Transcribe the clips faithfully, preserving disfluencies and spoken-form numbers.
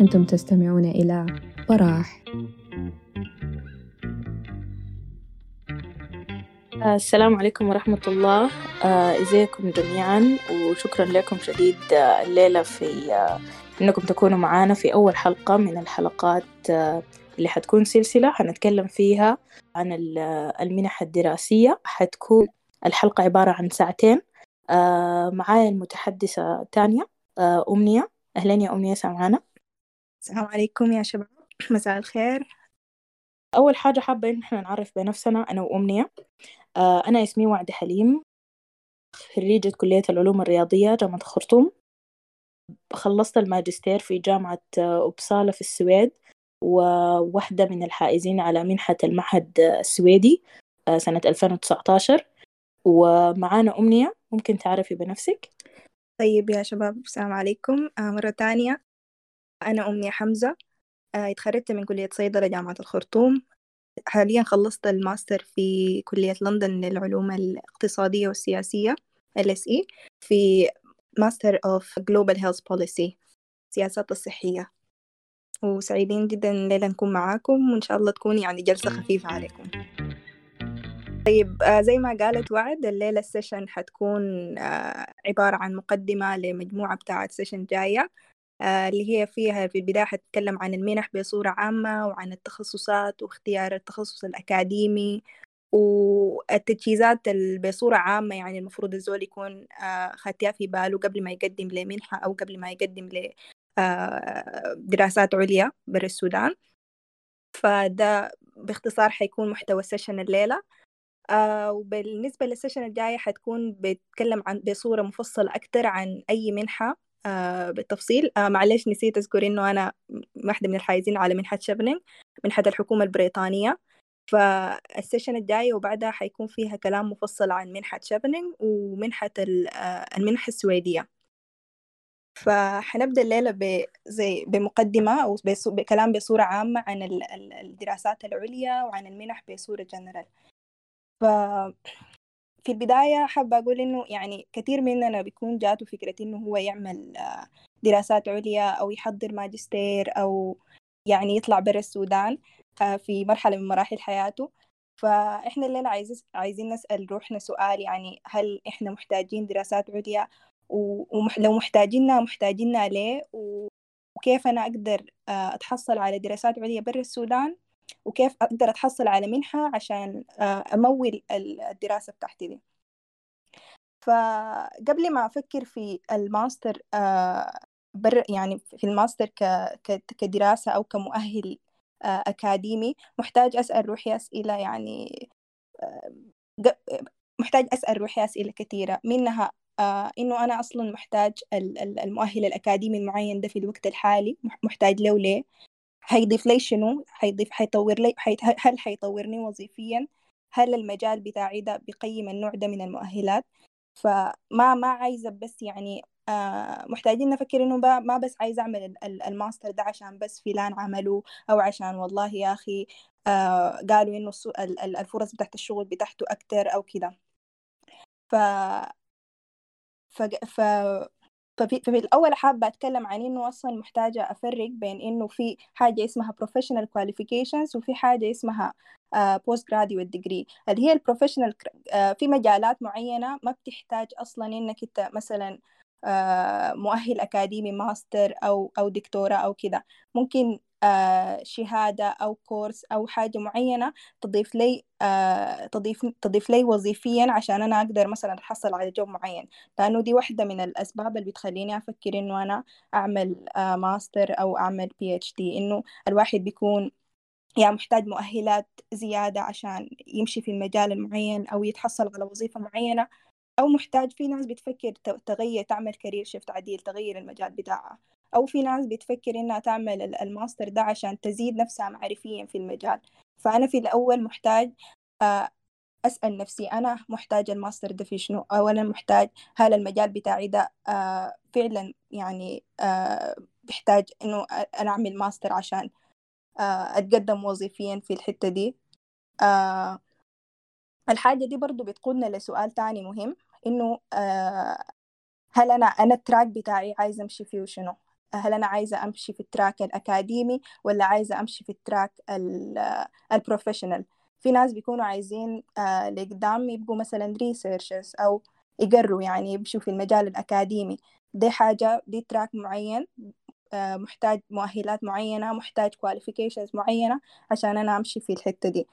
أنتم تستمعون إلى براح. السلام عليكم ورحمة الله، إزيكم جميعا وشكرا لكم شديد الليلة في أنكم تكونوا معنا في أول حلقة من الحلقات اللي حتكون سلسلة هنتكلم فيها عن المنح الدراسية. حتكون الحلقة عبارة عن ساعتين. معايا المتحدثة تانيا أمنية. أهلين يا أمنية، سامعانا؟ السلام عليكم يا شباب، مساء الخير. أول حاجة حابة إن إحنا نعرف بنفسنا أنا وأمنية. أنا اسمي وعد حليم، خريجة كلية العلوم الرياضية جامعة الخرطوم. خلصت الماجستير في جامعة أوبسالا في السويد، وواحدة من الحائزين على منحة المعهد السويدي سنة ألفين وتسعة عشر. ومعانا أمنية، ممكن تعرفي بنفسك؟ طيب يا شباب، السلام عليكم مرة تانية. أنا أمنية حمزة، اتخرجت من كلية صيدلة جامعة الخرطوم. حاليا خلصت الماستر في كلية لندن للعلوم الاقتصادية والسياسية إل إس إي في ماستر أوف جلوبال هيلث بوليسي، سياسات الصحية. وسعيدين جدا الليلة نكون معاكم، وإن شاء الله تكون يعني جلسة خفيفة عليكم. طيب زي ما قالت وعد، الليلة السيشن حتكون عبارة عن مقدمة لمجموعة بتاعة سيشن جاية اللي هي فيها في البداية هتتكلم عن المنح بصورة عامة، وعن التخصصات واختيار التخصص الأكاديمي والتجهيزات بصورة عامة. يعني المفروض الزول يكون خاتيها في باله قبل ما يقدم لمنحة أو قبل ما يقدم لدراسات عليا برا السودان. فده باختصار حيكون محتوى السيشن الليلة. وبالنسبة للسيشن الجاية حتكون بتكلم عن بصورة مفصلة أكتر عن أي منحة آه بالتفصيل. آه معلش نسيت أذكر إنه أنا واحدة من الحائزين على منحة تشيفنينغ، منحة الحكومة البريطانية. فالسيشن الجاي وبعدها حيكون فيها كلام مفصل عن منحة تشيفنينغ ومنحة المنح السويدية. فحنبدأ الليلة بزي بمقدمة أو بكلام بصورة عامة عن الدراسات العليا وعن المنح بصورة جنرال. ف في البداية حابة أقول إنه يعني كثير مننا بيكون جاته فكرة إنه هو يعمل دراسات عليا أو يحضر ماجستير أو يعني يطلع برا السودان في مرحلة من مراحل حياته. فإحنا الليلة عايزين نسأل روحنا سؤال، يعني هل إحنا محتاجين دراسات عليا؟ ولو محتاجينها محتاجينها ليه؟ وكيف أنا أقدر أتحصل على دراسات عليا برا السودان؟ وكيف أقدر أتحصل على منحة عشان أمول الدراسة بتاعتي دي؟ فقبل ما أفكر في الماستر بر يعني في الماستر كدراسة أو كمؤهل أكاديمي، محتاج أسأل روحي أسئلة يعني محتاج أسأل روحي أسئلة كثيرة، منها إنه أنا أصلا محتاج المؤهل الأكاديمي المعين ده في الوقت الحالي، محتاج له ليه؟ هيضيف لي شنو؟ هيضيف هيطور لي حي... هل هيطورني وظيفيا؟ هل المجال بتاعي ده بيقيم النوع ده من المؤهلات؟ فما ما عايزة بس يعني آه محتاجين نفكر إنه با... ما بس عايزة أعمل الماستر ده عشان بس فلان عمله، أو عشان والله يا أخي آه قالوا إنه السو... الفرص بتاعت الشغل بتاعته أكتر أو كده. ف... ف... ف... ففي الأول حابة أتكلم عن إنه أصلاً محتاجة أفرق بين إنه في حاجة اسمها professional qualifications وفي حاجة اسمها postgraduate degree. اللي هي البروفيشنال في مجالات معينة ما بتحتاج أصلاً إنك أنت مثلاً مؤهل أكاديمي ماستر أو أو دكتورة أو كده، ممكن شهادة أو كورس أو حاجة معينة تضيف لي تضيف تضيف لي وظيفيا عشان أنا أقدر مثلا أحصل على جوب معين. لأنه دي واحدة من الأسباب اللي بتخليني أفكر إنه أنا أعمل ماستر أو أعمل بي اتش دي، إنه الواحد بيكون يعني محتاج مؤهلات زيادة عشان يمشي في المجال المعين أو يتحصل على وظيفة معينة، أو محتاج في ناس بتفكر تغير تعمل كارير شيفت عديل تغير المجال بتاعها، أو في ناس بتفكر إنها تعمل الماستر ده عشان تزيد نفسها معرفيا في المجال. فأنا في الأول محتاج أسأل نفسي أنا محتاج الماستر ده في شنو؟ أولا محتاج هل المجال بتاعي ده فعلا يعني بحتاج إنه أنا أعمل ماستر عشان أتقدم وظيفيا في الحتة دي؟ الحاجة دي برضو بتقودنا لسؤال تاني مهم، إنه آه هل أنا أنا التراك بتاعي عايزة أمشي فيه وشنو؟ هل أنا عايزة أمشي في التراك الأكاديمي ولا عايزة أمشي في التراك البروفيشنال؟ في ناس بيكونوا عايزين آه لقدام يبقوا مثلا ريسيرشرز أو يقروا، يعني يمشوا في المجال الأكاديمي. دي حاجة، دي تراك معين آه محتاج مؤهلات معينة، محتاج كواليفيكيشنز معينة عشان أنا أمشي في الحتة دي.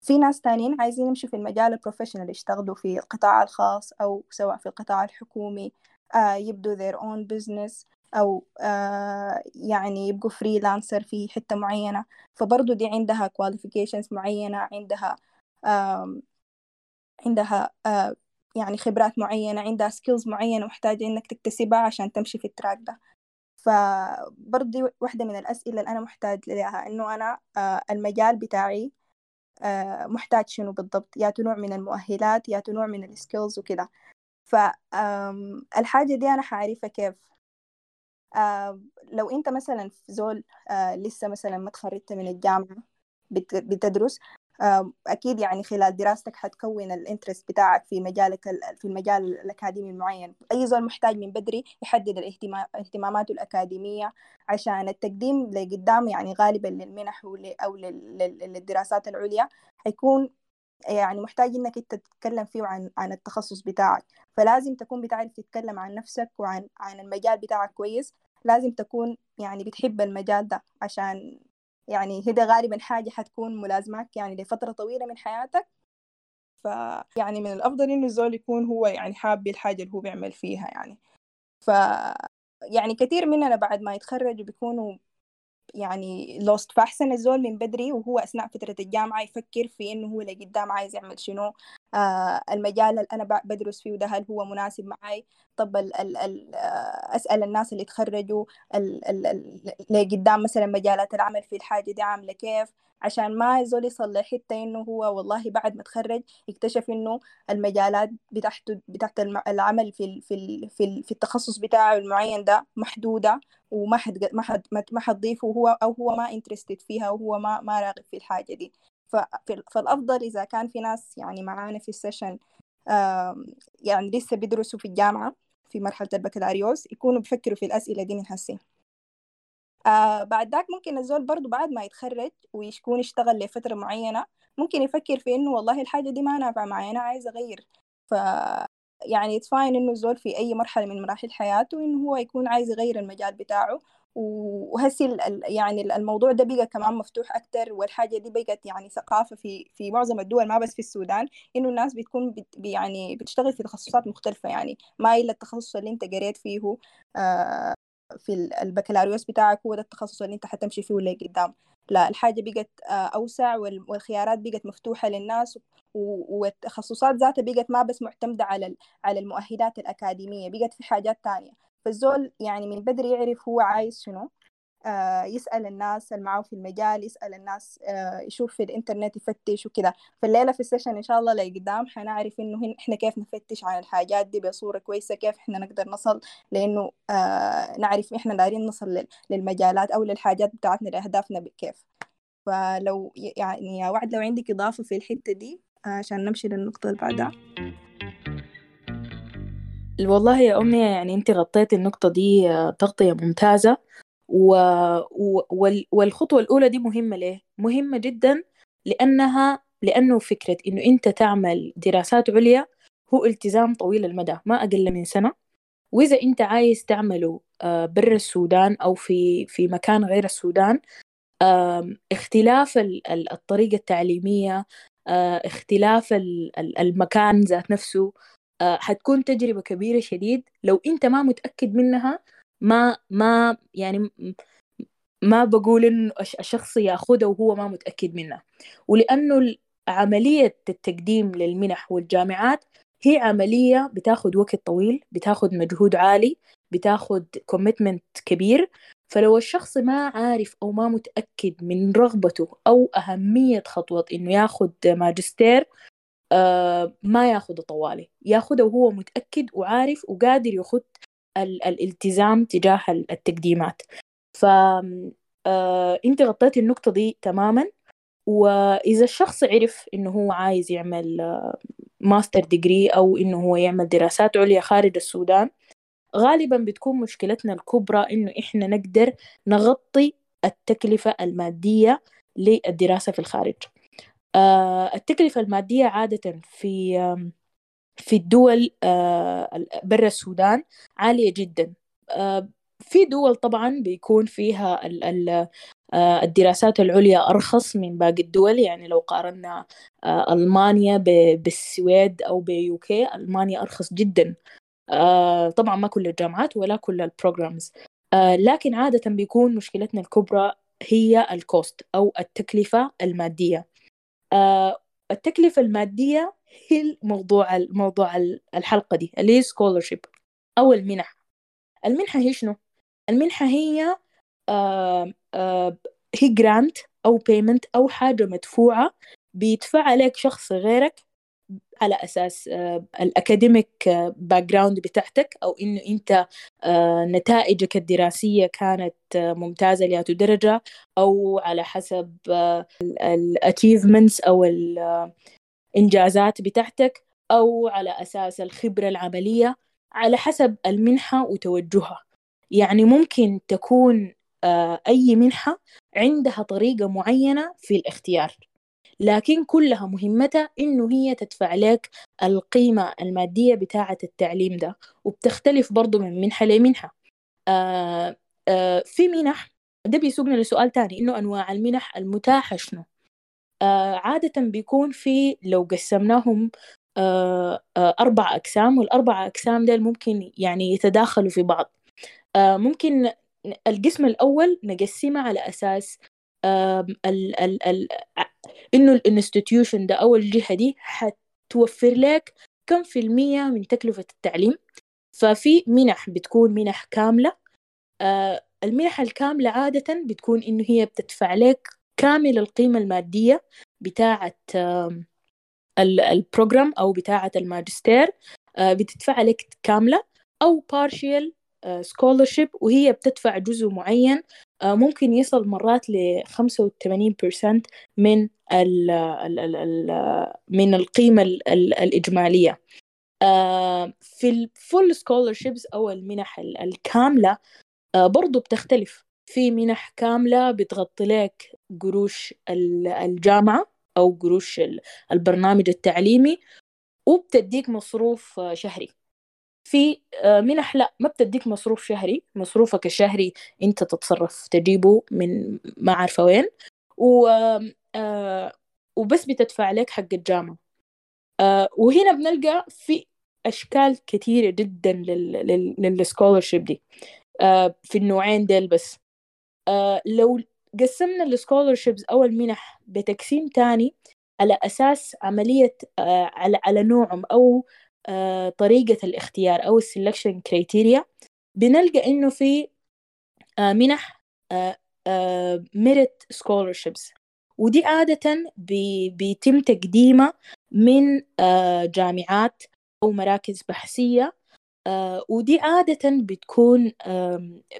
في ناس تانيين عايزين يمشوا في المجال البروفيشنال، يشتغلوا في القطاع الخاص أو سواء في القطاع الحكومي، آه يبدوا their own business أو آه يعني يبقوا فريلانسر في حتة معينة. فبرضو دي عندها qualifications معينة، عندها آه عندها آه يعني خبرات معينة، عندها skills معينة محتاجة إنك تكتسبها عشان تمشي في التراك ده. فبرضو واحدة من الأسئلة اللي أنا محتاج لها إنه أنا آه المجال بتاعي آه محتاج شنو بالضبط، يا نوع من المؤهلات يا نوع من السكيلز وكده. فالحاجة دي أنا حعرفها كيف؟ آه لو أنت مثلا في زول آه لسه مثلا ما تخرجت من الجامعة بتدرس، آه أكيد يعني خلال دراستك حتكون الانترست بتاعك في مجالك في المجال الأكاديمي المعين. أي زول محتاج من بدري يحدد الاهتمامات الأكاديمية عشان التقديم لقدام، يعني غالبا للمنح أو للدراسات العليا هيكون يعني محتاج انك انت تتكلم فيه عن عن التخصص بتاعك. فلازم تكون بتعرف تتكلم عن نفسك وعن عن المجال بتاعك كويس، لازم تكون يعني بتحب المجال ده، عشان يعني هذا غالبا حاجه حتكون ملازمك يعني لفتره طويله من حياتك. فيعني من الافضل انه الزول يكون هو يعني حابب الحاجه اللي هو بيعمل فيها يعني. ف يعني كثير مننا بعد ما يتخرج بيكونوا يعني لوست، فأحسن الزول من بدري وهو أثناء فترة الجامعة يفكر في إنه هو لقدام عايز يعمل شنو، آه المجال اللي أنا بدرس فيه وده هل هو مناسب معي. طب ال ال ال أسأل الناس اللي تخرجوا لقدام مثلا مجالات العمل في الحاجة دي عاملة كيف، عشان ما الزول يصل لحتة إنه هو والله بعد ما تخرج يكتشف إنه المجالات بتاعته بتاعت العمل في ال في ال في, ال في التخصص بتاعه المعين ده محدودة، وما حد ما حد ما حتضيفه هو، أو هو ما انترستد فيها وهو ما ما راغب في الحاجة دي. فالأفضل إذا كان في ناس يعني معانا في السيشن يعني لسه بيدرسوا في الجامعة في مرحلة البكالوريوس يكونوا بيفكروا في الأسئلة دي من هسه. آه بعد ذاك ممكن الزول برضو بعد ما يتخرج ويكون يشتغل لفترة معينة ممكن يفكر في إنه والله الحاجة دي ما نافعة معي، أنا عايز أغير. ف يعني يتفاين إنه الزول في أي مرحلة من مراحل حياته إنه هو يكون عايز يغير المجال بتاعه، وهسي يعني الموضوع ده بقى كمان مفتوح أكتر، والحاجة دي بقت يعني ثقافة في في معظم الدول ما بس في السودان، إنه الناس بتكون بت يعني بتشتغل في تخصصات مختلفة، يعني ما إلا التخصص اللي أنت قريت فيه آه في البكالوريوس بتاعك هو ده التخصص اللي انت حتمشي فيه ولا قدام. لا، الحاجة بقت أوسع والخيارات بقت مفتوحة للناس، والتخصصات ذاتها بقت ما بس معتمدة على على المؤهلات الأكاديمية، بقت في حاجات تانية. فالزول يعني من بدري يعرف هو عايز شنو، آه يسأل الناس اللي معاه في المجال، يسأل الناس، آه يشوف في الإنترنت، يفتش وكده. فالليلة في السيشن إن شاء الله لقدام حنعرف إنه إحنا كيف نفتش عن الحاجات دي بصورة كويسة، كيف إحنا نقدر نصل لأنه آه نعرف إحنا دارين نصل للمجالات أو للحاجات بتاعتنا لأهدافنا كيف. فلو يعني يا وعد لو عندك إضافة في الحتة دي عشان نمشي للنقطة اللي بعدها. والله يا أمي يعني أنت غطيت النقطة دي تغطية ممتازة، و... والخطوة الأولى دي مهمة. ليه مهمة جدا؟ لأنها لأنه فكرة إنه أنت تعمل دراسات عليا هو التزام طويل المدى ما أقل من سنة، وإذا أنت عايز تعمله برا السودان أو في في مكان غير السودان، اختلاف الطريقة التعليمية، اختلاف المكان ذات نفسه، حتكون تجربة كبيرة شديد. لو أنت ما متأكد منها ما ما يعني ما بقول إنه الشخص يأخده وهو ما متأكد منه، ولأنه عملية التقديم للمنح والجامعات هي عملية بتاخد وقت طويل، بتاخد مجهود عالي، بتاخد كوميتمنت كبير. فلو الشخص ما عارف أو ما متأكد من رغبته أو أهمية خطوة إنه ياخد ماجستير، آه ما ياخده طوالي، ياخده وهو متأكد وعارف وقادر ياخد الالتزام تجاه التقديمات. فأنت غطيت النقطة دي تماما. وإذا الشخص عرف إنه هو عايز يعمل ماستر ديجري أو إنه هو يعمل دراسات عليا خارج السودان، غالباً بتكون مشكلتنا الكبرى إنه إحنا نقدر نغطي التكلفة المادية للدراسة في الخارج. التكلفة المادية عادة في في الدول برا السودان عالية جداً. في دول طبعاً بيكون فيها ال الدراسات العليا أرخص من باقي الدول، يعني لو قارنا ألمانيا بالسويد أو بيوكي، ألمانيا أرخص جدا. طبعا ما كل الجامعات ولا كل البروغرامز، لكن عادة بيكون مشكلتنا الكبرى هي الكوست أو التكلفة المادية. التكلفة المادية هي الموضوع الموضوع الحلقة دي اللي هي سكولرشيب أو المنح. المنحة هي شنو؟ المنحة هي هي جرانت أو بيمنت أو حاجة مدفوعة بيدفع لك شخص غيرك على أساس الأكاديميك باك جراوند بتاعتك، أو إنه أنت نتائجك الدراسية كانت ممتازة لأي درجة، أو على حسب الاتشيفمنتس أو الإنجازات بتاعتك، أو على أساس الخبرة العملية، على حسب المنحة وتوجهها. يعني ممكن تكون أي منحة عندها طريقة معينة في الاختيار، لكن كلها مهمتها إنه هي تدفع لك القيمة المادية بتاعة التعليم ده، وبتختلف برضو من منحة لمنحة. آآ آآ في منح، ده بيسوقنا لسؤال تاني إنه أنواع المنح المتاحة شنو؟ عادة بيكون في، لو قسمناهم أربع أقسام، والأربع أقسام ده ممكن يعني يتداخلوا في بعض. ممكن القسم الأول نقسمه على أساس ال ال ال إنه الانستيتيوشن ده أو الجهة دي حتوفر لك كم في المية من تكلفة التعليم. ففي منح بتكون منح كاملة. المنح الكاملة عادة بتكون إنه هي بتدفع لك كامل القيمة المادية بتاعة البروجرام أو بتاعة الماجستير، بتدفع لك كاملة، أو partial سكولرشيب وهي بتدفع جزء معين، ممكن يصل مرات ل خمسة وثمانين بالمية من ال من القيمة الإجمالية. في الفول سكولرشيبس أو المنح الكاملة برضو بتختلف. في منح كاملة بتغطي لك قروش الجامعة أو قروش البرنامج التعليمي وبتديك مصروف شهري. في منح لا، ما بتديك مصروف شهري، مصروفك الشهري انت تتصرف تجيبه من ما عارفه وين، و وبس بتدفع لك حق الجامعة. وهنا بنلقى في اشكال كثيره جدا لل للسكولرشيب دي في النوعين ديل. بس لو قسمنا السكولرشيبز او المنح بتقسيم تاني على اساس عمليه على على نوعهم او طريقة الاختيار أو السلكشن كريتيريا، بنلقى إنه في منح ميرت سكولرشيبس، ودي عادة بيتم تقديمها من جامعات أو مراكز بحثية، ودي عادة بتكون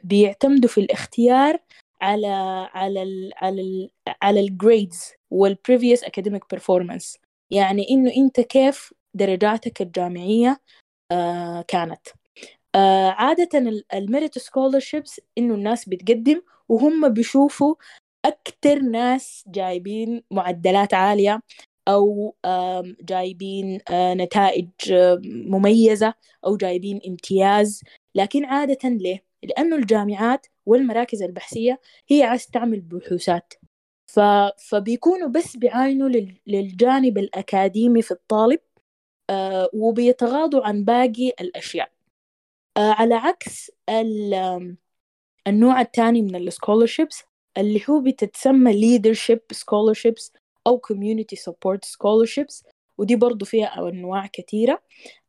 بيعتمدوا في الاختيار على على ال على ال على الجريدز والبريفيوس أكاديميك بيرفورمانس، يعني إنه أنت كيف درجاتك الجامعية آه كانت. آه عادة الميريت سكولرشيبس إنه الناس بتقدم وهم بيشوفوا أكتر ناس جايبين معدلات عالية أو آه جايبين آه نتائج آه مميزة أو جايبين امتياز. لكن عادة ليه؟ لأنه الجامعات والمراكز البحثية هي عايز تعمل بحوثات، فبيكونوا بس بيعاينوا للجانب الأكاديمي في الطالب آه وبيتغاضوا عن باقي الأشياء، آه على عكس النوع الثاني من السكولرشيبس اللي هو بتتسمى leadership scholarships أو community support scholarships، ودي برضو فيها أنواع كثيرة.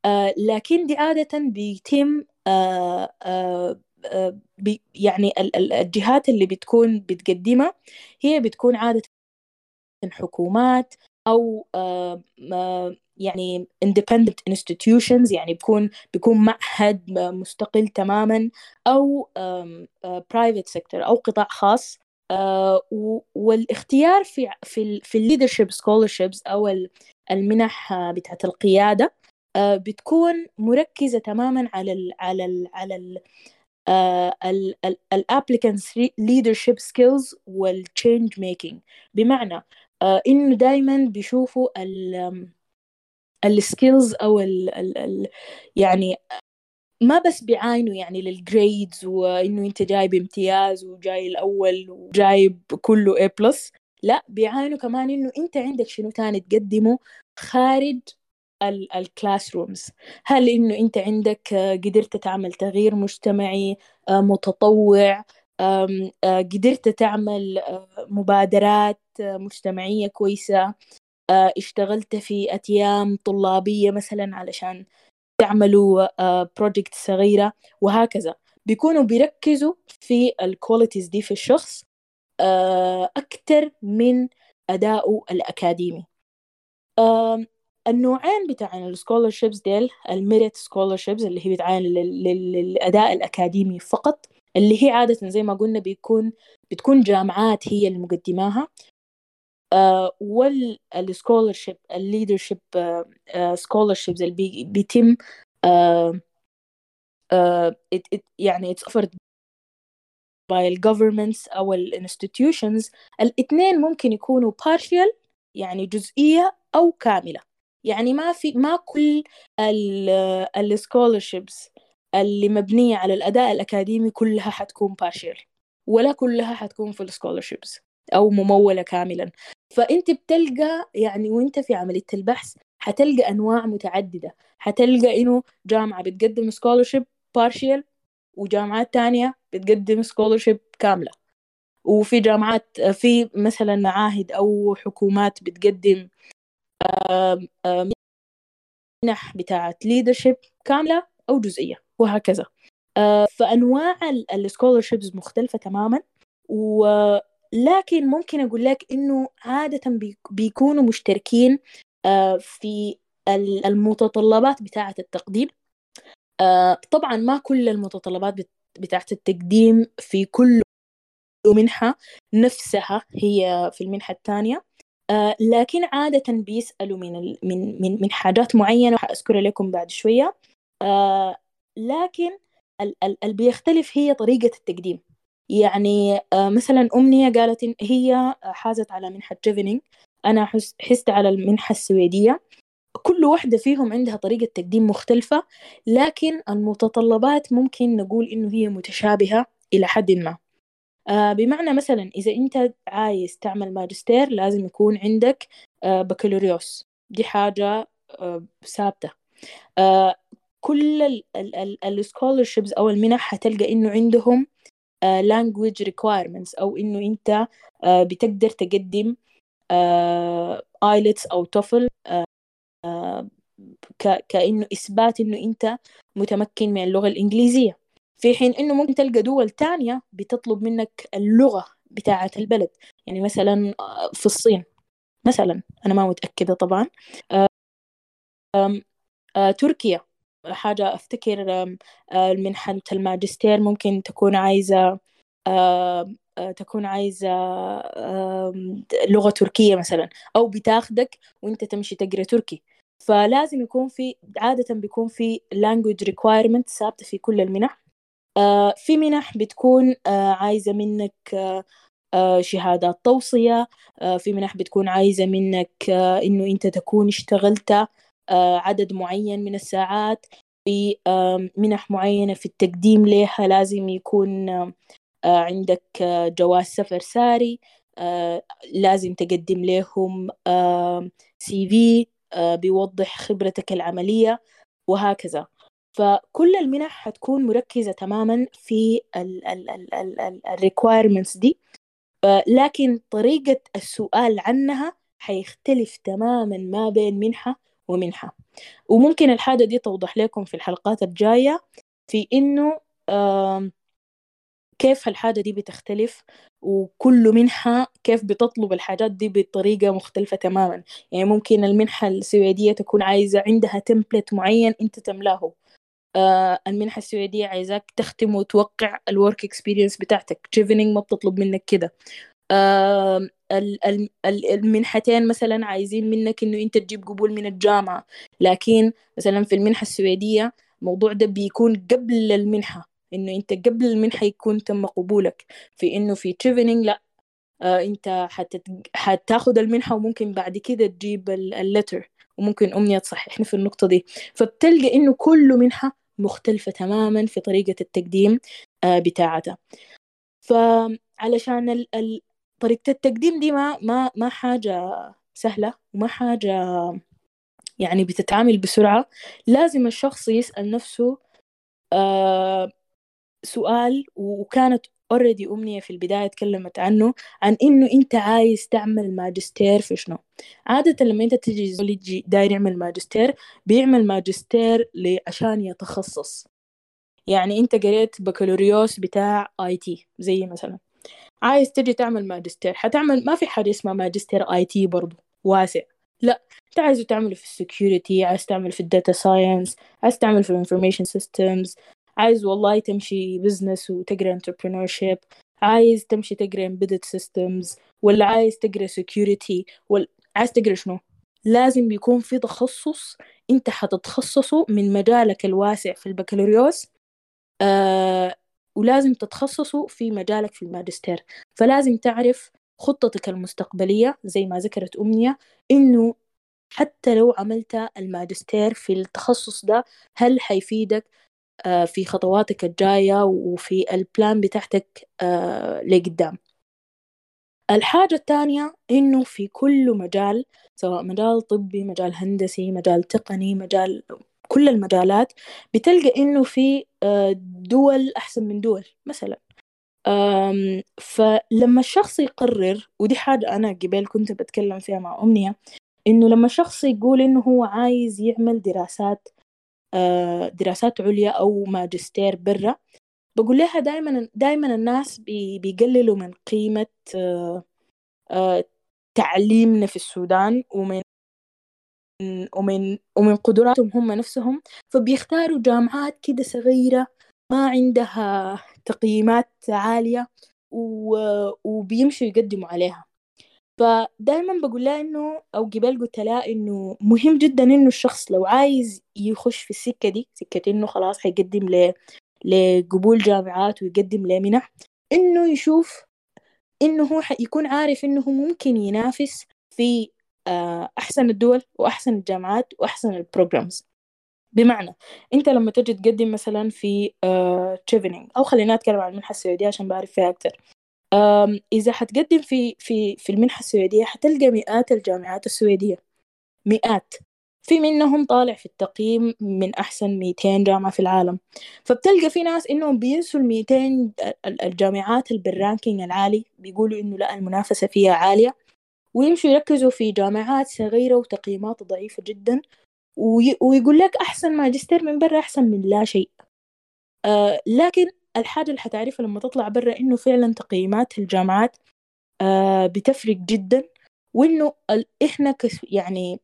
آه لكن دي عادة بيتم آه آه آه بي يعني الجهات اللي بتكون بتقدمها هي بتكون عادة حكومات أو آه آه يعني independent institutions، يعني بيكون بيكون معهد مستقل تماما، أو private sector أو قطاع خاص آه والاختيار في في في الليدرشيب سكولرشيبس أو المنح بتاعة القيادة آه بتكون مركزة تماما على ال على ال على ال الابليكانتس ليدرشيب سكيلز والتشينج ميكينج، بمعنى آه إنه دائما بيشوفوا ال السكيلز أو ال ال يعني ما بس بيعاينوا يعني للجريدز وإنه أنت جايب امتياز وجاي الأول وجايب كله A بلس، لا بيعاينوا كمان إنه أنت عندك شنو تاني تقدمه خارج الكلاس رومز. هل إنه أنت عندك قدرت تعمل تغيير مجتمعي متطوع، قدرت تعمل مبادرات مجتمعية كويسة، اشتغلت في أيام طلابية مثلا علشان تعملوا بروجكت صغيرة وهكذا. بيكونوا بيركزوا في الكواليتيز دي في الشخص أكتر من أدائه الأكاديمي. النوعين بتاع السكولرشيبس ديل، الميريت سكولرشيبس اللي هي بتعاين للأداء الأكاديمي فقط، اللي هي عادة زي ما قلنا بيكون بتكون جامعات هي اللي مقدماها، Uh, والسكولرشيب الليدرشيب سكولرشيبز اللي بيتم uh, uh, it, it, يعني it's offered by the governments أو الانستيتيوشنز. الاثنين ممكن يكونوا partial يعني جزئية أو كاملة، يعني ما في ما كل السكولرشيبز اللي مبنية على الأداء الأكاديمي كلها حتكون partial ولا كلها حتكون في السكولرشيبز أو ممولة كاملا. فأنت بتلقى يعني وانت في عملية البحث هتلقى أنواع متعددة، هتلقى إنه جامعة بتقدم سكولرشيب بارشيال وجامعات تانية بتقدم سكولرشيب كاملة، وفي جامعات في مثلا معاهد أو حكومات بتقدم منح بتاعت ليدرشيب كاملة أو جزئية وهكذا. فأنواع السكولرشيبز مختلفة تماما، و لكن ممكن أقول لك إنه عادة بيكونوا مشتركين في المتطلبات بتاعة التقديم. طبعا ما كل المتطلبات بتاعة التقديم في كل منحة نفسها هي في المنحة الثانية، لكن عادة بيسألوا من من من من حاجات معينة وحأذكرها لكم بعد شوية. لكن اللي بيختلف هي طريقة التقديم، يعني مثلا أمنية قالت إن هي حازت على منحة تشيفنينغ، أنا حست على المنحة السويدية. كل واحدة فيهم عندها طريقة تقديم مختلفة، لكن المتطلبات ممكن نقول إنه هي متشابهة إلى حد ما. بمعنى مثلا إذا أنت عايز تعمل ماجستير لازم يكون عندك بكالوريوس، دي حاجة ثابتة. كل السكولرشيبز أو المنح هتلقى إنه عندهم Uh, language requirements أو إنه أنت uh, بتقدر تقدم uh, آيلتس أو توفل uh, uh, ك- كأنه إثبات إنه أنت متمكن من اللغة الإنجليزية، في حين إنه ممكن تلقى دول تانية بتطلب منك اللغة بتاعة البلد. يعني مثلا في الصين مثلا، أنا ما متأكدة طبعا، uh, um, uh, تركيا حاجة أفتكر منحة الماجستير ممكن تكون عايزة تكون عايزة لغة تركية مثلا، أو بتاخدك وإنت تمشي تقرأ تركي. فلازم يكون في عادة بيكون في language requirement ثابتة في كل المنح. في منح بتكون عايزة منك شهادات توصية، في منح بتكون عايزة منك إنه إنت تكون اشتغلت عدد معين من الساعات، في منح معينة في التقديم لها لازم يكون عندك جواز سفر ساري، لازم تقدم لهم سي في بيوضح خبرتك العملية وهكذا. فكل المنح هتكون مركزة تماما في الريكويرمنتس دي، لكن طريقة السؤال عنها هيختلف تماما ما بين منحة ومنحة. وممكن الحاجة دي توضح لكم في الحلقات الجاية في إنه كيف الحاجة دي بتختلف، وكل منحة كيف بتطلب الحاجات دي بطريقة مختلفة تماما. يعني ممكن المنحة السويدية تكون عايزة عندها تمبلت معين أنت تملاه، المنحة السويدية عايزاك تختم وتوقع الورك اكسبيرينس بتاعتك. تشيفنينغ ما بتطلب منك كده. المنحتين مثلا عايزين منك انه انت تجيب قبول من الجامعة، لكن مثلا في المنحة السويدية الموضوع ده بيكون قبل المنحة، انه انت قبل المنحة يكون تم قبولك. في انه في تشيفنينغ لا، آه انت حتاخد المنحة وممكن بعد كده تجيب اللتر، وممكن أمنية تصححني في النقطة دي. فبتلقى انه كل منحة مختلفة تماما في طريقة التقديم آه بتاعتها. فعلشان ال ال طريقة التقديم دي ما ما ما حاجة سهلة، وما حاجة يعني بتتعامل بسرعة. لازم الشخص يسأل نفسه آه سؤال، وكانت already أمنية في البداية اتكلمت عنه، عن إنه أنت عايز تعمل ماجستير في شنو. عادة لما أنت تجي زوليجي داير يعمل ماجستير، بيعمل ماجستير عشان يتخصص. يعني أنت قريت بكالوريوس بتاع آي تي زي مثلا، عايز تجي تعمل ماجستير، حتعمل ما في حاجة اسمها ماجستير آي تي برضو واسع، لا، أنت عايزه تعمله في السكيورتي، عايز تعمل في الداتا ساينس، عايز تعمل في الانفورميشن سيستمز، عايز والله تمشي بزنس وتقرأ entrepreneurship، عايز تمشي تقرأ embedded systems، ولا عايز تقرأ security، ولا عايز تقرأ شنو. لازم بيكون في تخصص انت حتتخصصه من مجالك الواسع في البكالوريوس، آه ولازم تتخصصه في مجالك في الماجستير. فلازم تعرف خطتك المستقبلية زي ما ذكرت أمنية، إنه حتى لو عملت الماجستير في التخصص ده هل حيفيدك في خطواتك الجاية وفي البلان بتاعتك لقدام. الحاجة الثانية إنه في كل مجال، سواء مجال طبي، مجال هندسي، مجال تقني، مجال كل المجالات، بتلقى إنه في دول أحسن من دول مثلا. فلما الشخص يقرر، ودي حاجة أنا قبل كنت بتكلم فيها مع أمنية، إنه لما الشخص يقول إنه هو عايز يعمل دراسات دراسات عليا أو ماجستير برا، بقول لها دايما دايما الناس بيقللوا من قيمة تعليمنا في السودان ومن ومن ومن قدراتهم هم نفسهم، فبيختاروا جامعات كده صغيرة ما عندها تقييمات عالية وبيمشوا يقدموا عليها. فدايما بقول لها انه، او جبال قلت لها انه مهم جدا انه الشخص لو عايز يخش في السكه دي، سكه انه خلاص هيقدم ل لقبول جامعات ويقدم لمنح، انه يشوف انه هو يكون عارف انه ممكن ينافس في احسن الدول واحسن الجامعات واحسن البروجرامز. بمعنى انت لما تجي تقدم مثلا في تشيفنينغ، او خلينا نتكلم عن المنحه السعوديه عشان بعرف فيها اكتر، إذا هتقدم في في في المنحة السويدية هتلقى مئات الجامعات السويدية، مئات، في منهم طالع في التقييم من أحسن مئتين جامعة في العالم. فبتلقى في ناس إنهم بينسوا المئتين الجامعات بالرانكينج العالي، بيقولوا إنه لا المنافسة فيها عالية، ويمشوا يركزوا في جامعات صغيرة وتقييمات ضعيفة جدا، ويقول لك أحسن ماجستير من برا أحسن من لا شيء. أه لكن الحاجة اللي هتعرفها لما تطلع برا إنه فعلا تقييمات الجامعات آه بتفرق جدا، وإنه إحنا يعني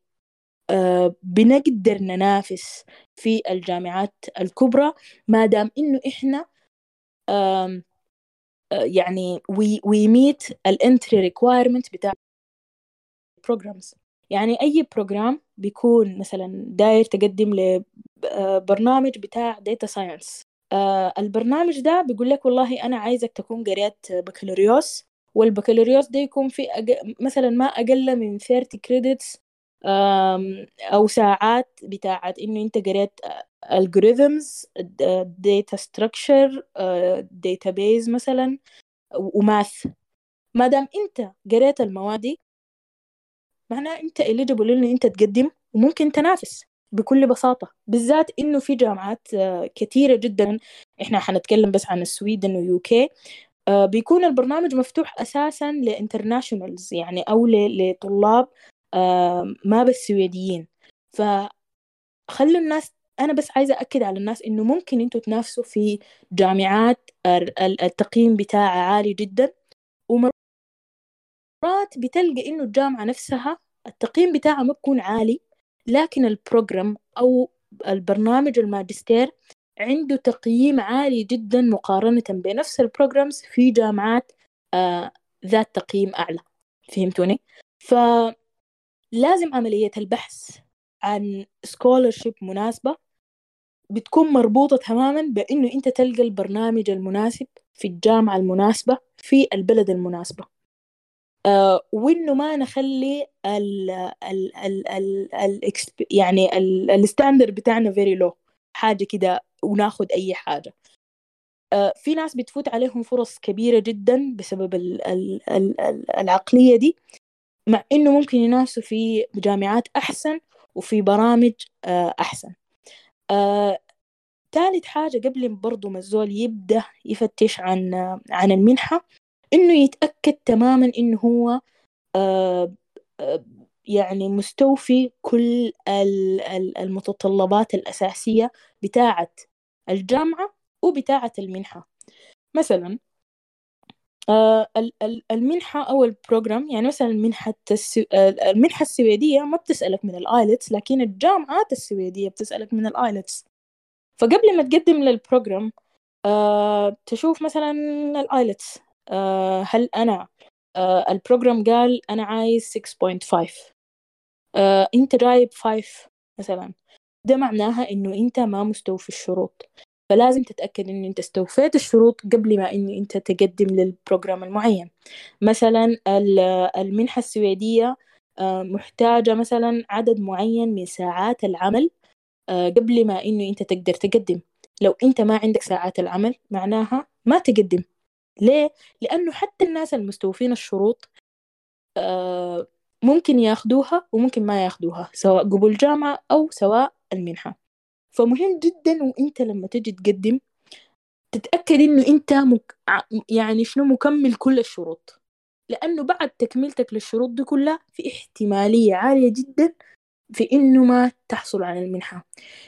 آه بنقدر ننافس في الجامعات الكبرى ما دام إنه إحنا آه يعني we we meet the entry requirement بتاع programs. يعني أي program بيكون مثلا داير تقدم لبرنامج بتاع data science، البرنامج ده بيقول لك والله أنا عايزك تكون قريت بكالوريوس، والبكالوريوس ده يكون في مثلا ما أقل من ثلاثين كريدتس أو ساعات بتاعت إنه أنت قريت algorithms، data structure، database مثلا، وماث. ما دام أنت قريت المواد معناه أنت eligible إنه أنت تقدم وممكن تنافس بكل بساطة، بالذات إنه في جامعات كثيرة جدا، إحنا حنتكلم بس عن السويدن ويوكي، بيكون البرنامج مفتوح أساسا لإنترناشونالز، يعني أو لطلاب ما بس سويديين. فخلوا الناس، أنا بس عايزة أكد على الناس إنه ممكن أنتوا تنافسوا في جامعات التقييم بتاعها عالي جدا، ومرات بتلقى إنه الجامعة نفسها التقييم بتاعها ما بيكون عالي، لكن البروجرام أو البرنامج الماجستير عنده تقييم عالي جدا مقارنة بنفس البروجرامز في جامعات آه ذات تقييم أعلى. فهمتوني؟ فلازم عملية البحث عن سكولرشيب مناسبة بتكون مربوطة تماما بأنه أنت تلقى البرنامج المناسب في الجامعة المناسبة في البلد المناسبة، آه وإنه ما نخلي ال ال ال ال ال يعني الستاندر بتاعنا very low حاجة كده وناخد أي حاجة. آه في ناس بتفوت عليهم فرص كبيرة جدا بسبب ال ال ال ال العقلية دي، مع إنه ممكن يناسوا في جامعات أحسن وفي برامج آه أحسن. آه ثالث حاجة قبل برضو ما الزول يبدأ يفتش عن عن المنحة، إنه يتأكد تماما إنه هو آه آه يعني مستوفي كل المتطلبات الأساسية بتاعة الجامعة وبتاعة المنحة. مثلا آه المنحة أو البروجرام، يعني مثلا المنحة المنحة السويدية ما بتسألك من الآيلتس، لكن الجامعات السويدية بتسألك من الآيلتس. فقبل ما تقدم للبروجرام آه تشوف مثلا الآيلتس، آه هل أنا آه البروجرام قال أنا عايز ستة فاصلة خمسة، آه أنت جايب خمسة مثلا، ده معناها إنه أنت ما مستوفي الشروط. فلازم تتأكد إنه أنت استوفيت الشروط قبل ما إنه أنت تقدم للبروجرام المعين. مثلا المنحة السويدية آه محتاجة مثلا عدد معين من ساعات العمل آه قبل ما إنه أنت تقدر تقدم. لو أنت ما عندك ساعات العمل معناها ما تقدم. ليه؟ لأنه حتى الناس المستوفين الشروط آه ممكن ياخدوها وممكن ما ياخدوها، سواء قبول جامعة أو سواء المنحة. فمهم جدا وإنت لما تجي تقدم تتأكد إنه إنت مك... يعني شنو مكمل كل الشروط، لأنه بعد تكملتك للشروط دي كلها في احتمالية عالية جدا في إنه ما تحصل على المنحة.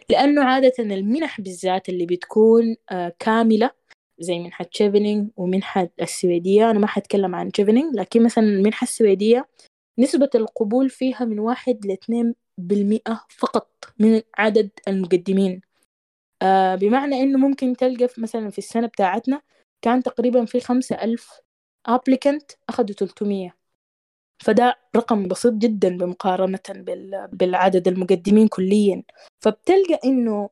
لأنه عادة المنح بالذات اللي بتكون آه كاملة زي منحة تشيفنينغ ومنحة السويدية، أنا ما حتكلم عن تشيفنينغ، لكن مثلا المنحة السويدية نسبة القبول فيها من واحد لاثنين بالمئة فقط من عدد المقدمين، آه بمعنى إنه ممكن تلقى مثلا في السنة بتاعتنا كان تقريبا في خمسة ألف أبليكنت أخذوا ثلاثمية، فده رقم بسيط جدا بمقارنة بالعدد المقدمين كليا. فبتلقى إنه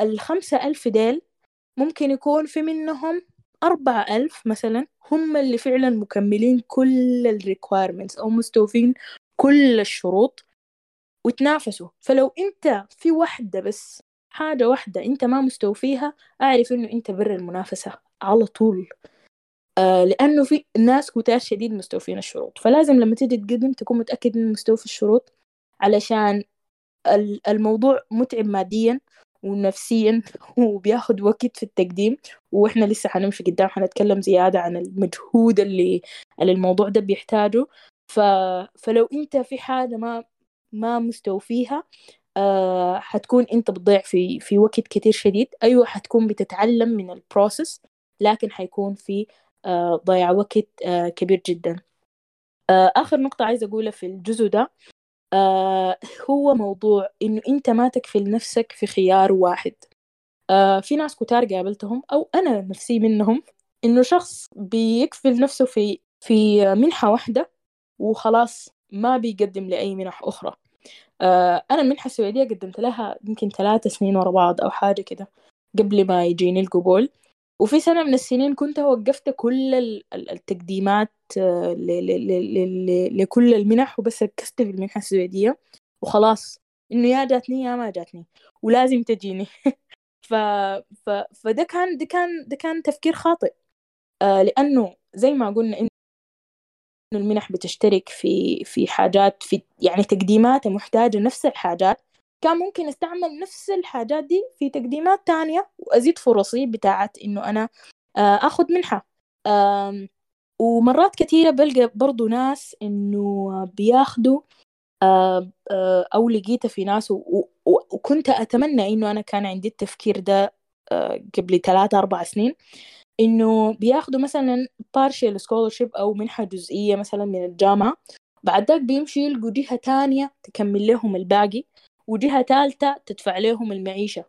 الخمسة ألف ديل ممكن يكون في منهم أربعة ألف مثلا هم اللي فعلا مكملين كل الريكويرمنتس أو مستوفين كل الشروط وتنافسوا. فلو أنت في واحدة بس حاجة واحدة أنت ما مستوفيها، أعرف أنه أنت بر المنافسة على طول، آه لأنه في ناس كتار شديد مستوفين الشروط. فلازم لما تيجي تقدم تكون متأكد أنه مستوفي الشروط، علشان الموضوع متعب ماديا ونفسيا وبياخد وقت في التقديم، وإحنا لسه حنمشي قدام حنتكلم زيادة عن المجهود اللي الموضوع ده بيحتاجه. ف... فلو أنت في حاجة ما ما مستوفيها آه حتكون أنت بتضيع في في وقت كتير شديد. أيوة حتكون بتتعلم من البروسس، لكن حيكون في آه ضياع وقت آه كبير جدا. آه آخر نقطة عايز أقولها في الجزء ده آه هو موضوع إنه أنت ما تكفل نفسك في خيار واحد. آه في ناس كتار قابلتهم أو أنا نفسي منهم، إنه شخص بيكفل نفسه في في منحة واحدة وخلاص ما بيقدم لأي منح أخرى. آه أنا المنحة السويدية قدمت لها يمكن ثلاثة سنين ورا بعض أو حاجة كده قبل ما يجيني القبول، وفي سنة من السنين كنت وقفت كل التقديمات لكل المنح وبس ركزت في المنحة السويدية وخلاص، إنه يا جاتني يا ما جاتني ولازم تجيني. ف... ف... فده كان ده كان ده كان تفكير خاطئ، آه لأنه زي ما قلنا إنه المنح بتشترك في في حاجات، في يعني تقديمات محتاجة نفس الحاجات. كان ممكن استعمل نفس الحاجات دي في تقديمات تانية وأزيد فرصي بتاعت إنه أنا أخذ منحة. ومرات كثيرة بلقى برضو ناس إنه بياخدوا أو لقيته في ناس، وكنت أتمنى إنه أنا كان عندي التفكير ده قبل ثلاثة أربع سنين، إنه بياخدوا مثلا partial scholarship أو منحة جزئية مثلا من الجامعة، بعد ذلك بيمشي يلقوا جهة تانية تكمل لهم الباقي، وجهة ثالثة تدفع لهم المعيشة.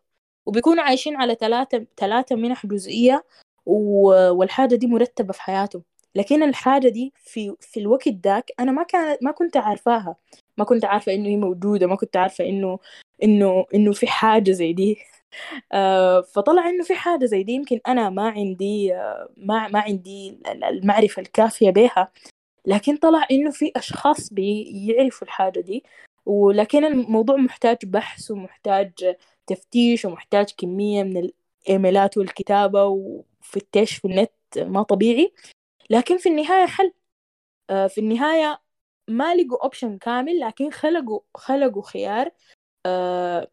وبيكونوا عايشين على ثلاثة ثلاثة منح جزئية، والحاجة دي مرتبة في حياتهم. لكن الحاجة دي في في الوقت ذاك أنا ما كان ما كنت عارفاها، ما كنت عارفة إنه هي موجودة، ما كنت عارفة إنه إنه إنه في حاجة زي دي. فطلع إنه في حاجة زي دي، يمكن أنا ما عندي ما ما عندي المعرفة الكافية بها، لكن طلع إنه في أشخاص بيعرفوا الحاجة دي. ولكن الموضوع محتاج بحث ومحتاج تفتيش ومحتاج كمية من الإيميلات والكتابة وفتش في النت ما طبيعي. لكن في النهاية حل، في النهاية ما لقوا أوبشن كامل، لكن خلقوا خلقوا خيار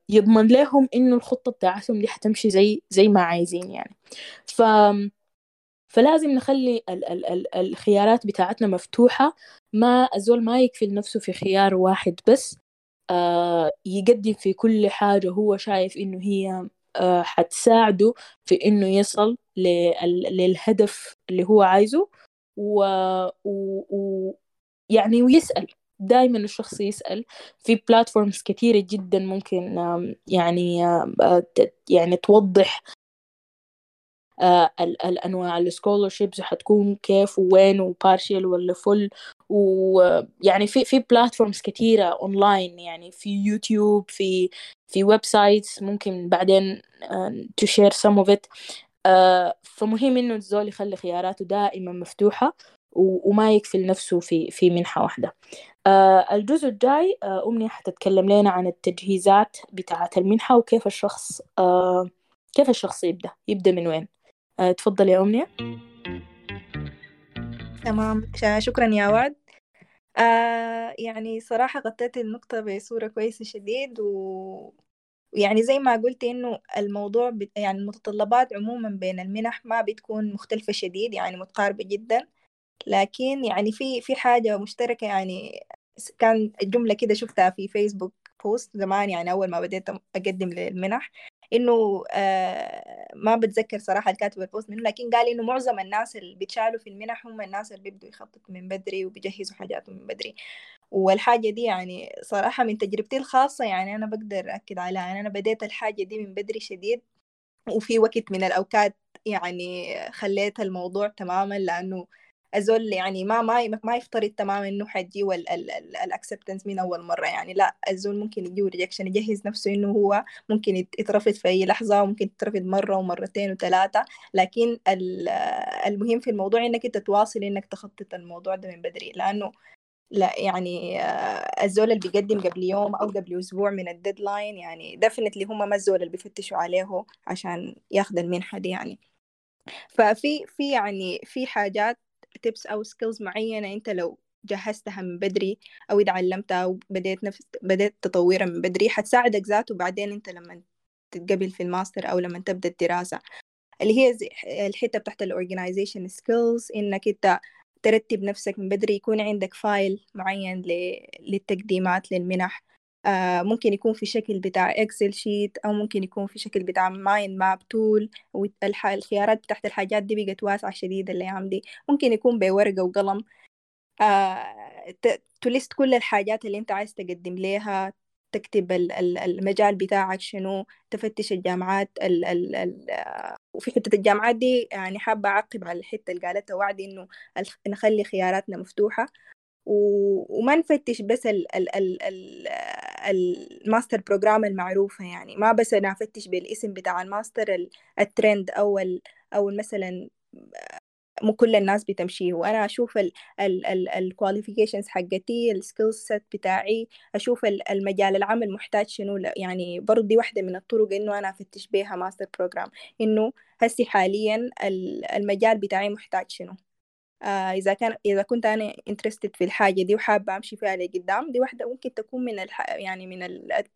يضمن لهم إنه الخطة بتاعتهم دي حتمشي زي زي ما عايزين يعني. ف فلازم نخلي ال- ال- ال- الخيارات بتاعتنا مفتوحة، ما الزول ما يكفل نفسه في خيار واحد بس. آه يقدم في كل حاجة هو شايف إنه هي آه حتساعده في إنه يصل لل- للهدف اللي هو عايزه، ويعني و- و- ويسأل دائما. الشخص يسأل في بلاتفورمز كتيرة جدا ممكن آه يعني آه يعني توضح آه الأنواع السكولرشيبس حتكون كيف ووين وبارشيل ولا فل، ويعني في في بلاتفورمز كتيرة أونلاين، يعني في يوتيوب، في في ويب سايتس ممكن بعدين تو شير سم اوف ات. فمهم إنه الزول يخلي خياراته دائما مفتوحة وما يكفل نفسه في في منحة واحدة. آه الجزء الجاي آه أمنية حتتكلم لنا عن التجهيزات بتاعة المنحة وكيف الشخص آه كيف الشخص يبدأ يبدأ من وين. تفضل يا أمنية. تمام، شكرا يا وعد. آه يعني صراحة غطيت النقطة بصورة كويسة شديد، ويعني زي ما قلت إنه الموضوع ب... يعني المتطلبات عموما بين المنح ما بتكون مختلفة شديد، يعني متقاربة جدا، لكن يعني في في حاجة مشتركة. يعني كان الجملة كده شفتها في فيسبوك بوست زمان، يعني أول ما بديت أقدم للمنح، إنه آه ما بتذكر صراحة الكاتب البوست منه، لكن قال إنه معظم الناس اللي بيتشالوا في المنح هم الناس اللي بيبدوا يخططوا من بدري وبيجهزوا حاجاتهم من بدري. والحاجة دي يعني صراحة من تجربتي الخاصة يعني أنا بقدر أكد عليها، يعني أنا بديت الحاجة دي من بدري شديد، وفي وقت من الأوقات يعني خليت الموضوع تماما، لأنه الزول يعني ما ما ما يفترض تماما إنه حجي والأكسبتنس من أول مرة، يعني لا، الزول ممكن يجي ريجكشن، يجهز نفسه إنه هو ممكن يترفض في أي لحظة، وممكن يترفض مرة ومرتين وثلاثة، لكن المهم في الموضوع إنك تتواصل، إنك تخطط الموضوع ده من بدري، لأنه لا يعني الزول اللي بيقدم قبل يوم أو قبل أسبوع من الديدلاين يعني ديفينتلي هم ما الزول اللي بيفتشوا عليه عشان ياخد المنحة دي يعني. ففي في يعني في حاجات تيبس أو سكيلز معينة أنت لو جهزتها من بدري أو إذا علمتها وبدأت نفس بدأت تطورها من بدري حتساعدك ذاته بعدين أنت لما تتقبل في الماستر أو لما تبدأ الدراسة، اللي هي الحتة تحت الorganization skills، إنك أنت ترتب نفسك من بدري، يكون عندك فايل معين للتقديمات للمنح، ممكن يكون في شكل بتاع اكسل شيت او ممكن يكون في شكل بتاع مايند ماب تول، والخيارات تحت الحاجات دي بقت واسعه شديده الايام دي، ممكن يكون بورقه وقلم تليست كل الحاجات اللي انت عايز تقدم ليها، تكتب المجال بتاعك شنو، تفتش الجامعات ال ال ال وفي حتة الجامعات دي يعني حابه اعقب على الحته اللي قالتها وعدي، انه نخلي خياراتنا مفتوحه وما نفتش بس ال ال ال ال الماستر بروجرام المعروفة، يعني ما بس أنا أفتش بالاسم بتاع الماستر الترند أو أو مثلا مو كل الناس بتمشيه، وأنا أشوف ال ال ال الكواليفيكيشنز حقتي، السكيل سيت بتاعي، أشوف المجال العمل محتاج شنو. يعني برضه دي واحدة من الطرق إنه أنا أفتش بيها ماستر بروجرام، إنه هسي حاليا المجال بتاعي محتاج شنو. آه إذا كان إذا كنت أنا interested في الحاجة دي وحابة أمشي فيها لقدام، دي واحدة ممكن تكون من الح... يعني من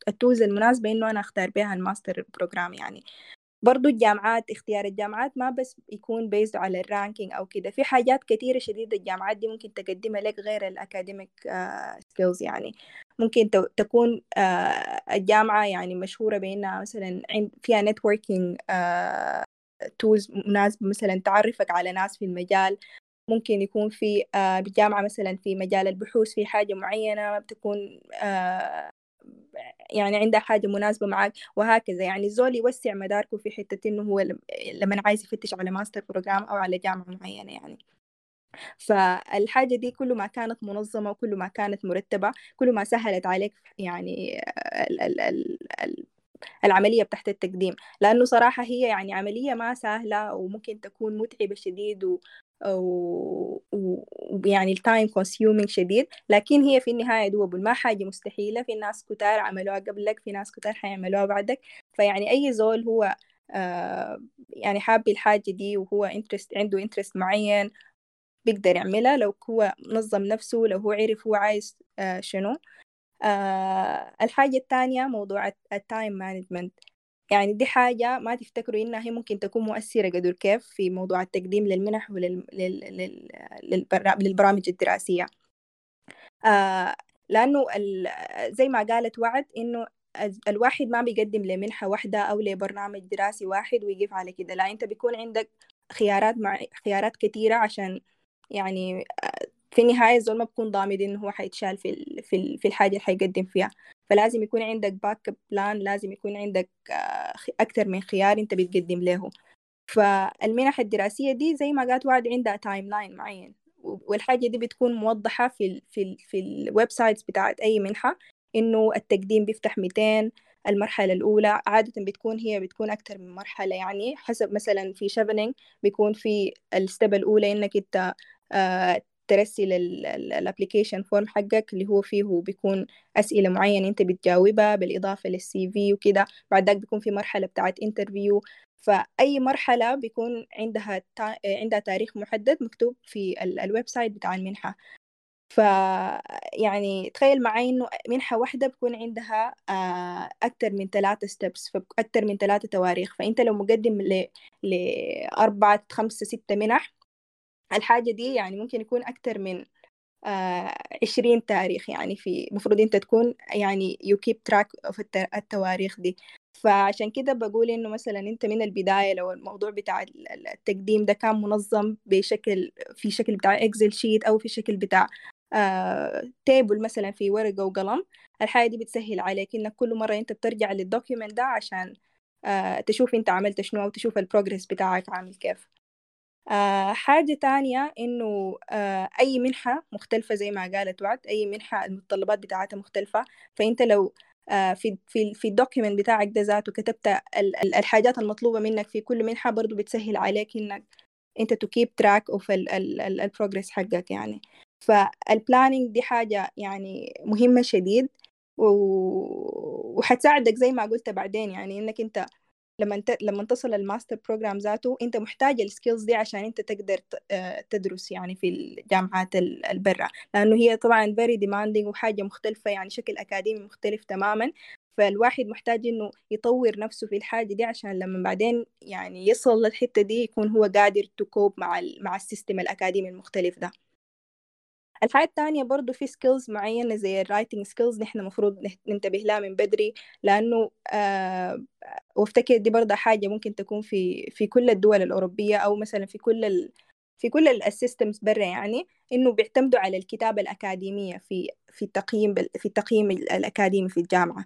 التوز المناسبة إنه أنا أختار بها الماستر بروجرام. يعني برضو الجامعات، اختيار الجامعات ما بس يكون based على الرانكينج أو كده، في حاجات كتيرة شديدة الجامعات دي ممكن تقدمها لك غير الأكاديميك آه سكيلز. يعني ممكن ت... تكون آه الجامعة يعني مشهورة بأنها مثلا عند... فيها networking آه tools مناسبة، مثلا تعرفك على ناس في المجال، ممكن يكون في بالجامعة مثلا في مجال البحوث في حاجة معينة بتكون يعني عنده حاجة مناسبة معاك وهكذا. يعني الزول يوسع مداركه في حتة إنه هو لما عايز يفتش على ماستر بروجرام أو على جامعة معينة يعني. فالحاجة دي كل ما كانت منظمة وكل ما كانت مرتبة كل ما سهلت عليك يعني ال ال ال ال العملية بتاعت التقديم، لأنه صراحة هي يعني عملية ما سهلة وممكن تكون متعبة شديد و ويعني التايم كونسيومينج شديد، لكن هي في النهاية دوبل، ما حاجة مستحيلة. في ناس كتار عملوها قبلك، في ناس كتار حيعملوها بعدك. فيعني أي زول هو آه يعني حابب الحاجة دي وهو انترست، عنده انترست معين بيقدر يعملها لو هو نظم نفسه، لو هو عرف هو عايز آه شنو. آه الحاجة الثانية موضوع التايم مانجمنت، يعني دي حاجة ما تفتكروا إنها هي ممكن تكون مؤثرة قدر كيف في موضوع التقديم للمنح ولل لل... للبرا... للبرامج الدراسية. آه لأنه ال... زي ما قالت وعد إنه الواحد ما بيقدم لمنحة واحدة أو لبرنامج دراسي واحد ويقف على كده، لا، أنت بيكون عندك خيارات مع خيارات كتيرة، عشان يعني في النهاية الزول ما بيكون ضامن إنه هو حيتشال في ال... في ال... في الحاجة اللي حيقدم فيها. فلازم يكون عندك باك اب بلان، لازم يكون عندك أكتر من خيار أنت بتقدم له. فالمنح الدراسية دي زي ما قالت وعد عندها تايم لاين معين، والحاجة دي بتكون موضحة في ال في ال في الويب سايتس بتاعت أي منحة، إنه التقديم بيفتح مئتين المرحلة الأولى. عادة بتكون هي بتكون أكتر من مرحلة، يعني حسب مثلا في شيفنينغ بيكون في الستيب الأولى إنك أنت ترسل الابليكيشن فورم حقك اللي هو فيه بيكون أسئلة معينة أنت بتجاوبها بالإضافة للسي في وكده. بعد ذلك بيكون في مرحلة بتاعت انترفيو. فأي مرحلة بيكون عندها تا... عندها تاريخ محدد مكتوب في ال... الويب سايت بتاع المنحة. ف يعني تخيل معي إنه منحة واحدة بيكون عندها أكتر من ثلاثة ستيبس، فأكتر من ثلاثة تواريخ. فأنت لو مقدم ل لأربعة خمسة ستة منح، الحاجة دي يعني ممكن يكون أكتر من عشرين آه تاريخ، يعني في مفروض أنت تكون يعني you keep track of التواريخ دي. فعشان كده بقول إنه مثلا أنت من البداية لو الموضوع بتاع التقديم ده كان منظم بشكل في شكل بتاع Excel sheet أو في شكل بتاع آه تيبل مثلا في ورقة وقلم، الحاجة دي بتسهل عليك إنك كل مرة أنت بترجع للdocument ده عشان آه تشوف أنت عملت شنو وتشوف البروجرس بتاعك عامل كيف. آه حاجة تانية إنه آه أي منحة مختلفة زي ما قالت وعد، أي منحة المتطلبات بتاعتها مختلفة. فأنت لو آه في في في الدوكيمنت بتاعك ده ذاته كتبت الحاجات المطلوبة منك في كل منحة، برضو بتسهل عليك إنك أنت تكيب تراك أو في البروجرس حقك يعني. فالبلانينج دي حاجة يعني مهمة شديد وحتساعدك زي ما قلت بعدين، يعني إنك أنت لما انت لما تصل الماستر بروجرام ذاته انت محتاج السكيلز دي عشان انت تقدر تدرس يعني في الجامعات البرة، لانه هي طبعا very demanding وحاجه مختلفه، يعني شكل اكاديمي مختلف تماما. فالواحد محتاج انه يطور نفسه في الحاجه دي عشان لما بعدين يعني يصل للحته دي يكون هو قادر تكوب مع مع السيستم الاكاديمي المختلف ده. الحاجة الثانية برضو في سكيلز معينة زي الرايتنج سكيلز نحن مفروض ننتبه لها من بدري، لأنه آه وافتكر دي برضو حاجة ممكن تكون في في كل الدول الأوروبية أو مثلا في كل ال في كل السيستمز برا، يعني إنه بيعتمدوا على الكتابة الأكاديمية في في التقييم في التقييم الأكاديمي في الجامعة.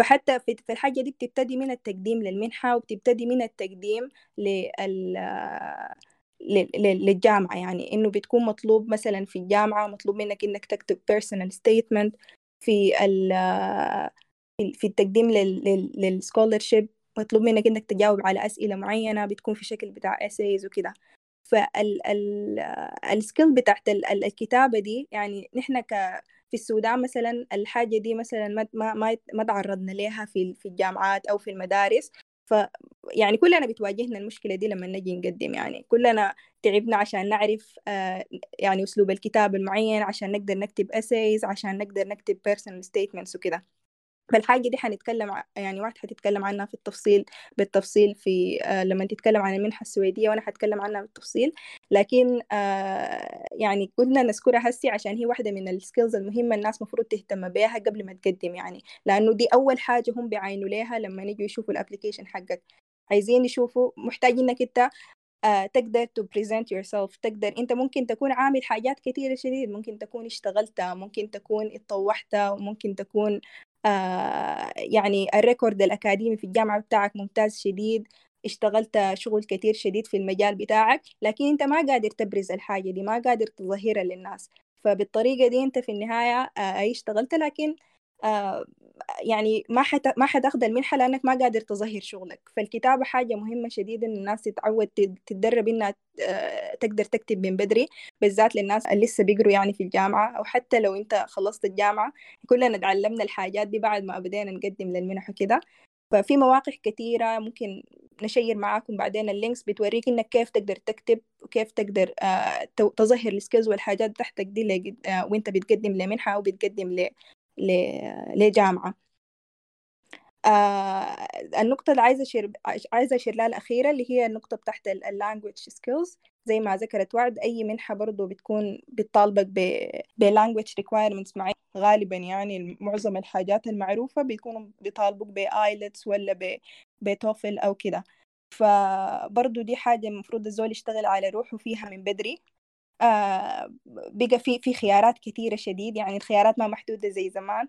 فحتى في الحاجة دي بتبتدي من التقديم للمنحة وبتبتدي من التقديم لل للجامعة، يعني إنه بتكون مطلوب مثلا في الجامعة مطلوب منك إنك تكتب personal statement في في التقديم لل scholarship، مطلوب منك إنك تجاوب على أسئلة معينة بتكون في شكل بتاع essays وكده. فال ال الskill بتاعت الكتابة دي يعني نحن ك في السودان مثلا الحاجة دي مثلا ما ما ما تعرضنا لها في في الجامعات أو في المدارس. ف يعني كلنا بتواجهنا المشكلة دي لما نجي نقدم، يعني كلنا تعبنا عشان نعرف آه يعني أسلوب الكتابة المعين عشان نقدر نكتب essays، عشان نقدر نكتب personal statements وكده. فالحاجة دي حنتكلم يعني وقت حتتكلم عنها في التفصيل بالتفصيل في آه لما تتكلم عن المنحة السويدية، وأنا حتكلم عنها بالتفصيل. لكن آه يعني قلنا نذكرها هسي عشان هي واحدة من السكيلز المهمة الناس مفروض تهتم بيها قبل ما تقدم، يعني لأنه دي أول حاجة هم بيعينوا لها لما يجوا يشوفوا الابليكيشن حقك. عايزين يشوفوا محتاجينك أنت آه تقدر to present yourself، تقدر أنت ممكن تكون عامل حاجات كتيرة شديد، ممكن تكون اشتغلتها، ممكن تكون اتطوحتها، وممكن تكون آه يعني الريكورد الأكاديمي في الجامعة بتاعك ممتاز شديد، اشتغلت شغل كتير شديد في المجال بتاعك، لكن انت ما قادر تبرز الحاجة دي، ما قادر تظهرها للناس. فبالطريقة دي انت في النهاية آه اشتغلت، لكن آه يعني ما حت... ما حتاخد المنحة لأنك ما قادر تظهر شغلك. فالكتابة حاجة مهمة شديد، إن الناس تتعود تتدرب إنها تقدر تكتب من بدري، بالذات للناس اللي لسه بيقروا يعني في الجامعة، أو حتى لو أنت خلصت الجامعة. كلنا تعلمنا الحاجات دي بعد ما بدينا نقدم للمنح وكده. ففي مواقع كتيرة ممكن نشير معاكم بعدين اللينكس، بتوريك إنك كيف تقدر تكتب وكيف تقدر تظهر السكيلز والحاجات تحتك دي وأنت بتقدم لمنحة أو بتقدم ل لجامعة. آه النقطة اللي عايزة أشير عايزة أشير لها الأخيرة، اللي هي النقطة بتاعت ال language skills. زي ما ذكرت وعد، أي منحة برضو بتكون بتطالبك ب language requirements معين غالبا، يعني معظم الحاجات المعروفة بيكونوا بيطالبوك ب آيلتس ولا ب بتوفل أو كده. فبرضو دي حاجة المفروض الزول يشتغل على روحه فيها من بدري. آه بقى في في خيارات كثيرة شديد، يعني الخيارات ما محدودة زي زمان.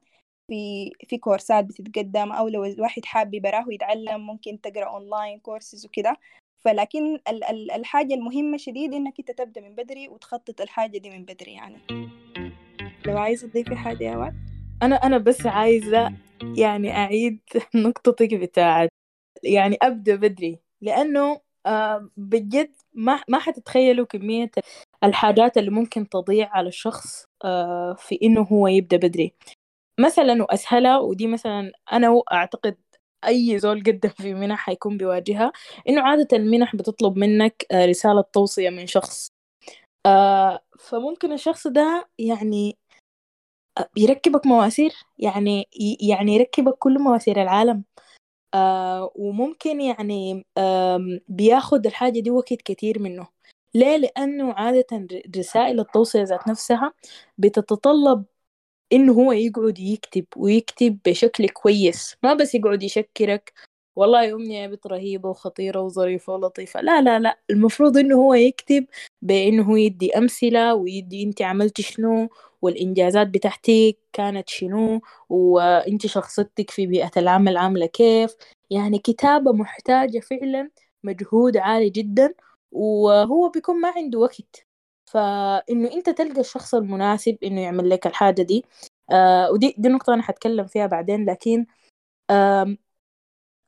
في في كورسات بتتقدم، أو لو الواحد حاب براه يتعلم ممكن تقرأ أونلاين كورسز وكده. فلكن ال- ال- الحاجة المهمة شديد إنك أنت تبدأ من بدري وتخطط الحاجة دي من بدري. يعني لو عايزة تضيفي حاجة يا وعد. أنا أنا بس عايزة يعني أعيد نقطتك بتاعت يعني أبدأ بدري، لأنه آه بجد ما ما حتتخيلوا كمية الحاجات اللي ممكن تضيع على الشخص آه في إنه هو يبدأ بدري. مثلا وأسهلها، ودي مثلا أنا وأعتقد أي زول قدم في منح هيكون بيواجهها، إنه عادة المنح بتطلب منك آه رسالة توصية من شخص، آه فممكن الشخص ده يعني يركبك مواسير، يعني يعني يركبك كل مواسير العالم، آه وممكن يعني آه بياخد الحاجة دي وقت كتير منه. ليه؟ لأنه عادة رسائل التوصية ذات نفسها بتتطلب إنه هو يقعد يكتب ويكتب بشكل كويس، ما بس يقعد يشكرك والله يا أمنية يا بنت رهيبة وخطيرة وظريفة ولطيفة. لا لا لا، المفروض إنه هو يكتب بإنه هو يدي أمثلة، ويدي أنت عملت شنو، والإنجازات بتاعتك كانت شنو، وأنت شخصيتك في بيئة العمل عاملة كيف. يعني كتابة محتاجة فعلا مجهود عالي جدا، وهو بيكون ما عنده وقت. فإنه أنت تلقى الشخص المناسب إنه يعمل لك الحاجة دي. آه ودي دي نقطة أنا هتكلم فيها بعدين. لكن آه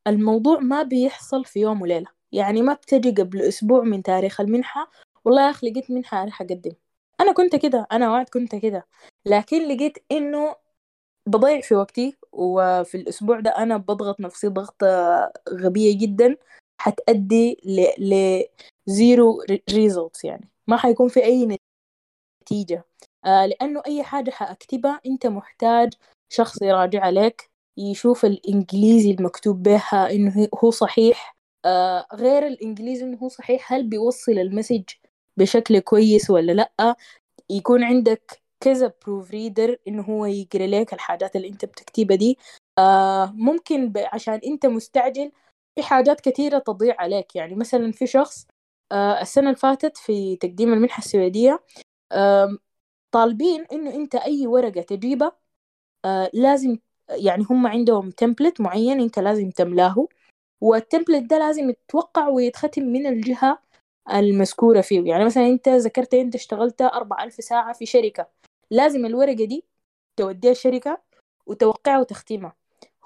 الموضوع ما بيحصل في يوم وليلة، يعني ما بتجي قبل أسبوع من تاريخ المنحة والله يا أخي لقيت منحة أروح أقدم. أنا كنت كده، أنا وعد كنت كده، لكن لقيت إنه بضيع في وقتي، وفي الأسبوع ده أنا بضغط نفسي ضغطة غبية جدا هتأدي ل زيرو ريزلتس، يعني ما حيكون في أي نتيجة. آه لأنه أي حاجة حأكتبها أنت محتاج شخص يراجع عليك، يشوف الإنجليزي المكتوب بها إنه هو صحيح، آه غير الإنجليزي إنه هو صحيح، هل بيوصل المسج بشكل كويس ولا لأ، يكون عندك كذا بروف ريدر إنه هو يقرأ لك الحاجات اللي أنت بتكتبها دي. آه ممكن عشان أنت مستعجل في حاجات كثيرة تضيع عليك. يعني مثلا في شخص آه السنة الفاتت في تقديم المنحة السويدية آه طالبين إنه أنت أي ورقة تجيبها آه لازم، يعني هم عندهم تمبلت معين أنت لازم تملاه، والتمبلت ده لازم يتوقع ويتختم من الجهة المذكورة فيه. يعني مثلا أنت ذكرت أنت اشتغلت أربع ألف ساعة في شركة، لازم الورقة دي توديها الشركة وتوقعها وتختيمها.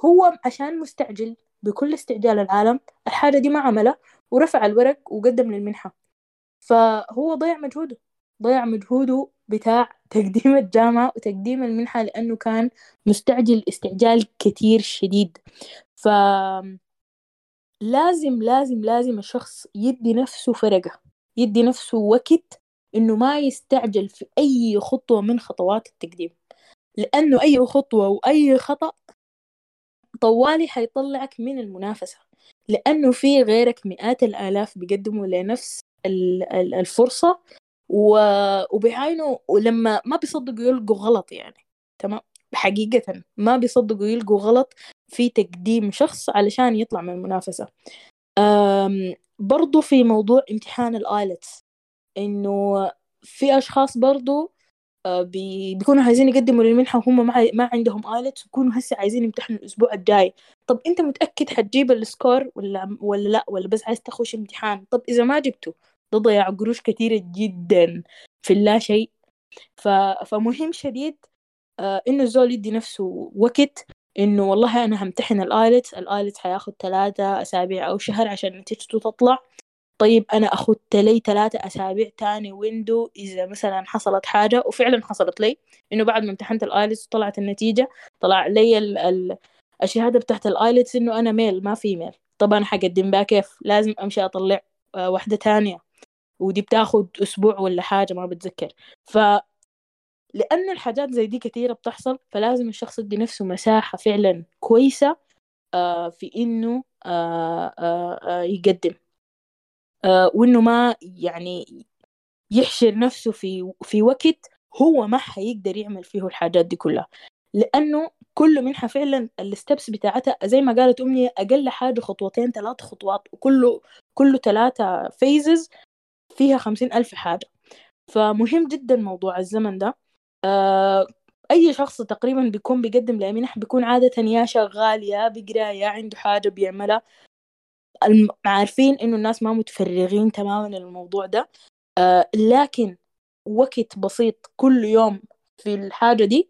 هو عشان مستعجل بكل استعجال العالم الحاجة دي ما عملها، ورفع الورق وقدم للمنحة، فهو ضيع مجهوده ضيع مجهوده بتاع تقديم الجامعة وتقديم المنحة، لأنه كان مستعجل استعجال كتير شديد. فلازم لازم لازم الشخص يدي نفسه فرقة، يدي نفسه وقت، إنه ما يستعجل في أي خطوة من خطوات التقديم، لأنه أي خطوة وأي خطأ طوالي حيطلعك من المنافسة، لأنه في غيرك مئات الآلاف بيقدموا لنفس الفرصة وبيعاينوا، ولما ما بيصدقوا يلقوا غلط، يعني تمام حقيقة ما بيصدقوا يلقوا غلط في تقديم شخص علشان يطلع من المنافسة. برضو في موضوع امتحان الآيلتس، إنه في أشخاص برضو آه بي... بيكونوا عايزين يقدموا للمنحة وهم ما, ما عندهم آيلتس، ويكونوا هسه عايزين يمتحنوا الأسبوع الجاي. طب أنت متأكد حتجيب السكور ولا ولا لا، ولا بس عايز تخش امتحان؟ طب إذا ما جبته ده ضيع قروش كتيرة جدا في اللا شيء. ف... فمهم شديد آه إنه الزول يدي نفسه وقت، إنه والله أنا همتحن الآيلتس، الآيلتس هياخد ثلاثة أسابيع أو شهر عشان نتيجته تطلع. طيب أنا أخدت لي ثلاثة أسابيع تاني ويندو إذا مثلا حصلت حاجة، وفعلا حصلت لي إنه بعد ما امتحنت الآيلتس وطلعت النتيجة طلع لي ال ال الشهادة بتاعت الآيلتس إنه أنا ميل ما في ميل. طب أنا حقدم بها كيف؟ لازم أمشي أطلع آه واحدة تانية، ودي بتاخد أسبوع ولا حاجة ما بتذكر. ف لأن الحاجات زي دي كتيرة بتحصل، فلازم الشخص يدي نفسه مساحة فعلا كويسة آه في إنه آه آه آه يقدم، آه وإنه ما يعني يحشر نفسه في في وقت هو ما حيقدر يعمل فيه الحاجات دي كلها، لأنه كل منحة فعلا الستبس بتاعتها زي ما قالت أمنية أقل حاجة خطوتين ثلاثة خطوات، وكله كله ثلاثة فيزز فيها خمسين ألف حاجة. فمهم جدا موضوع الزمن ده. آه، أي شخص تقريبا بيكون بيقدم لمنح بيكون عادة يا شغال يا بيقرأ يا عنده حاجة بيعملها. عارفين إنه الناس ما متفرغين تماما للموضوع ده، آه، لكن وقت بسيط كل يوم في الحاجة دي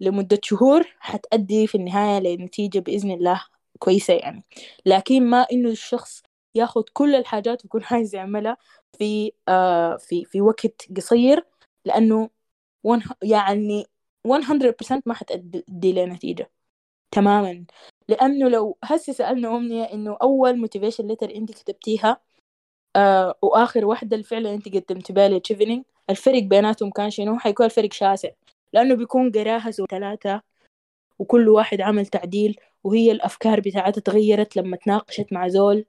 لمدة شهور هتأدي في النهاية لنتيجة بإذن الله كويسة يعني. لكن ما إنه الشخص ياخد كل الحاجات ويكون عايز يعملها في آه، في في وقت قصير، لأنه يعني مية بالمية ما حتأدي لنتيجة تماما. لأنه لو هسه سألنا أمنية إنه أول motivation letter أنت كتبتيها آه وآخر واحدة الفعلة أنت قدمت بها لتشيفنينغ، الفرق بيناتهم كان شنو؟ حيكون الفرق شاسع، لأنه بيكون قراها ثلاثة وكل واحد عمل تعديل، وهي الأفكار بتاعتها تغيرت لما تناقشت مع زول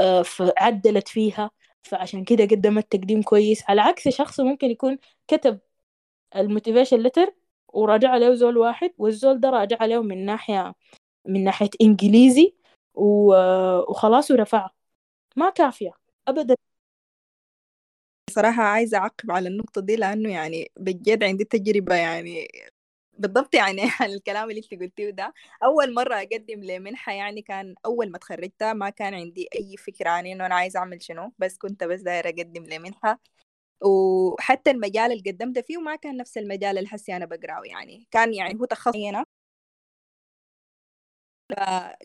آه فعدلت فيها، فعشان كده قدمت تقديم كويس، على عكس شخص ممكن يكون كتب الموتيفيشن لتر وراجع عليه زول واحد، والزول ده راجع عليه من ناحية من ناحية إنجليزي وخلاص ورفعه، ما كافية أبدا. صراحة عايزة أعقب على النقطة دي، لأنه يعني بجد عندي تجربة يعني بالضبط يعني عن الكلام اللي انت قلتيه ده. أول مرة أقدم لمنحة يعني كان أول ما تخرجت ما كان عندي أي فكرة عن إنه أنا عايزة أعمل شنو، بس كنت بس دايرة أقدم لمنحة، وحتى المجال اللي قدمت فيه وما كان نفس المجال اللي حسي أنا بقرأه، يعني كان يعني هو تخصصي أنا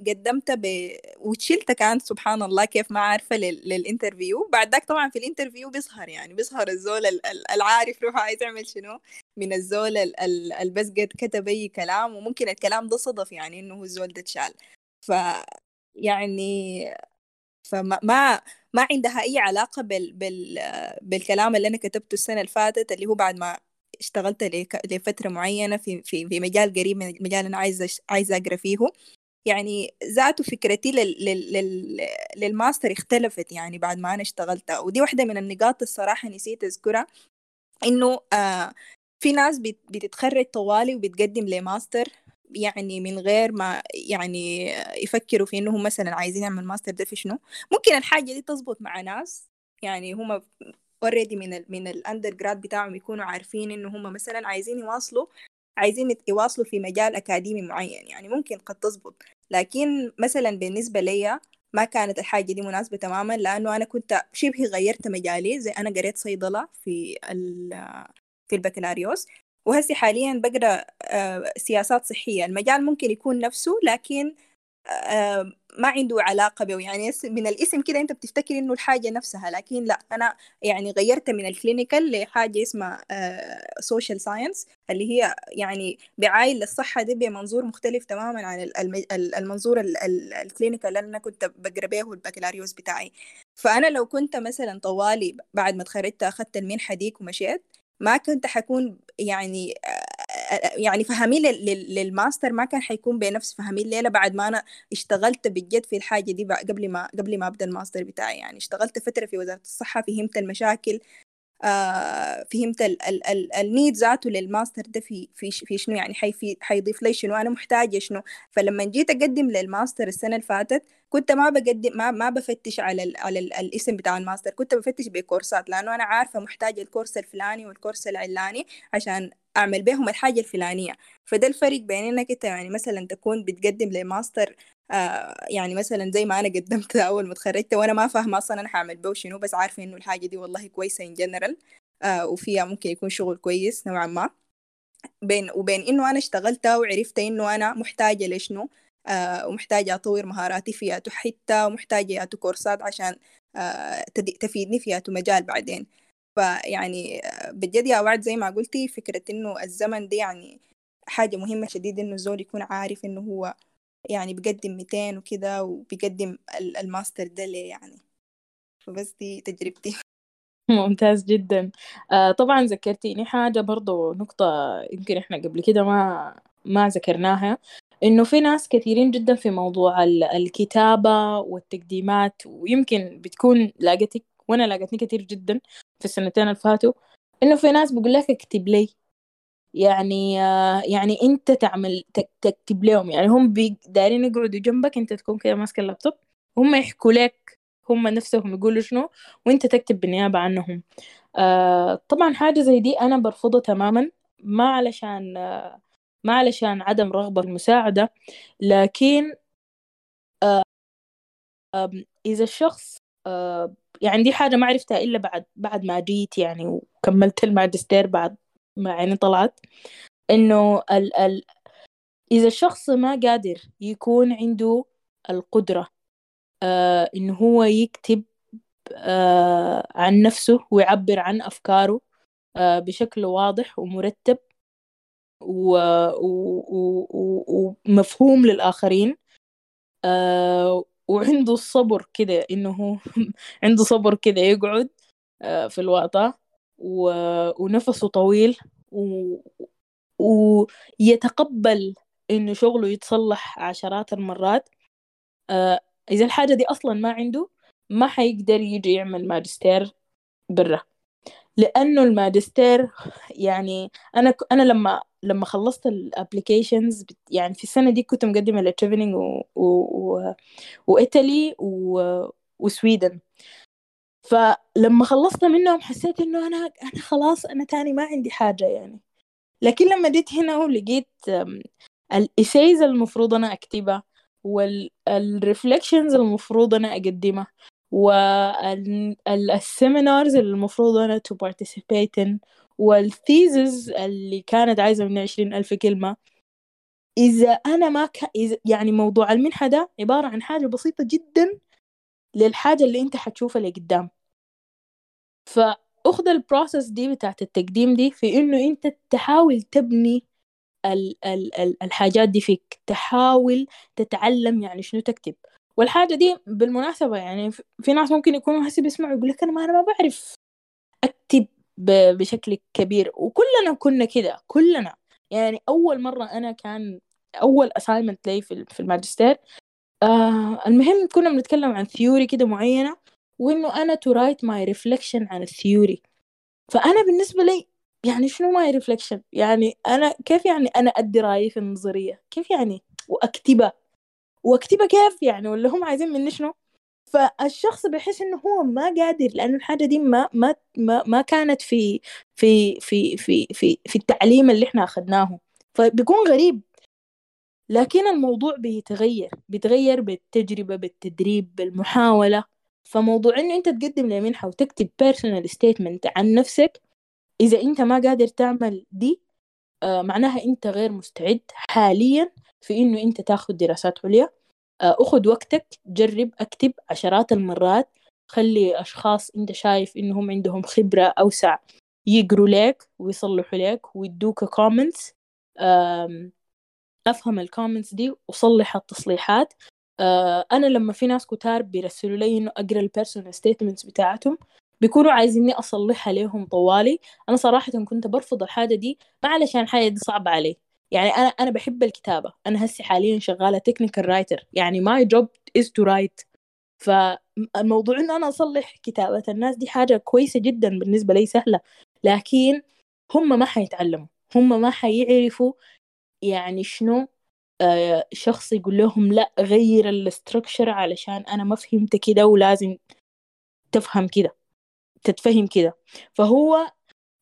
قدمت ب... وشلت كان سبحان الله كيف ما عارفة لل... للإنترفيو. بعد ذاك طبعا في الإنترفيو بيظهر يعني بيظهر الزول ال... العارف روح عايز يعمل شنو، من الزول ال... البس قد كتب أي كلام، وممكن الكلام ده صدف يعني إنه الزول ده تشال، ف يعني فما ما ما عندها أي علاقة بال... بال... بالكلام اللي أنا كتبته السنة الفاتت، اللي هو بعد ما اشتغلت لك... لفترة معينة في... في في مجال قريب من مجال أنا عايزة عايزة أقرأ فيه. يعني ذاته فكرتي لل... لل... للماستر اختلفت يعني بعد ما أنا اشتغلتها. ودي واحدة من النقاط الصراحة نسيت أذكرها، إنه آه في ناس بت... بتتخرج طوالي وبتقدم لماستر يعني من غير ما يعني يفكروا في إنهم مثلا عايزين يعمل ماستر ده في شنو. ممكن الحاجة دي تزبط مع ناس يعني هم already من ال... من الأندرجراد بتاعهم يكونوا عارفين إنه هم مثلا عايزين يواصلوا عايزين يواصلوا في مجال أكاديمي معين، يعني ممكن قد تزبط. لكن مثلا بالنسبة لي ما كانت الحاجة دي مناسبة تماما، لأنه أنا كنت شبه غيرت مجالي. زي أنا قريت صيدلة في في البكالوريوس، وهسي حاليا بقرأ سياسات صحية. المجال ممكن يكون نفسه لكن ما عنده علاقة به، يعني من الاسم كده أنت بتفتكر إنه الحاجة نفسها، لكن لا. أنا يعني غيرت من الكلينيكال لحاجة اسمها سوشيال ساينس، اللي هي يعني بعايل للصحة دي بمنظور مختلف تماما عن المنظور الكلينيكال اللي أنا كنت بقرأ به البكالوريوس بتاعي. فأنا لو كنت مثلا طوالي بعد ما تخرجت أخذت المنحة ديك ومشيت، ما كنت حكون يعني يعني فهمي للماستر ما كان حيكون بنفس فهمي الليلة. بعد ما أنا اشتغلت بجد في الحاجة دي قبل ما قبل ما أبدأ الماستر بتاعي، يعني اشتغلت فترة في وزارة الصحة، فهمت المشاكل، آه فهمت النيد ذاته للماستر ده في في في شنو، يعني حي حيضيف لي شنو، أنا محتاجة شنو. فلما جيت أقدم للماستر السنة الفاتت كنت ما بقدم ما ما بفتش على ال على ال الاسم بتاع الماستر، كنت بفتش بكورسات، لأنه أنا عارفة محتاجة الكورس الفلاني والكورس العلاني عشان أعمل بهم الحاجة الفلانية. فده الفرق بين إنك أنت يعني مثلا تكون بتقدم لماستر، آه يعني مثلا زي ما أنا قدمت أول ما اتخرجت وأنا ما فاهمة أصلا أنا هعمل به شنو، بس عارفة إنه الحاجة دي والله كويسة إن جنرال آه وفيها ممكن يكون شغل كويس نوعا ما، بين وبين إنه أنا اشتغلتها وعرفت إنه أنا محتاجة لشنو آه ومحتاجة أطور مهاراتي فيها حتة، ومحتاجة أتو كورسات عشان آه تفيدني فيها مجال بعدين. فيعني بجد يا وعد زي ما قلتي فكرة إنه الزمن دي يعني حاجة مهمة شديد، إنه الزول يكون عارف إنه هو يعني بيقدم مئتين وكده وبيقدم الماستر ده ليه يعني. فبس دي تجربتي. ممتاز جدا. آه طبعا ذكرتيني حاجة برضو، نقطة يمكن إحنا قبل كده ما ما ذكرناها، إنه في ناس كثيرين جدا في موضوع الكتابة والتقديمات، ويمكن بتكون لاقتك وأنا لاقتني كثير جدا في السنتين اللي فاتوا، إنه في ناس بقول لك اكتب لي، يعني يعني أنت تعمل تكتب لهم، يعني هم دايرين يقعدوا جنبك، أنت تكون كده ماسك اللابتوب هم يحكوا لك، هم نفسهم يقولوا شنو وأنت تكتب بالنيابة عنهم. آه طبعا حاجة زي دي أنا برفضها تماما، ما علشان آه ما علشان عدم رغبة المساعدة، لكن آه آه إذا الشخص آه يعني دي حاجة ما عرفتها إلا بعد بعد ما جيت يعني وكملت الماجستير بعد ما يعني طلعت، إنه ال ال إذا الشخص ما قادر يكون عنده القدرة آه إنه هو يكتب آه عن نفسه ويعبر عن أفكاره آه بشكل واضح ومرتب ومفهوم للآخرين، آه وعنده الصبر كده، إنه عنده صبر كده يقعد في الوقت ونفسه طويل ويتقبل إنه شغله يتصلح عشرات المرات. إذا الحاجة دي أصلا ما عنده، ما حيقدر يجي يعمل ماجستير برا، لأنه الماجستير يعني أنا أنا لما لما خلصت الابليكيشنز يعني في السنة دي كنت مقدمة لتشيفنينغ و... و... وإيطالي و... وسويدن، فلما خلصت منهم حسيت إنه أنا أنا خلاص أنا تاني ما عندي حاجة يعني. لكن لما جيت هنا ولقيت الإيسايز المفروض أنا أكتبها والريفلكشنز المفروض أنا أقدمها والسيمينارز اللي المفروض أنا to participate in والثيزز اللي كانت عايزة من عشرين ألف كلمة، إذا أنا ما ك... إذا... يعني موضوع المنحة ده عبارة عن حاجة بسيطة جدا للحاجة اللي أنت حتشوفها لقدام، فأخذ البروسس دي بتاعت التقديم دي في إنه أنت تحاول تبني ال... ال... ال... الحاجات دي فيك، تحاول تتعلم يعني شنو تكتب. والحاجة دي بالمناسبة يعني في ناس ممكن يكونوا هسي بيسمعوا يقول لك أنا ما أنا ما بعرف أكتب بشكل كبير، وكلنا كنا كده كلنا يعني. أول مرة أنا كان أول assignment لي في الماجستير، آه المهم كنا بنتكلم عن ثيوري كده معينة، وإنه أنا to write my reflection عن الثيوري. فأنا بالنسبة لي يعني شنو my reflection؟ يعني أنا كيف يعني أنا أدي رأيي في النظرية كيف يعني وأكتبه واكتبها كيف يعني، ولا هم عايزين مني شنو؟ فالشخص بيحس انه هو ما قادر، لانه الحاجه دي ما ما ما كانت في في في في في في التعليم اللي احنا اخذناه، فبيكون غريب. لكن الموضوع بيتغير بيتغير بالتجربه بالتدريب بالمحاوله. فموضوع انه انت تقدم لمنحه وتكتب بيرسونال ستيتمنت عن نفسك، اذا انت ما قادر تعمل دي آه معناها انت غير مستعد حاليا في إنه أنت تاخد دراسات عليا. أخذ وقتك، جرب، أكتب عشرات المرات، خلي أشخاص أنت شايف إنهم عندهم خبرة أوسع يقروا لك ويصلحوا لك ويدوك كومنتس، أفهم الكومنتس دي وصلح التصليحات. أنا لما في ناس كتار بيرسلوا لي إنه أقرأ البيرسونال ستيتمنتس بتاعتهم بيكونوا عايزيني أصلحها لهم طوالي. أنا صراحة كنت برفض الحاجة دي، ما علشان حاجة دي صعبة علي، يعني أنا أنا بحب الكتابة. أنا هسي حاليا شغالة تكنيكال رايتر، يعني my job is to write. فالموضوع إن أنا أصلح كتابة الناس دي حاجة كويسة جدا بالنسبة لي، سهلة. لكن هم ما حيتعلموا، هم ما حيعرفوا يعني شنو آه شخص يقول لهم لا غير الاستركشر علشان أنا ما فهمت كده ولازم تفهم كده تتفهم كده. فهو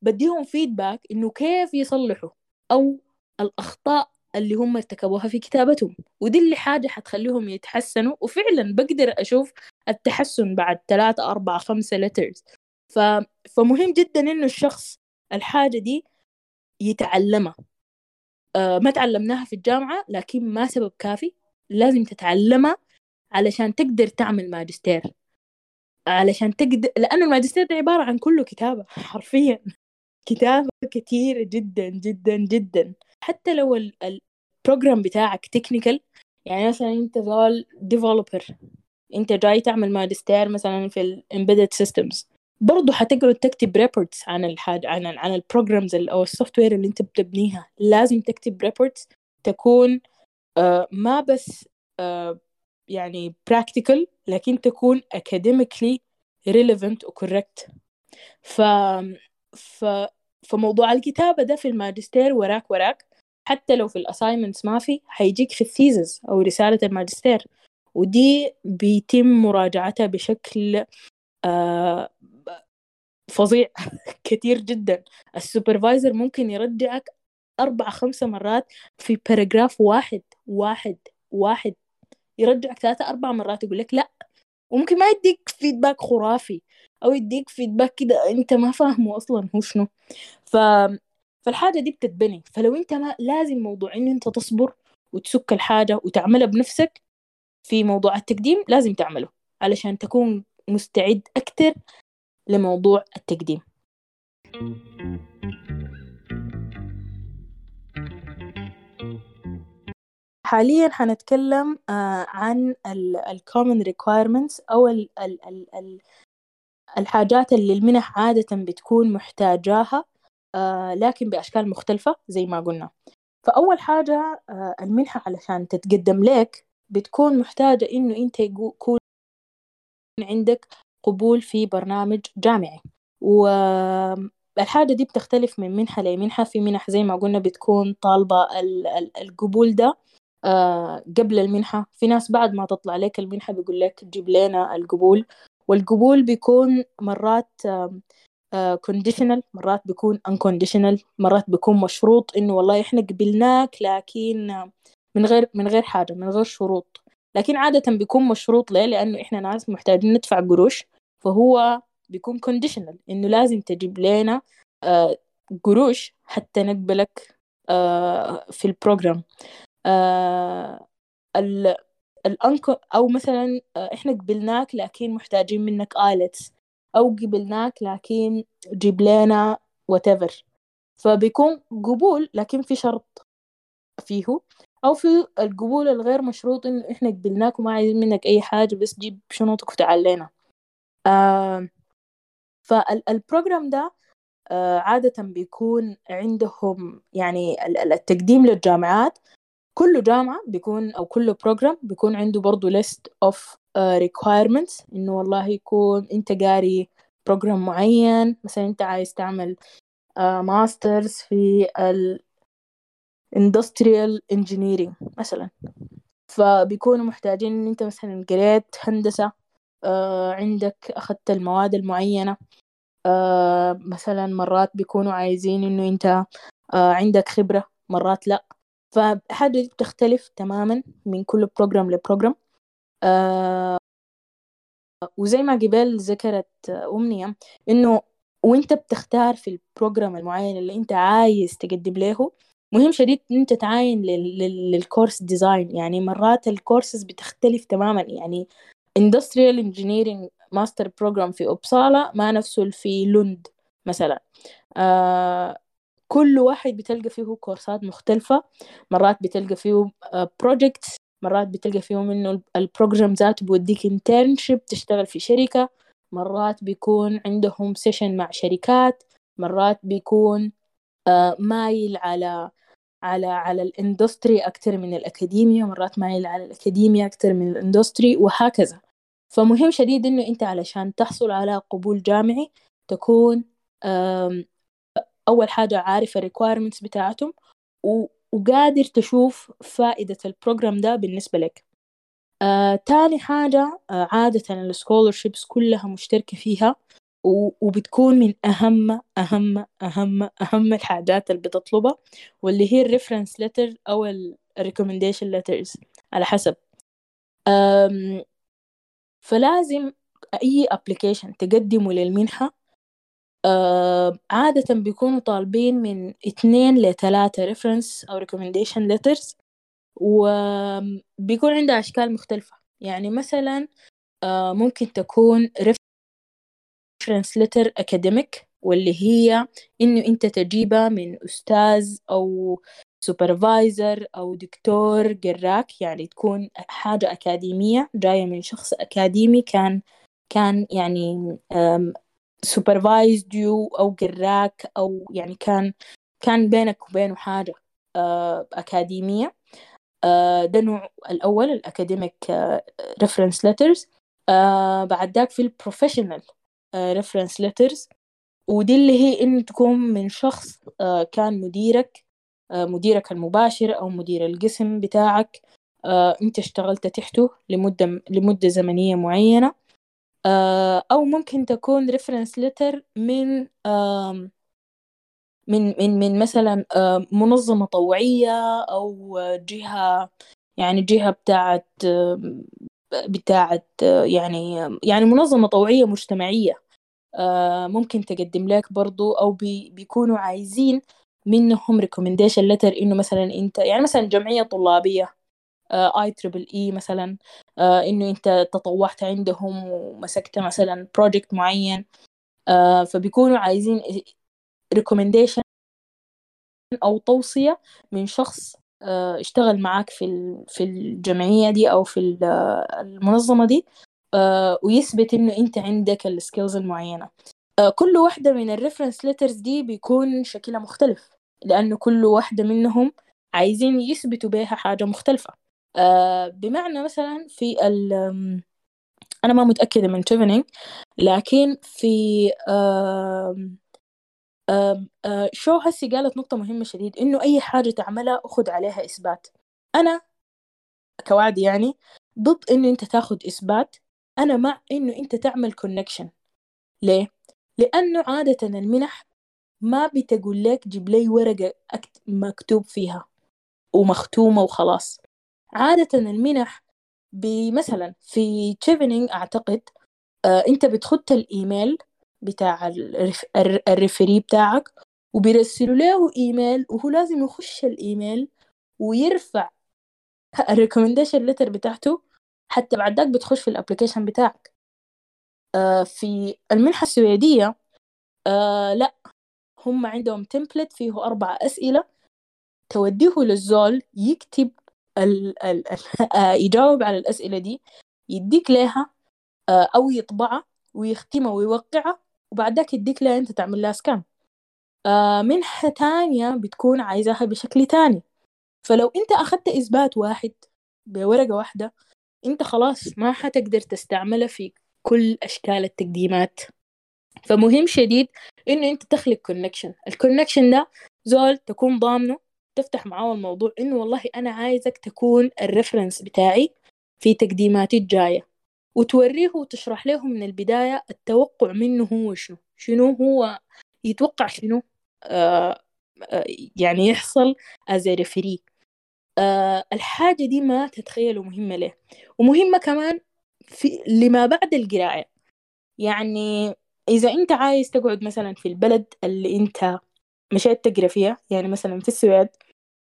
بديهم فيدباك إنه كيف يصلحوا أو الأخطاء اللي هم ارتكبوها في كتابتهم، ودي اللي حاجة حتخليهم يتحسنوا. وفعلا بقدر أشوف التحسن بعد ثلاثة أربعة خمسة letters. ف... فمهم جدا إنه الشخص الحاجة دي يتعلمها. أه ما تعلمناها في الجامعة، لكن ما سبب كافي، لازم تتعلمها علشان تقدر تعمل ماجستير، علشان تقدر، لأنه الماجستير ده عبارة عن كله كتابة، حرفيا كتابة كتير جدا جدا جدا. حتى لو البروجرام بتاعك تكنيكال، يعني مثلا انت ظل ديفلوبر، انت جاي تعمل ماجستير مثلا في الامبيدد سيستمز، برضه هتقعد تكتب ريبورتس عن الحاجة، عن عن البروجرامز او السوفت وير اللي انت بتبنيها. لازم تكتب ريبورتس تكون آه ما بس آه يعني practical، لكن تكون academically relevant و correct. ف... ف... فموضوع الكتابة ده في الماجستير وراك وراك، حتى لو في الأسايمنتس ما في، هيجيك في الثيزز أو رسالة الماجستير، ودي بيتم مراجعتها بشكل آه فظيع كتير جدا. السوبرفايزر ممكن يرجعك أربع خمسة مرات في باراجراف واحد واحد واحد، يرجعك ثلاثة أربع مرات يقول لك لا، وممكن ما يديك فيدباك خرافي أو يديك فيدباك كده أنت ما فاهمه أصلا هو شنو. ف... فالحاجة دي بتتبني. فلو أنت ما لازم موضوع إنه أنت تصبر وتسك الحاجة وتعملها بنفسك في موضوع التقديم، لازم تعمله علشان تكون مستعد أكتر لموضوع التقديم. حاليا هنتكلم عن ال common requirements أو ال ال ال ال الحاجات اللي المنح عادة بتكون محتاجاها، لكن بأشكال مختلفة زي ما قلنا. فأول حاجة المنحة علشان تتقدم لك بتكون محتاجة إنه أنت يكون عندك قبول في برنامج جامعي، والحاجة دي بتختلف من منحة لمنحة. في منح زي ما قلنا بتكون طالبة القبول ده آه قبل المنحة، في ناس بعد ما تطلع لك المنحة بيقول لك جيب لنا القبول، والقبول بيكون مرات آه آه conditional، مرات بيكون unconditional، مرات بيكون مشروط إنه والله إحنا قبلناك لكن من غير من غير حاجة، من غير شروط. لكن عادة بيكون مشروط ليه؟ لأنه إحنا ناس محتاجين ندفع قروش، فهو بيكون conditional إنه لازم تجيب لنا آه قروش حتى نقبلك آه في البروجرام. آه ال الأنكو أو مثلا آه إحنا قبلناك لكن محتاجين منك آيلتس، أو قبلناك لكن جيب لنا whatever. فبيكون قبول لكن في شرط فيه، أو في القبول الغير مشروط إنه إحنا قبلناك وما عايزين منك أي حاجة، بس جيب شنطك وتعال لنا. آه فالبروجرام ده آه عادة بيكون عندهم يعني التقديم للجامعات، كل جامعة بيكون أو كل بروجرام بيكون عنده برضو list of uh, requirements، إنه والله يكون أنت قاري بروجرام معين، مثلا أنت عايز تعمل ماسترز uh, في ال industrial engineering مثلا، فبيكونوا محتاجين إن أنت مثلا قريت هندسة، uh, عندك أخذت المواد المعينة. uh, مثلا مرات بيكونوا عايزين إنه أنت uh, عندك خبرة، مرات لأ. فحاجة دي بتختلف تماما من كل بروجرام لبروجرام. آه وزي ما جبال ذكرت أمنية، إنه وإنت بتختار في البروجرام المعين اللي أنت عايز تقدم له، مهم شديد إن أنت تعاين للكورس ديزاين. يعني مرات الكورسز بتختلف تماما، يعني Industrial Engineering Master Program في أوبسالا ما نفسه في لند مثلا. آه كل واحد بتلقى فيه كورسات مختلفة، مرات بتلقى فيه projects، مرات بتلقى فيه منه البروجرام ذات بوديك internship تشتغل في شركة، مرات بيكون عندهم سيشن مع شركات، مرات بيكون مايل على على على الاندستري أكتر من الأكاديمية، مرات مايل على الأكاديمية أكتر من الاندستري، وهكذا. فمهم شديد إنه أنت علشان تحصل على قبول جامعي تكون أول حاجة عارفة requirements بتاعتهم، وقادر تشوف فائدة البروجرام ده بالنسبة لك. آه، تاني حاجة آه، عادة ال scholarships كلها مشتركة فيها وبتكون من أهم أهم أهم أهم الحاجات اللي بتطلبها، واللي هي الريفرنس لتر أو الريكومنديشن لترز على حسب. فلازم أي أبليكيشن تقدمه للمنحة عادة بيكونوا طالبين من اثنين لثلاثة ريفرنس أو ريكومنديشن لترز، وبيكون عندها أشكال مختلفة. يعني مثلا ممكن تكون reference letter academic، واللي هي إنه أنت تجيبها من أستاذ أو supervisor أو دكتور جراك، يعني تكون حاجة أكاديمية جاية من شخص أكاديمي كان كان يعني supervised you أو جراك، أو يعني كان كان بينك وبينه حاجة أكاديمية. ده نوع الأول الأكاديميك ريفرنس ليترز. بعد ذاك في البروفيشنال ريفرنس ليترز، ودي اللي هي إن تكون من شخص uh, كان مديرك uh, مديرك المباشر أو مدير القسم بتاعك، uh, أنت اشتغلت تحته لمدة لمدة زمنية معينة. uh, أو ممكن تكون ريفرنس ليتر من uh, من من من مثلا منظمة طوعية أو جهة، يعني جهة بتاعت بتاعت يعني يعني منظمة طوعية مجتمعية ممكن تقدم لك برضو، أو بي بيكونوا عايزين منهم recommendation letter إنه مثلا أنت يعني مثلا جمعية طلابية آي تريبل إي مثلا، إنه أنت تطوعت عندهم ومسكت مثلا project معين، فبيكونوا عايزين recommendation أو توصية من شخص اشتغل معاك في في الجمعية دي أو في المنظمة دي، ويثبت إنه أنت عندك السكيلز المعينة. كل واحدة من الريفرنس ليترز دي بيكون شكلها مختلف، لأنه كل واحدة منهم عايزين يثبتوا بيها حاجة مختلفة. بمعنى مثلا في ال أنا ما متأكدة من تشيفنينغ، لكن في آه آه شو هسي قالت نقطة مهمة شديد، إنه أي حاجة تعملها أخذ عليها إثبات. أنا كوعد يعني ضد إنه أنت تاخد إثبات، أنا مع إنه أنت تعمل كونكشن. ليه؟ لأنه عادة المنح ما بتقول لك جيب لي ورقة مكتوب فيها ومختومة وخلاص. عادة المنح بمثلا في تشيفنينغ أعتقد آه أنت بتخدت الإيميل بتاع الريفري بتاعك وبيرسلوا له ايميل، وهو لازم يخش الايميل ويرفع الريكومنديشن لتر بتاعته، حتى بعد ذاك بتخش في الابليكيشن بتاعك. آه في المنحة السويدية آه لا، هم عندهم تمبلت فيه أربع أسئلة توديه للزول يكتب ال ال آه يجاوب على الأسئلة دي، يديك لها آه أو يطبعها ويختمها ويوقعها، وبعد ذاك يديك لها أنت تعمل لها سكان. آه منحة تانية بتكون عايزاها بشكل تاني، فلو أنت أخذت إثبات واحد بورقة واحدة أنت خلاص ما حتقدر تستعملها في كل أشكال التقديمات. فمهم شديد إنه أنت تخلق كونكشن. الكونكشن ده زول تكون ضامنه، تفتح معاه الموضوع إنه والله أنا عايزك تكون الريفرنس بتاعي في تقديماتي الجاية، وتوريه وتشرح له من البداية التوقع منه هو شنو شنو هو يتوقع شنو آه آه يعني يحصل as a referee. آه الحاجة دي ما تتخيلوا مهمة ليه، ومهمة كمان في لما بعد القراءة. يعني إذا أنت عايز تقعد مثلا في البلد اللي أنت مشيت تقرأ فيها، يعني مثلا في السويد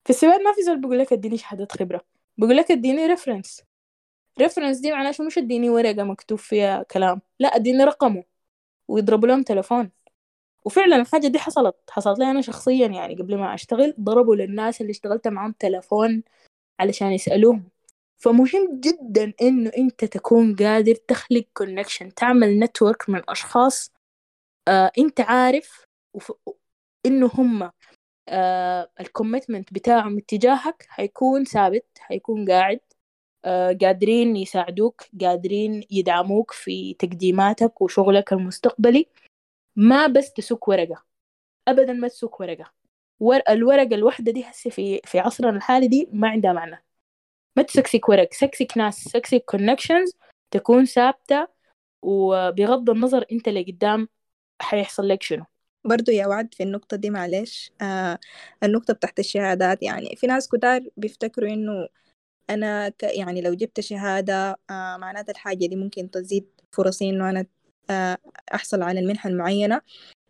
في السويد ما في زول بيقول لك اديني شهادة خبرة، بيقول لك اديني ريفرنس. ريفرنس دي معناها شو؟ مش اديني ورقة مكتوب فيها كلام، لا اديني رقمه ويضربوا لهم تلفون. وفعلا الحاجة دي حصلت حصلت لي أنا شخصيا، يعني قبل ما أشتغل ضربوا للناس اللي اشتغلت معهم تلفون علشان يسألوهم. فمهم جدا إنه أنت تكون قادر تخلق كونكشن، تعمل نتورك من أشخاص آه أنت عارف وف... إنه هم آه الكوميتمنت بتاعهم اتجاهك هيكون ثابت، هيكون قاعد قادرين يساعدوك، قادرين يدعموك في تقديماتك وشغلك المستقبلي. ما بس تسوق ورقة، أبدا ما تسوق ورقة. الورقة الوحدة دي هسه في في عصرنا الحالي دي ما عندها معنى. ما تسكسك ورق، سكسك ناس، سكسك كونكشنز تكون ثابتة، وبغض النظر أنت اللي قدام حيحصل لك شنو. برضو يا وعد في النقطة دي معلش آه النقطة بتاعت الشهادات، يعني في ناس كتار بيفتكروا إنه أنا ك... يعني لو جبت شهادة آه معناتها الحاجة دي ممكن تزيد فرصي إنه أنا آه أحصل على المنحة المعينة.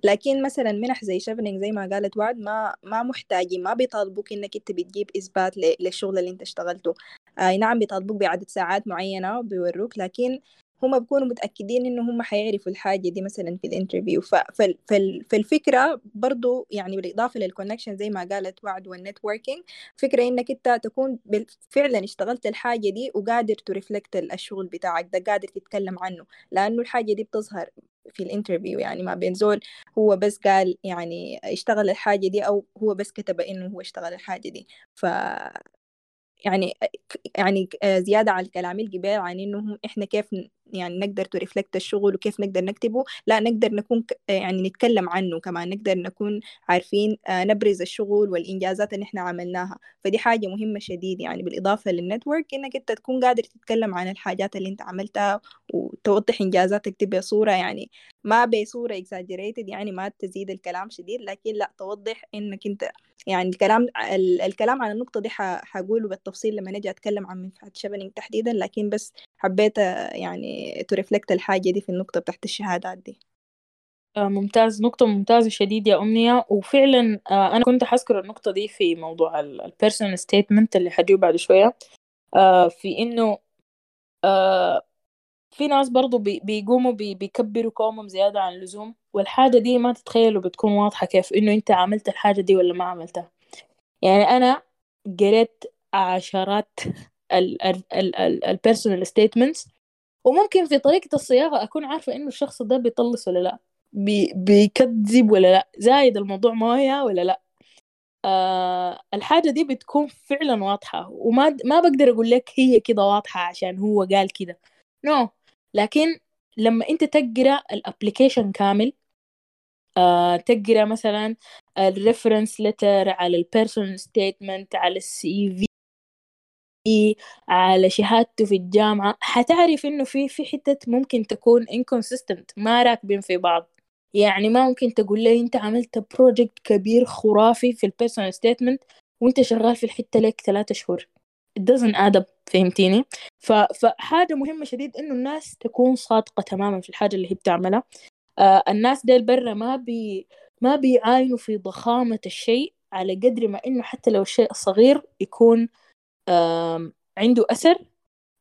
لكن مثلا منح زي تشيفنينغ زي ما قالت وعد ما ما محتاجين، ما بيطالبوك إنك أنت بتجيب إثبات ل... للشغل اللي أنت اشتغلته. آه نعم بيطالبوك بعدد ساعات معينة بيوروك، لكن هم بيكونوا متأكدين إنه هم حيعرفوا الحاجة دي مثلا في الانترفيو. فالفكرة برضو يعني بالإضافة للكونكشن زي ما قالت وعد والنتوركينج، فكرة إنك أنت تكون فعلا اشتغلت الحاجة دي وقادر ترفلكت الشغل بتاعك ده، قادر تتكلم عنه، لأنه الحاجة دي بتظهر في الانترفيو. يعني ما بينزول هو بس قال يعني اشتغل الحاجة دي أو هو بس كتب إنه هو اشتغل الحاجة دي. ف يعني يعني زيادة على الكلام الجبال عن إنه إحنا كيف يعني نقدر ترفلكت الشغل وكيف نقدر نكتبه، لا نقدر نكون يعني نتكلم عنه كمان، نقدر نكون عارفين نبرز الشغل والإنجازات اللي إحنا عملناها. فدي حاجة مهمة شديد، يعني بالإضافة للنتورك إنك أنت تكون قادر تتكلم عن الحاجات اللي أنت عملتها وتوضح إنجازاتك، تبقى صورة يعني ما بصورة exaggerated، يعني ما تزيد الكلام شديد، لكن لا توضح إنك أنت يعني الكلام الكلام عن النقطة دي حقوله بالتفصيل لما نجي أتكلم عن منفعة تشيفنينغ تحديدا، لكن بس حبيت يعني ترفلكت الحاجة دي في النقطة بتاعت الشهادات دي. ممتاز، نقطة ممتازة شديد يا أمنية. وفعلا أنا كنت حذكر النقطة دي في موضوع ال personal statement اللي حجيبه بعد شوية، في إنه في ناس برضو بيقوموا بيكبروا قومهم زيادة عن اللزوم، والحاجة دي ما تتخيلوا بتكون واضحة كيف إنه أنت عملت الحاجة دي ولا ما عملتها. يعني أنا قريت عشرات ال ال ال ال ال personal statements، وممكن في طريقة الصياغة أكون عارفة إنه الشخص ده بيطلص ولا لا، بي بيكذب ولا لا، زايد الموضوع مويه ولا لا. آه الحاجة دي بتكون فعلا واضحة، وما ما بقدر أقول لك هي كده واضحة عشان هو قال كده نو no. لكن لما أنت تقرأ الابليكيشن كامل، آه تقرأ مثلا الريفرنس لتر على البيرسونال ستيتمنت على السي في على شهادته في الجامعة، هتعرف إنه في في حتة ممكن تكون inconsistent، ما راكبين في بعض. يعني ما ممكن تقول لي أنت عملت بروجكت كبير خرافي في البيرسونال ستيتمنت وأنت شغال في الحتة لك ثلاثة شهور، it doesn't add up، فهمتيني؟ فحاجة مهمة شديد إنه الناس تكون صادقة تماما في الحاجة اللي هي بتعملها. آه الناس ديل برا ما بي ما بيعاينوا في ضخامة الشيء على قدر ما إنه حتى لو الشيء صغير يكون عنده أثر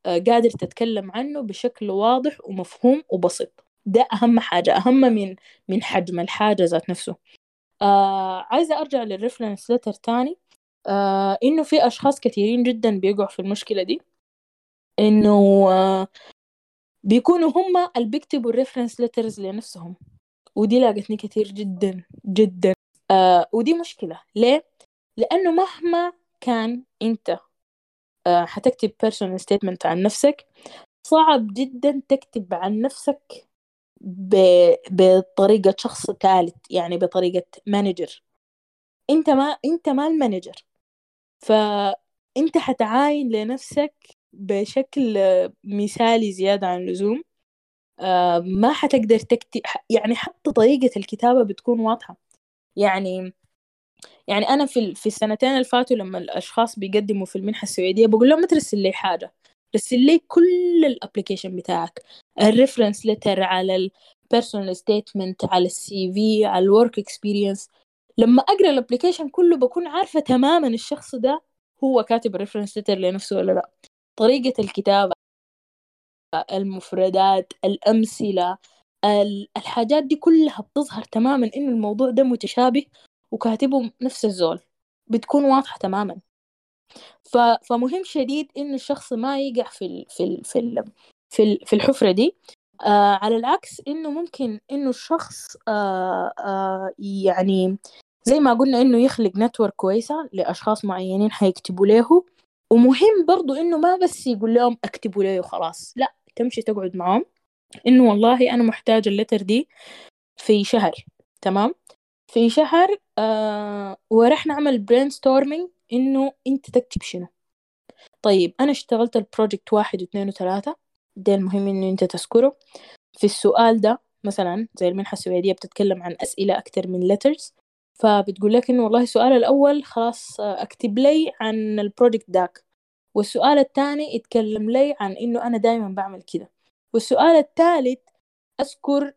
قادر تتكلم عنه بشكل واضح ومفهوم وبسيط. ده أهم حاجة، أهم من من حجم الحاجة ذات نفسه. آه عايزة أرجع للريفرنس لتر تاني، آه إنه في أشخاص كثيرين جدا بيقعوا في المشكلة دي، إنه آه بيكونوا هم اللي بيكتبوا الريفرنس لترز لنفسهم، ودي لاقتني كثير جدا جدا. آه ودي مشكلة. ليه؟ لأنه مهما كان أنت هتكتب personal statement عن نفسك، صعب جدا تكتب عن نفسك ب... بطريقة شخص ثالث، يعني بطريقة مانجر. انت ما انت ما المانجر، فانت هتعاين لنفسك بشكل مثالي زيادة عن اللزوم. ما هتقدر تكتب، يعني حتى طريقة الكتابة بتكون واضحة. يعني يعني أنا في في السنتين اللي فاتوا لما الأشخاص بيقدموا في المنحة السويدية بقول لهم ما ترسل لي حاجة، رسل لي كل الابليكيشن بتاعك، الريفرنس لتر على البيرسونال ستيتمنت على السي في على الورك اكسبيرينس. لما أقرأ الابليكيشن كله بكون عارفة تماما الشخص ده هو كاتب الريفرنس لتر لنفسه ولا لا، طريقة الكتابة، المفردات، الأمثلة، الحاجات دي كلها بتظهر تماما إن الموضوع ده متشابه وكاتبه نفس الزول، بتكون واضحة تماما. ف... فمهم شديد إن الشخص ما يقع في ال... في ال... في ال... في, ال... في الحفرة دي. آه على العكس إنه ممكن إنه الشخص آه آه يعني زي ما قلنا إنه يخلق نتورك كويسة لأشخاص معينين هيكتبوا له، ومهم برضو إنه ما بس يقول لهم اكتبوا له خلاص، لا تمشي تقعد معهم إنه والله أنا محتاج اللتر دي في شهر، تمام؟ في شهر آه ورح نعمل brainstorming إنه أنت تكتب شنو. طيب أنا اشتغلت البروجكت واحد واثنين وثلاثة، ده المهم إنه أنت تذكره. في السؤال ده مثلا زي المنحة السويدية بتتكلم عن أسئلة أكتر من letters، فبتقول لك إنه والله السؤال الأول خلاص أكتب لي عن البروجكت داك، والسؤال الثاني يتكلم لي عن إنه أنا دايما بعمل كده، والسؤال الثالث أذكر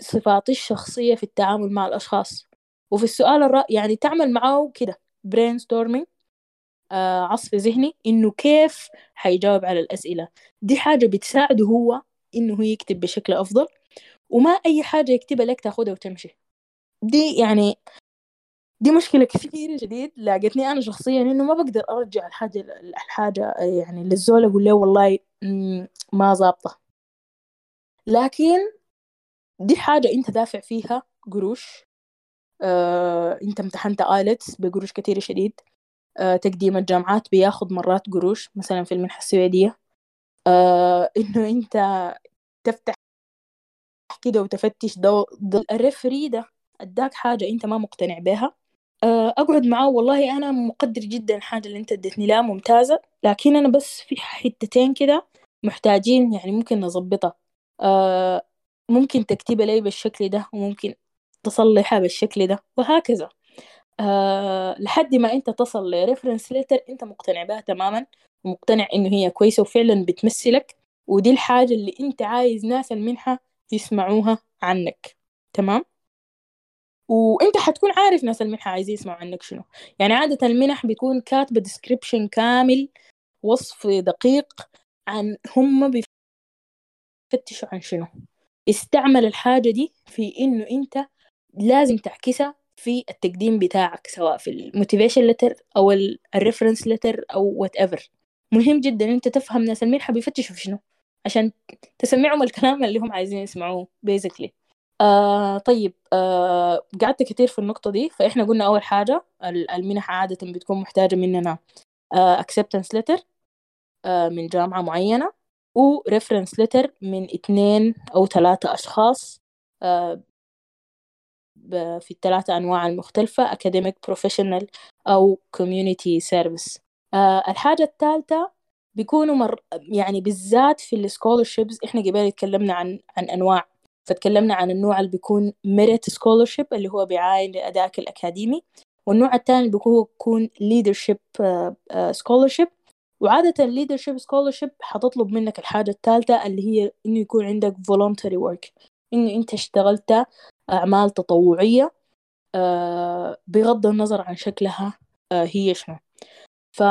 صفاتي الشخصية في التعامل مع الأشخاص، وفي السؤال الرا يعني تعمل معه كده brainstorming آه عصف ذهني إنه كيف حيجاوب على الأسئلة دي. حاجة بتساعده هو إنه هو يكتب بشكل أفضل، وما أي حاجة يكتبها لك تاخدها وتمشي. دي يعني دي مشكلة كثيرة جديد لاقتني أنا شخصيا، إنه ما بقدر أرجع الحاجة الحاجة يعني للزول أقول له والله ما ظابطة، لكن دي حاجة أنت دافع فيها قروش. آه، أنت امتحنت آيلتس بقروش كتير شديد. آه، تقديم الجامعات بياخد مرات قروش مثلا في المنحة السويدية. آه، إنه أنت تفتح كده وتفتش ضوء الريفري ده أداك حاجة أنت ما مقتنع بها، آه، أقعد معاه والله أنا مقدر جدا الحاجة اللي أنت ادتني لها ممتازة، لكن أنا بس في حتتين كده محتاجين يعني ممكن نظبطها، آه، ممكن تكتبها لي بالشكل ده وممكن تصلحها بالشكل ده وهكذا، أه لحد ما انت تصل لريفرنس ليتر انت مقتنع بها تماما ومقتنع انه هي كويسه وفعلا بتمثلك، ودي الحاجه اللي انت عايز ناس المنحه يسمعوها عنك. تمام، وانت حتكون عارف ناس المنحه عايزين يسمعوا عنك شنو. يعني عاده المنح بيكون كاتبه ديسكريبشن كامل، وصف دقيق عن هم بيفتشوا عن شنو. استعمل الحاجه دي في انه انت لازم تعكسها في التقديم بتاعك، سواء في الموتيفيشن لتر او الريفرنس لتر او وات ايفر. مهم جدا انت تفهم ناس المنحه بيفتشوا في شنو عشان تسمعهم الكلام اللي هم عايزين يسمعوه بيزيكلي. آه طيب، آه قعدت كتير في النقطه دي. فاحنا قلنا اول حاجه المنح عاده بتكون محتاجه مننا اكسبتنس آه لتر آه من جامعه معينه، وريفرنس لتر من اثنين او ثلاثه اشخاص آه في الثلاثة أنواع المختلفة، academic professional أو community service. آه الحاجة الثالثة بيكونوا مر... يعني بالذات في السكولرشيبز، إحنا قبل اتكلمنا عن عن أنواع، فتكلمنا عن النوع اللي بيكون merit scholarship اللي هو بيعاين لأدائك الأكاديمي، والنوع الثاني بيكون يكون leadership scholarship. وعادة leadership scholarship هتطلب منك الحاجة الثالثة اللي هي إنه يكون عندك voluntary work، إنه أنت اشتغلت أعمال تطوعية بغض النظر عن شكلها هي شنو. ف...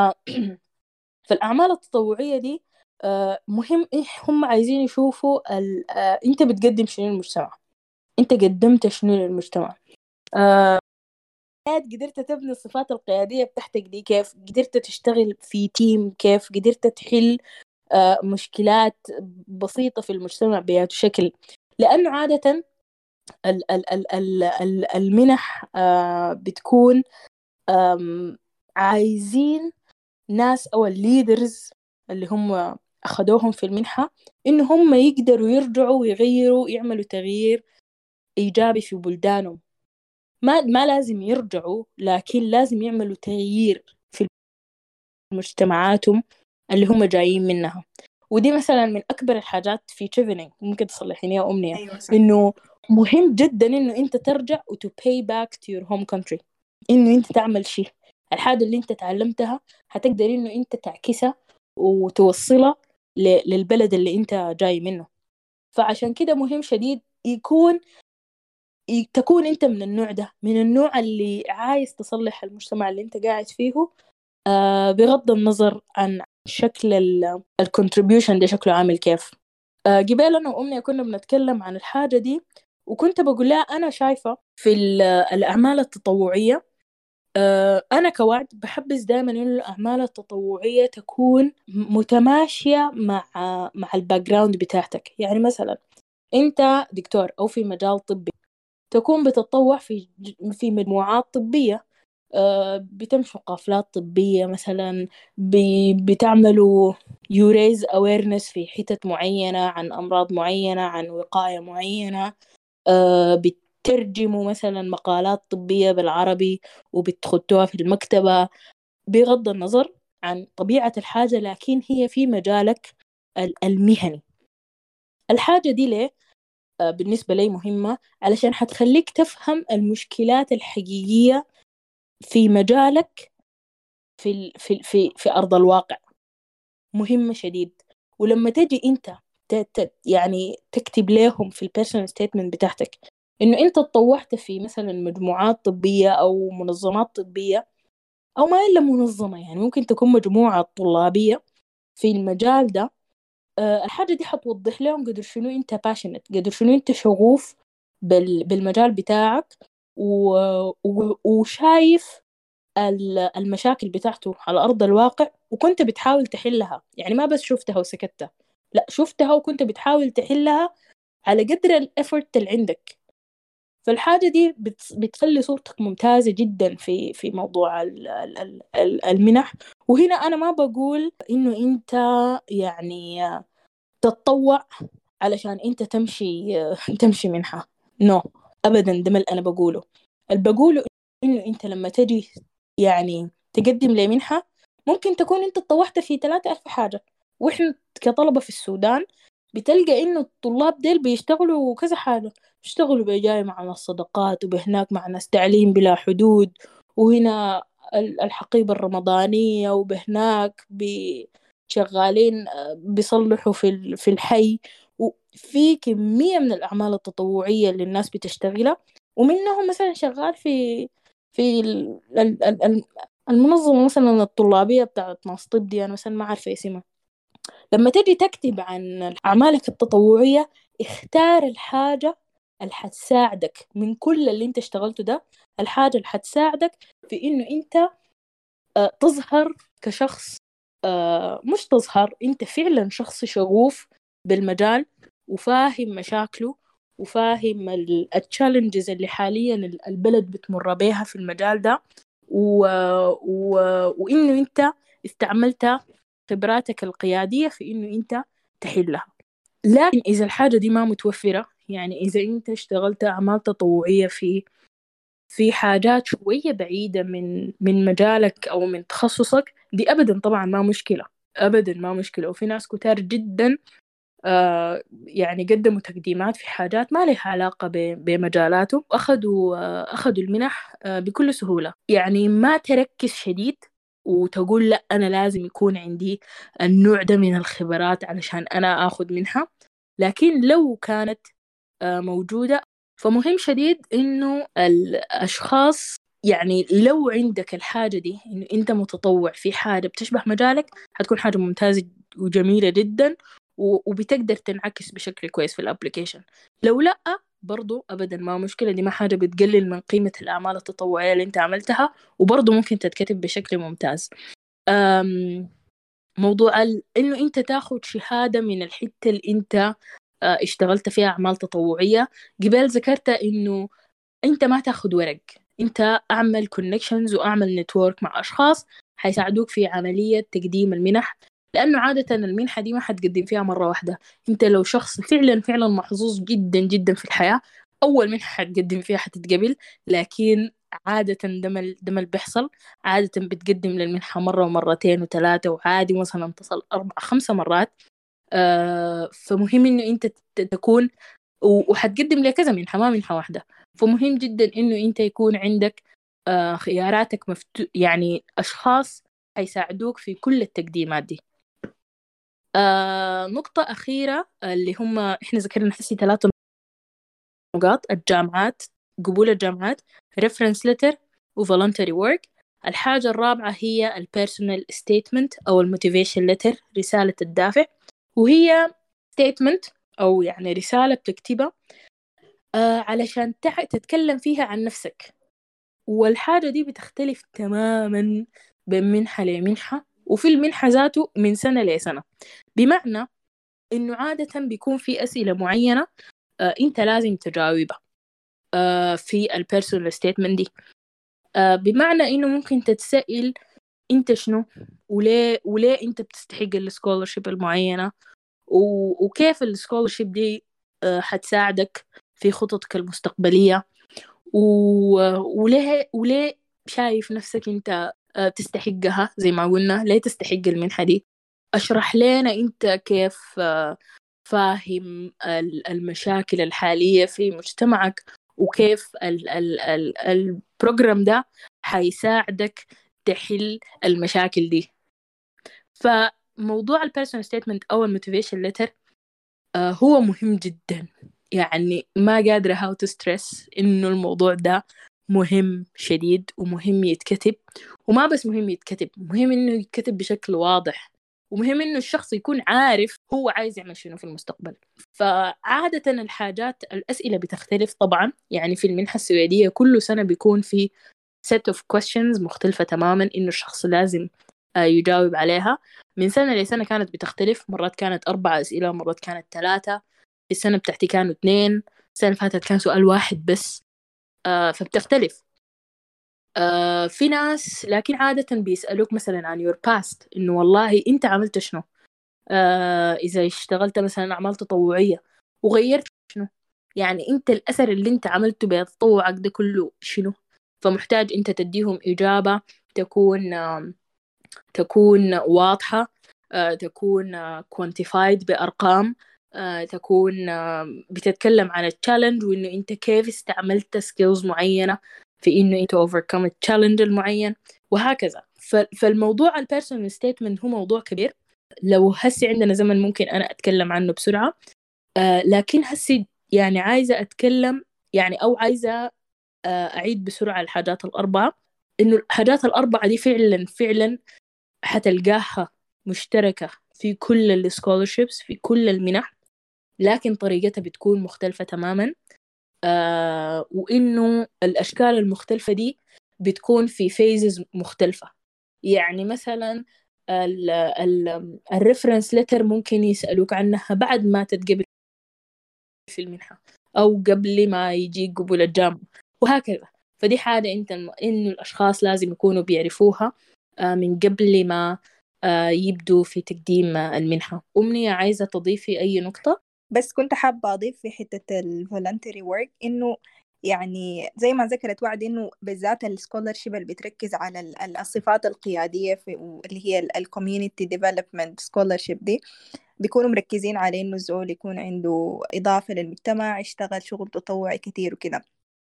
فالأعمال التطوعية دي مهم، هم عايزين يشوفوا ال... أنت بتقدم شنو للمجتمع، أنت قدمت شنو للمجتمع، قدرت تبني الصفات القيادية بتاعتك دي كيف، قدرت تشتغل في تيم كيف، قدرت تحل مشكلات بسيطة في المجتمع بهذا الشكل. لأنه عادة ال ال ال ال المنح آه بتكون عايزين ناس أو الليدرز اللي هم أخدوهم في المنحة إن هم يقدروا يرجعوا ويغيروا ويعملوا تغيير إيجابي في بلدانهم. ما ما لازم يرجعوا، لكن لازم يعملوا تغيير في مجتمعاتهم اللي هم جايين منها. ودي مثلا من أكبر الحاجات في تشيفنينغ، ممكن تصلحيني يا أمنية؟ أيوة إنه مهم جدا إنه أنت ترجع و to pay back to your home country، إنه أنت تعمل شيء. الحاجة اللي أنت تعلمتها هتقدر إنه أنت تعكسها وتوصلها للبلد اللي أنت جاي منه. فعشان كده مهم شديد يكون تكون أنت من النوع ده، من النوع اللي عايز تصلح المجتمع اللي أنت قاعد فيه آه بغض النظر عن شكل الكونتريبيوشن ده شكله عامل كيف. آه قبل أنا وأمنية كنا بنتكلم عن الحاجة دي، وكنت بقول لها أنا شايفة في الأعمال التطوعية، آه أنا كوعد بحبس دائما إنه الأعمال التطوعية تكون متماشية مع مع الباك جراوند بتاعتك. يعني مثلا أنت دكتور أو في مجال طبي، تكون بتتطوع في في مجموعات طبية، بتمشوا قافلات طبية مثلا، بتعملوا يوريز أويرنس في حتت معينة عن أمراض معينة، عن وقاية معينة، بترجموا مثلا مقالات طبية بالعربي وبتخدوها في المكتبة بغض النظر عن طبيعة الحاجة، لكن هي في مجالك المهني. الحاجة دي ليه؟ بالنسبة لي مهمة، علشان حتخليك تفهم المشكلات الحقيقية في مجالك في, في, في, في أرض الواقع. مهمة شديد. ولما تجي أنت يعني تكتب لهم في البيرسونال ستيتمنت بتاعتك إنه أنت تطوعت في مثلا مجموعات طبية أو منظمات طبية أو ما إلا منظمة، يعني ممكن تكون مجموعة طلابية في المجال ده، الحاجة دي حتوضح لهم قدر شنو أنت باشنت، قدر شنو أنت شغوف بالمجال بتاعك وشايف المشاكل بتاعته على أرض الواقع وكنت بتحاول تحلها. يعني ما بس شفتها وسكتها، لا شفتها وكنت بتحاول تحلها على قدر الأفورت اللي عندك. فالحاجة دي بتخلي صورتك ممتازة جدا في في موضوع المنح. وهنا أنا ما بقول إنه أنت يعني تتطوع علشان أنت تمشي تمشي منحة، نو no. أبدا، ده ما أنا بقوله. اللي بقوله إنه أنت لما تجي يعني تقدم لمنحة ممكن تكون أنت تطوعت في ثلاثة ألف حاجة، وإحنا كطلبة في السودان بتلقى إنه الطلاب ديل بيشتغلوا كذا حاجة، بيشتغلوا بجاي مع ناس صدقات، وبهناك مع ناس تعليم بلا حدود، وهنا الحقيبة الرمضانية، وبهناك بشغالين بيصلحوا في في الحي. وفي كمية من الأعمال التطوعية اللي الناس بتشتغلها، ومنهم مثلا شغال في في المنظمة مثلا الطلابية بتاعت ناس طب دي، أنا مثلا ما عارفة اسمها. لما تجي تكتب عن أعمالك التطوعية اختار الحاجة اللي هتساعدك من كل اللي انت اشتغلته ده، الحاجة اللي هتساعدك في انه انت تظهر كشخص، مش تظهر، انت فعلا شخص شغوف بالمجال وفاهم مشاكله وفاهم التشالنجز اللي حاليا البلد بتمر بيها في المجال ده، و... و... وانه انت استعملتها خبراتك القيادية في إنه أنت تحلها. لكن إذا الحاجة دي ما متوفرة، يعني إذا أنت اشتغلت أعمال تطوعية في في حاجات شوية بعيدة من من مجالك أو من تخصصك، دي أبداً طبعاً ما مشكلة، أبداً ما مشكلة. وفي ناس كتار جداً آه يعني قدموا تقديمات في حاجات ما لها علاقة بمجالاته وأخذوا آه أخذوا المنح آه بكل سهولة. يعني ما تركز شديد وتقول لا أنا لازم يكون عندي النوع ده من الخبرات علشان أنا أخذ منها، لكن لو كانت موجودة فمهم شديد إنه الأشخاص، يعني لو عندك الحاجة دي إنه أنت متطوع في حاجة بتشبه مجالك، هتكون حاجة ممتازة وجميلة جدا وبتقدر تنعكس بشكل كويس في الابليكيشن. لو لأ برضو أبدا ما مشكلة، دي ما حاجة بتقلل من قيمة الأعمال التطوعية اللي أنت عملتها، وبرضو ممكن تتكتب بشكل ممتاز. موضوع إنه أنت تاخد شهادة من الحتة اللي أنت اشتغلت فيها أعمال تطوعية، قبل ذكرت إنه أنت ما تاخد ورق، أنت أعمل كونكشنز وأعمل نتورك مع أشخاص هيساعدوك في عملية تقديم المنح، لأنه عادة المنحة دي ما حتقدم فيها مرة واحدة. أنت لو شخص فعلا فعلا محظوظ جدا جدا في الحياة، أول منحة حتقدم فيها حتتقبل، لكن عادة ده ما بيحصل. عادة بتقدم للمنحة مرة ومرتين وثلاثة، وعادي مثلا تصل أربع خمسة مرات. آه فمهم إنه أنت تكون وحتقدم لكذا منحة ما منحة واحدة، فمهم جدا إنه أنت يكون عندك آه خياراتك مفتو... يعني أشخاص هيساعدوك في كل التقديمات دي. آه، نقطة أخيرة اللي هم إحنا ذكرنا حسي ثلاثة نقاط: الجامعات، قبول الجامعات، reference letter و voluntary work. الحاجة الرابعة هي ال personal statement أو ال motivation letter، رسالة الدافع، وهي statement أو يعني رسالة بتكتبها آه، علشان تتكلم فيها عن نفسك. والحاجة دي بتختلف تماما بين منحة لمنحة، وفي المنحة ذاته من سنة لسنة، بمعنى إنه عادة بيكون في أسئلة معينة آه أنت لازم تجاوبها آه في البيرسونال ستيتمنت دي، آه بمعنى إنه ممكن تتسأل أنت شنو وليه وليه أنت بتستحق السكولرشيب المعينة، وكيف السكولرشيب دي آه هتساعدك في خططك المستقبلية، وليه وليه شايف نفسك أنت تستحقها زي ما قلنا، ليه تستحق المنحة دي. أشرح لنا أنت كيف فاهم المشاكل الحالية في مجتمعك وكيف ال ال ال البروجرام ده حيساعدك تحل المشاكل دي. فموضوع البيرسونال ستيتمنت أو الموتيفيشن ليتر هو مهم جدا، يعني ما قادرة هاو تو ستريس إنه الموضوع ده مهم شديد ومهم يتكتب، وما بس مهم يتكتب، مهم إنه يتكتب بشكل واضح، ومهم إنه الشخص يكون عارف هو عايز يعمل شنو في المستقبل. فعادة الحاجات الأسئلة بتختلف طبعا، يعني في المنحة السويدية كل سنة بيكون في set of questions مختلفة تماما إنه الشخص لازم يجاوب عليها. من سنة لسنة كانت بتختلف، مرات كانت أربعة أسئلة، مرات كانت ثلاثة، السنة بتاعتي كانوا اثنين، السنة فاتت كان سؤال واحد بس، فبتختلف. في ناس لكن عادة بيسألوك مثلا عن your past، إنه والله أنت عملت شنو، إذا اشتغلت مثلا أعمال تطوعية وغيرت شنو، يعني أنت الأثر اللي أنت عملته بتطوعك ده كله شنو. فمحتاج أنت تديهم إجابة تكون تكون واضحة، تكون quantified بأرقام، تكون بتتكلم عن التشالنج وإنه أنت كيف استعملت سكيلز معينة في إنه أنت overcome التشالنج المعين وهكذا. فالموضوع البيرسونال ستيتمنت هو موضوع كبير، لو هسي عندنا زمن ممكن أنا أتكلم عنه بسرعة، لكن هسي يعني عايزة أتكلم يعني أو عايزة أعيد بسرعة الحاجات الأربعة، إنه الحاجات الأربعة دي فعلا فعلا حتلقاها مشتركة في كل السكولرشيبس في كل المنح، لكن طريقتها بتكون مختلفة تماما، آه وإنه الأشكال المختلفة دي بتكون في فيزز مختلفة. يعني مثلا الريفرنس لتر ممكن يسألوك عنها بعد ما تتقبل في المنحة أو قبل ما يجيك قبول الجامعة وهكذا، فدي حاجة أنت الم... إنه الأشخاص لازم يكونوا بيعرفوها من قبل ما يبدو في تقديم المنحة. أمنية عايزة تضيفي أي نقطة؟ بس كنت حابة أضيف في حتة الفولنتري وورك، إنه يعني زي ما ذكرت وعد إنه بالذات السكولرشيب اللي بتركز على الصفات القيادية في اللي هي الكوميونيتي ديفلوبمنت سكولرشيب دي، بيكونوا مركزين على إنه الزول يكون عنده إضافة للمجتمع، يشتغل شغل تطوعي كتير وكده.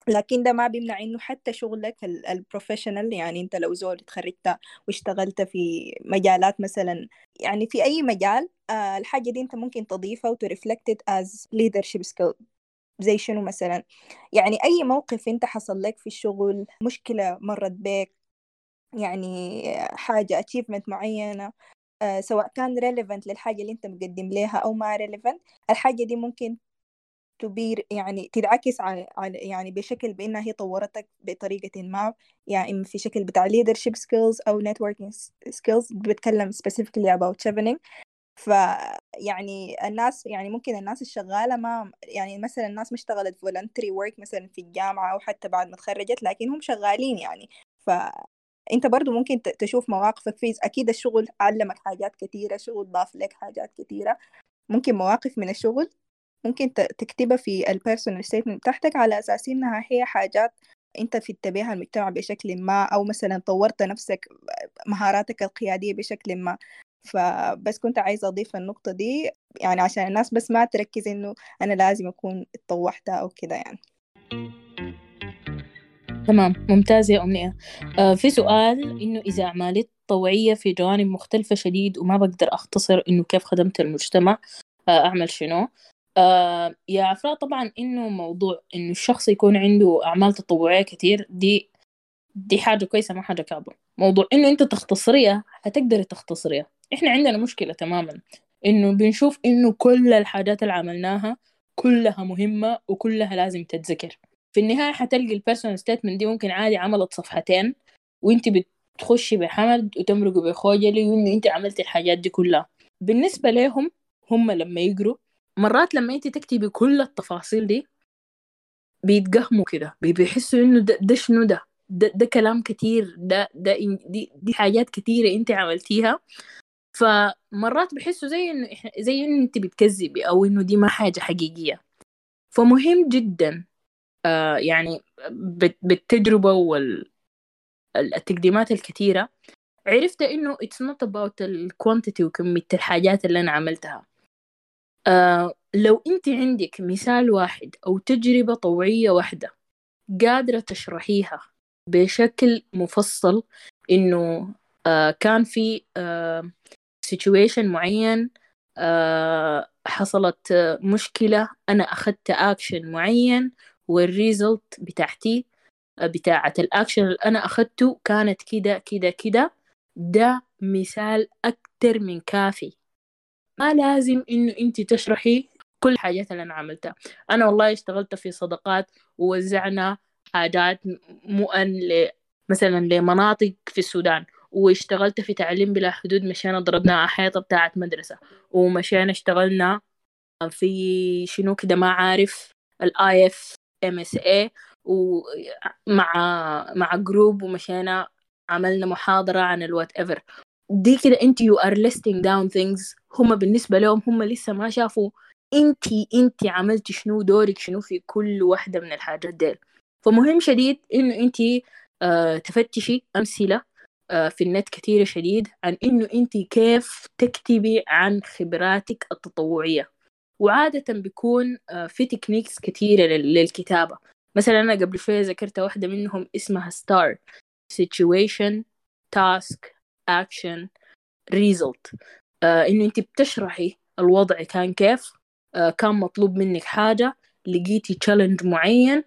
لكن ده ما بيمنع إنه حتى شغلك البروفيشنال، يعني أنت لو زول تخرجت واشتغلت في مجالات مثلا، يعني في أي مجال، آه الحاجة دي أنت ممكن تضيفها وترفلكتد as leadership skill. زي شنو مثلا؟ يعني أي موقف أنت حصل لك في الشغل، مشكلة مرت بك، يعني حاجة achievement معينة، آه سواء كان relevant للحاجة اللي أنت مقدم لها أو ما relevant، الحاجة دي ممكن تبير يعني تدعكس على يعني بشكل بأنها هي طورتك بطريقة ما، يعني في شكل بتاع leadership skills أو networking skills. بتكلم specifically about Chevening. فيعني الناس يعني ممكن الناس الشغالة ما يعني مثلا الناس ما اشتغلت voluntary work مثلا في الجامعة أو حتى بعد ما تخرجت، لكن هم شغالين يعني. فأنت برضو ممكن تشوف مواقفك فيه، أكيد الشغل علمك حاجات كثيرة، شغل ضاف لك حاجات كثيرة، ممكن مواقف من الشغل ممكن تكتبها في البيرسونال ستيتمنت بتاعتك على أساس إنها هي حاجات أنت في اتباعها المجتمع بشكل ما، أو مثلا طورت نفسك مهاراتك القيادية بشكل ما. فبس كنت عايزة أضيف النقطة دي يعني عشان الناس بس ما تركز إنه أنا لازم أكون اتطوحتها أو كده يعني. تمام، ممتازة يا أمنية. آه في سؤال، إنه إذا أعمالي التطوعية في جوانب مختلفة شديد وما بقدر أختصر إنه كيف خدمت المجتمع، آه أعمل شنو؟ آه يا عفراء، طبعا إنه موضوع إنه الشخص يكون عنده أعمال تطوعية كتير دي دي حاجة كويسة، ما حاجة كعبة. موضوع إنه أنت تختصريها هتقدر تختصريها، إحنا عندنا مشكلة تماما إنه بنشوف إنه كل الحاجات اللي عملناها كلها مهمة وكلها لازم تتذكر. في النهاية هتلقي البيرسونال ستيتمنت دي ممكن عادي عملت صفحتين وإنت بتخشي بحمد وتمرق بخجلي وإنه أنت عملت الحاجات دي كلها. بالنسبة لهم هم لما يقروا مرات لما انت تكتبي كل التفاصيل دي بيتقهموا كده، بيحسوا انه ده, ده شنو ده ده, ده كلام كتير، ده, ده دي, دي حاجات كتيرة انت عملتيها. فمرات بيحسوا زي انه زي انه انت بتكذبي او انه دي ما حاجة حقيقية. فمهم جدا آه يعني بالتجربة والتقديمات الكتيرة عرفت انه it's not about the quantity وكمية الحاجات اللي انا عملتها، آه لو أنت عندك مثال واحد أو تجربة طوعية واحدة قادرة تشرحيها بشكل مفصل، إنه آه كان في آه سيتويشن معين، آه حصلت مشكلة، أنا أخذت أكشن معين والريزلت بتاعتي بتاعة الأكشن اللي أنا أخذته كانت كده كده كده، ده مثال أكتر من كافي. ما لازم إنه أنت تشرحي كل حاجات اللي أنا عملتها. أنا والله اشتغلت في صدقات ووزعنا حاجات مؤن ل... مثلا لمناطق في السودان، واشتغلت في تعليم بلا حدود، مشينا ضربنا حيطة بتاعة مدرسة، ومشينا اشتغلنا في شنو كده ما عارف ال آي إف إم إس إيه ومع مع جروب، ومشينا عملنا محاضرة عن الوات ايفر دي كده. انت you are listing down things هم بالنسبة لهم هم لسه ما شافوا انت انت عملت شنو، دورك شنو في كل واحدة من الحاجات دي. فمهم شديد انه انت اه تفتشي امثلة اه في النت كتيرة شديد عن انه انت كيف تكتبي عن خبراتك التطوعية. وعادة بيكون اه في تكنيكس كتيرة للكتابة. مثلا أنا قبل شوية ذكرت واحدة منهم اسمها ستار، situation task action result، آه إنه أنت بتشرحي الوضع كان كيف، آه كان مطلوب منك حاجة، لقيتي challenge معين،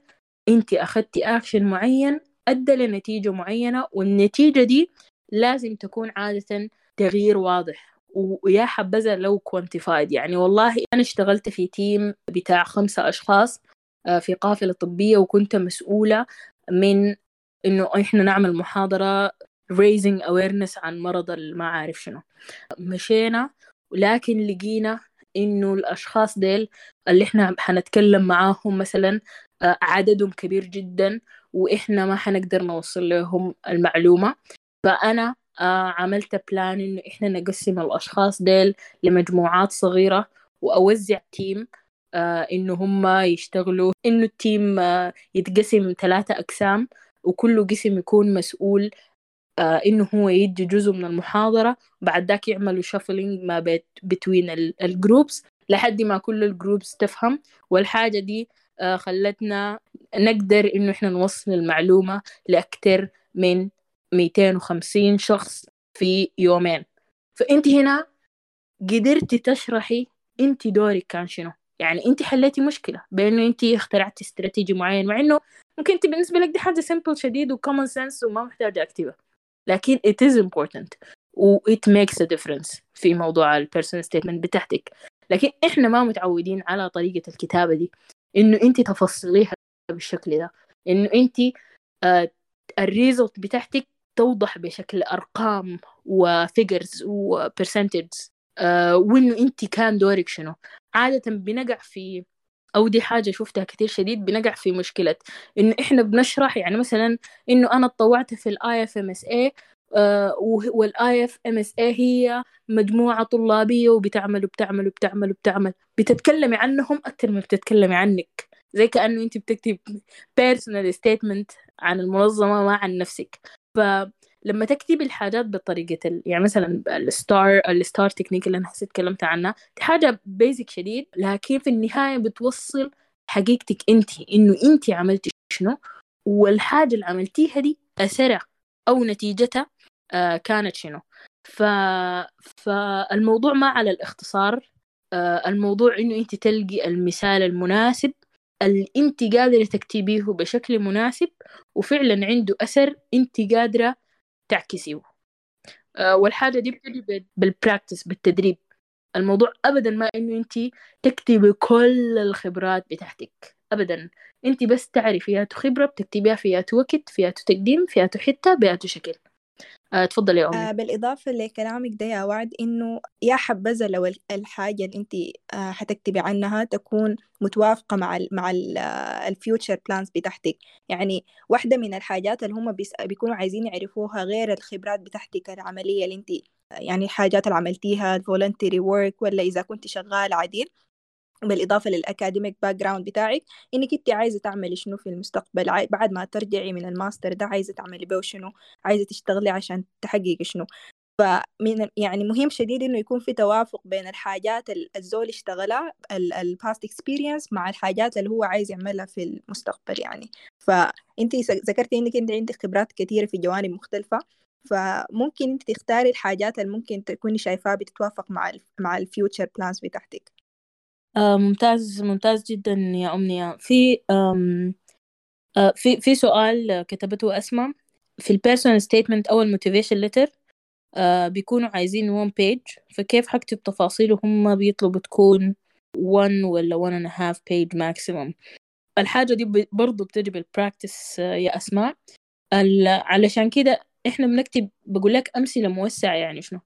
أنت أخذتي action معين أدى لنتيجة معينة، والنتيجة دي لازم تكون عادة تغيير واضح، ويا حبذا لو quantified. يعني والله أنا اشتغلت في تيم بتاع خمسة أشخاص في قافلة طبية، وكنت مسؤولة من إنه إحنا نعمل محاضرة raising awareness عن مرض ما عارف شنو. مشينا ولكن لقينا إنه الأشخاص ديل اللي إحنا حنتكلم معاهم مثلا عددهم كبير جدا، وإحنا ما حنقدر نوصل لهم المعلومة. فأنا عملت بلان إنه إحنا نقسم الأشخاص ديل لمجموعات صغيرة، وأوزع تيم آه إنه هم يشتغلوا، إنه التيم آه يتقسم ثلاثة أقسام، وكل قسم يكون مسؤول آه إنه هو يدي جزء من المحاضرة، بعد ذاك يعملوا شافلينج ما بيت بتوين الجروبس لحد ما كل الجروبس تفهم. والحاجة دي آه خلتنا نقدر إنه إحنا نوصل المعلومة لأكثر من مئتين وخمسين شخص في يومين. فأنت هنا قدرتي تشرحي أنت دورك كان شنو. يعني انت حليتي مشكله بانه انت اخترعتي استراتيجي معين، مع انه ممكن انت بالنسبه لك دي حاجه سمبل شديد وكومن سنس وما محتاجه اكتبها، لكن it is important و it makes a difference في موضوع البيرسونال ستيتمنت بتاعتك. لكن احنا ما متعودين على طريقه الكتابه دي، انه انت تفصليها بالشكل ده، انه انت الريزلت بتاعتك توضح بشكل ارقام وفيجرز وبرسنتجز، وانه انت كان دورك شنو. عادة بنقع في، أو دي حاجة شفتها كتير شديد، بنقع في مشكلة إنه إحنا بنشرح، يعني مثلا إنه أنا اتطوعت في ال آي إف إم إس إيه وال آي إف إم إس إيه هي مجموعة طلابية وبتعمل وبتعمل وبتعمل وبتعمل، بتتكلمي عنهم أكتر ما بتتكلمي عنك، زي كأنه أنت بتكتب personal statement عن المنظمة ما عن نفسك. فلما تكتبي الحاجات بالطريقة ال... يعني مثلا الستار الستار تكنيك اللي أنا حسيت تكلمت عنها، حاجة بيزك شديد، لكن في النهاية بتوصل حقيقتك أنت، إنه أنت عملتي شنو، والحاجة اللي عملتيها دي أثرها أو نتيجتها آه كانت شنو. ف... فالموضوع ما على الاختصار، آه الموضوع إنه أنت تلقي المثال المناسب اللي انت قادرة تكتبيه بشكل مناسب وفعلا عنده أثر انت قادرة تعكسيه. أه والحاجة دي بتجي بالبراكتس، بالتدريب. الموضوع أبدا ما إنه انت تكتبي كل الخبرات بتاعتك، أبدا انت بس تعرفي يا خبرة بتكتبيها فيها وقت، فيها تقديم، فيها حتة، فيها شكل. أه تفضل يا أمي. أه بالإضافة لكلامك ده يا وعد، إنه يا حبذا لو الحاجة اللي أنت أه هتكتبي عنها تكون متوافقة مع ال مع الفيوتشر بلانز بتاعتك. يعني واحدة من الحاجات اللي هم بيكونوا عايزين يعرفوها غير الخبرات بتاعتك العملية اللي أنت، يعني الحاجات اللي عملتيها الفولنتري ورك، ولا إذا كنت شغالة عديل، بالإضافة للأكاديميك باك جراوند بتاعك، إنك أنت عايزة تعملي شنو في المستقبل بعد ما ترجعي من الماستر ده، عايزة تعملي بيه شنو، عايزة تشتغلي عشان تحققي شنو. فمن يعني مهم شديد انه يكون في توافق بين الحاجات الزول اشتغلها الباست اكسبيرينس مع الحاجات اللي هو عايز يعملها في المستقبل. يعني فانت ذكرتي انك انت عندك خبرات كثيره في جوانب مختلفه، فممكن انت تختاري الحاجات اللي ممكن تكوني شايفاها بتتوافق مع ال مع الفيوتشر بلانز بتاعتك. آه ممتاز ممتاز جدا يا أمنية. في آم آه في في سؤال كتبته أسماء في البيرسونال ستيتمنت او الموتيفيشن ليتر، آه بيكونوا عايزين وان بيج، فكيف حكتب تفاصيله؟ هم بيطلبوا تكون وان ولا وان اند هاف بيج ماكسيموم. الحاجه دي برضو بتجي بالبراكتس يا أسماء، علشان كده احنا بنكتب بقول لك امثله موسعه. يعني شنو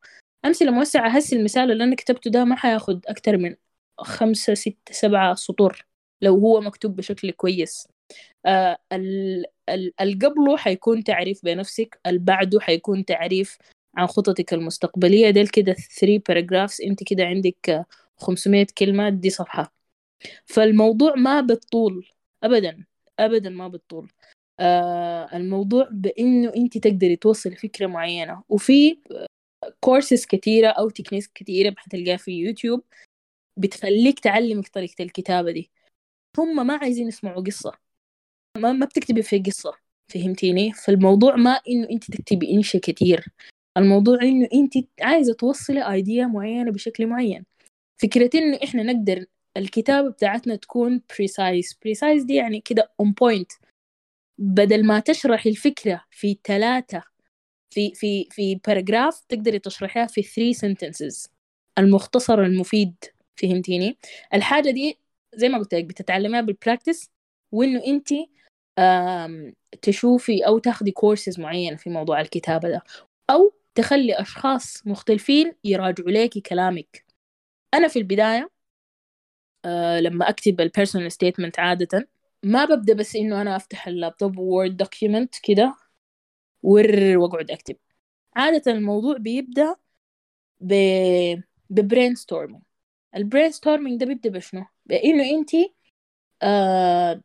امثله موسعه؟ هسه المثال اللي انا كتبته ده ما حياخد اكتر من خمسة ستة سبعة سطور لو هو مكتوب بشكل كويس. آه القبله حيكون تعريف بنفسك، البعده حيكون تعريف عن خططك المستقبلية. ديل كده ثري باراجرافز، انت كده عندك خمسمائة كلمة، دي صفحة. فالموضوع ما بالطول أبدا أبدا، ما بالطول. آه الموضوع بأنه انت تقدري توصل فكرة معينة. وفي كورسز كتيرة أو تكنيكس كتيرة بحتلقاها في يوتيوب بتخليك تعلمك طريقة الكتابة دي. هم ما عايزين يسمعوا قصة، ما, ما بتكتبي في قصة، فهمتيني؟ فالموضوع ما إنه أنت تكتبي إنشاء كتير، الموضوع إنه أنت عايزة توصلي آيديا معينة بشكل معين. فكرة إنه إحنا نقدر الكتابة بتاعتنا تكون precise. precise دي يعني كده on point. بدل ما تشرح الفكرة في ثلاثة في في في paragraph، تقدري تشرحها في three sentences، المختصر المفيد، فهمتيني؟ الحاجة دي زي ما قلت لك بتتعلمها بالبراكتس، وإنه أنت تشوفي أو تاخدي كورسز معينة في موضوع الكتابة ده، أو تخلي أشخاص مختلفين يراجعوا لك كلامك. أنا في البداية آه لما أكتب البيرسونال ستيتمنت عادة ما ببدأ بس إنه أنا أفتح اللابتوب وورد دوكيومنت كده ور وأقعد أكتب. عادة الموضوع بيبدأ ب ببرينستورمينج. البرينستورمينج ده بيبدأ بشنو؟ بإنه أنتي آه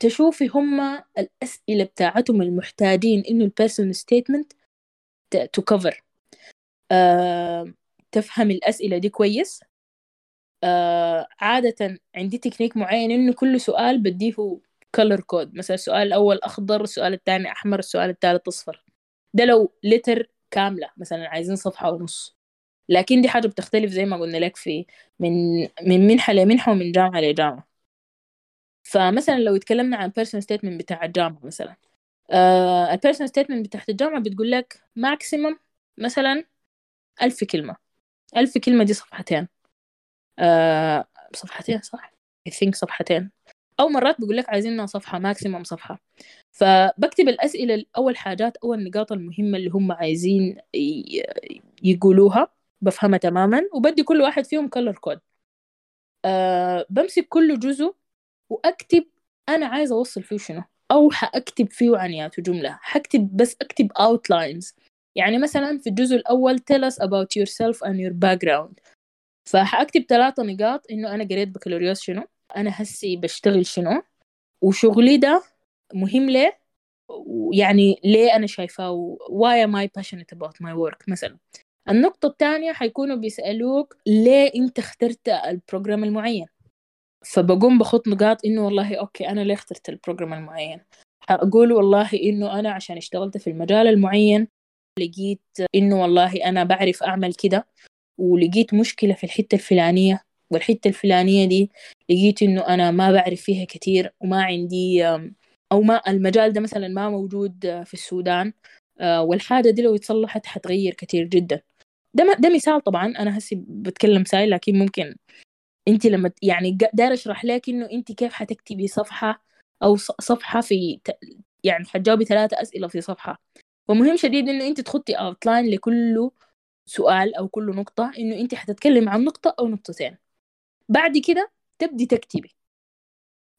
تشوفي هما الأسئلة بتاعتهم المحتاجين إنه البيرسونال ستيتمنت تكفر. آه، تفهم الأسئلة دي كويس. آه، عادة عندي تكنيك معين إنه كل سؤال بديه color code، مثلا السؤال الأول أخضر، السؤال الثاني أحمر، السؤال الثالث أصفر. ده لو لتر كاملة مثلا عايزين صفحة ونص. لكن دي حاجة بتختلف زي ما قلنا لك في من من منحة لمنحة ومن جامعة لجامعة. فمثلا لو اتكلمنا عن personal statement بتاع الجامعة مثلا، Uh, البيرسونال ستيتمنت بتاعت الجامعة بتقول لك ماكسيمم مثلا ألف كلمة. ألف كلمة دي صفحتين، uh, صفحتين صح؟ I think صفحتين، أو مرات بيقول لك عايزيننا صفحة، ماكسيمم صفحة. فبكتب الأسئلة أول، حاجات أول النقاط المهمة اللي هم عايزين يقولوها بفهمها تماما، وبدي كل واحد فيهم كلر كود. uh, بمسك كل جزء وأكتب أنا عايزة أوصل فيه شنو، أو حأكتب فيه عنيات وجملة. حكتب بس أكتب outlines. يعني مثلا في الجزء الأول tell us about yourself and your background، فحأكتب ثلاثة نقاط، إنه أنا قريت بكالوريوس شنو، أنا هسي بشتغل شنو، وشغلي ده مهم ليه، يعني ليه أنا شايفاه، why am I passionate about my work مثلا. النقطة الثانية حيكونوا بيسألوك ليه أنت اخترت البروجرام المعين، فبقوم بخط نقاط إنه والله أوكي أنا ليه اخترت البروجرام المعين. هقول والله إنه أنا عشان اشتغلت في المجال المعين، لقيت إنه والله أنا بعرف أعمل كده، ولقيت مشكلة في الحتة الفلانية، والحتة الفلانية دي لقيت إنه أنا ما بعرف فيها كتير، وما عندي أو ما المجال ده مثلا ما موجود في السودان، والحاجة دي لو اتصلحت حتغير كتير جدا. ده ده مثال طبعا، أنا هسي بتكلم سايل، لكن ممكن انت لما يعني داير اشرح لك انه انت كيف حتكتبي صفحه او صفحه في يعني حتجاوبي ثلاثه اسئله في صفحه. ومهم شديد انه انت تحطي اوتلاين لكل سؤال او كل نقطه، انه انت حتتكلم عن نقطه او نقطتين، بعد كده تبدي تكتبي.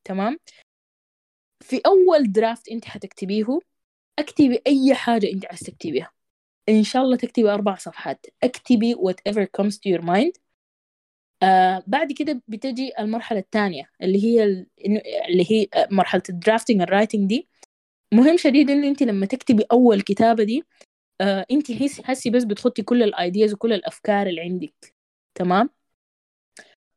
تمام؟ في اول درافت انت حتكتبيه اكتبي اي حاجه انت عايز تكتبيها، ان شاء الله تكتبي اربع صفحات، اكتبي whatever comes to your mind. آه بعد كده بتجي المرحلة الثانية اللي هي ال... اللي هي مرحلة الدرافتنج الرايتنج. دي مهم شديد إن أنت لما تكتبي أول كتابة دي آه انت حسي حسي بس بتحطي كل الايدياز وكل الافكار اللي عندك، تمام؟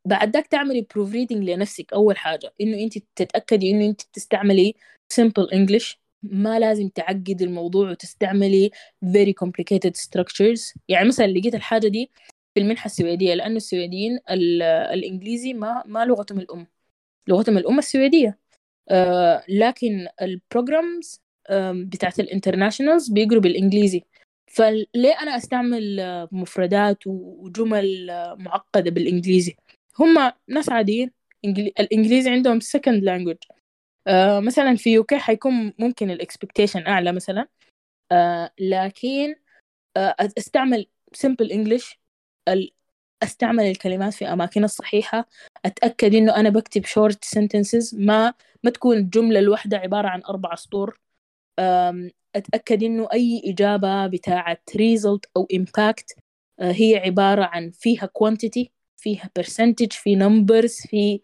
بعدك تعملي proof reading لنفسك. اول حاجه انه انت تتاكدي انه انت تستعملي simple English، ما لازم تعقد الموضوع وتستعملي very complicated structures. يعني مثلا لقيت الحاجه دي في المنحه السويديه، لانه السويديين الانجليزي ما ما لغتهم الام، لغتهم الام السويديه، آه لكن البروجرامز بتاعت الانترناشنالز بيقروا بالانجليزي. فليه انا استعمل مفردات وجمل معقده بالانجليزي؟ هم ناس عاديين الانجليزي عندهم second language. آه مثلا في يوكي حيكون ممكن الاكسبكتيشن اعلى مثلا، آه لكن آه استعمل simple English، استعمل الكلمات في اماكنها الصحيحه، اتاكد انه انا بكتب شورت sentences، ما ما تكون الجمله الواحده عباره عن اربع سطور، اتاكد انه اي اجابه بتاعه result او impact هي عباره عن فيها quantity، فيها percentage، في numbers، في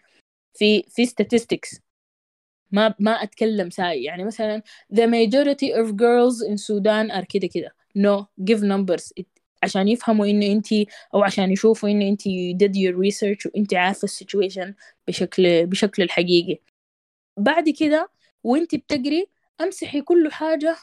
في في statistics. ما ما اتكلم ساي، يعني مثلا the majority of girls in Sudan are كده كده، no give numbers It... عشان يفهموا انه انتي، او عشان يشوفوا انه انتي did your research وانتي عارفه السيتويشن بشكل بشكل الحقيقي. بعد كده وانتي بتقري امسحي كل حاجه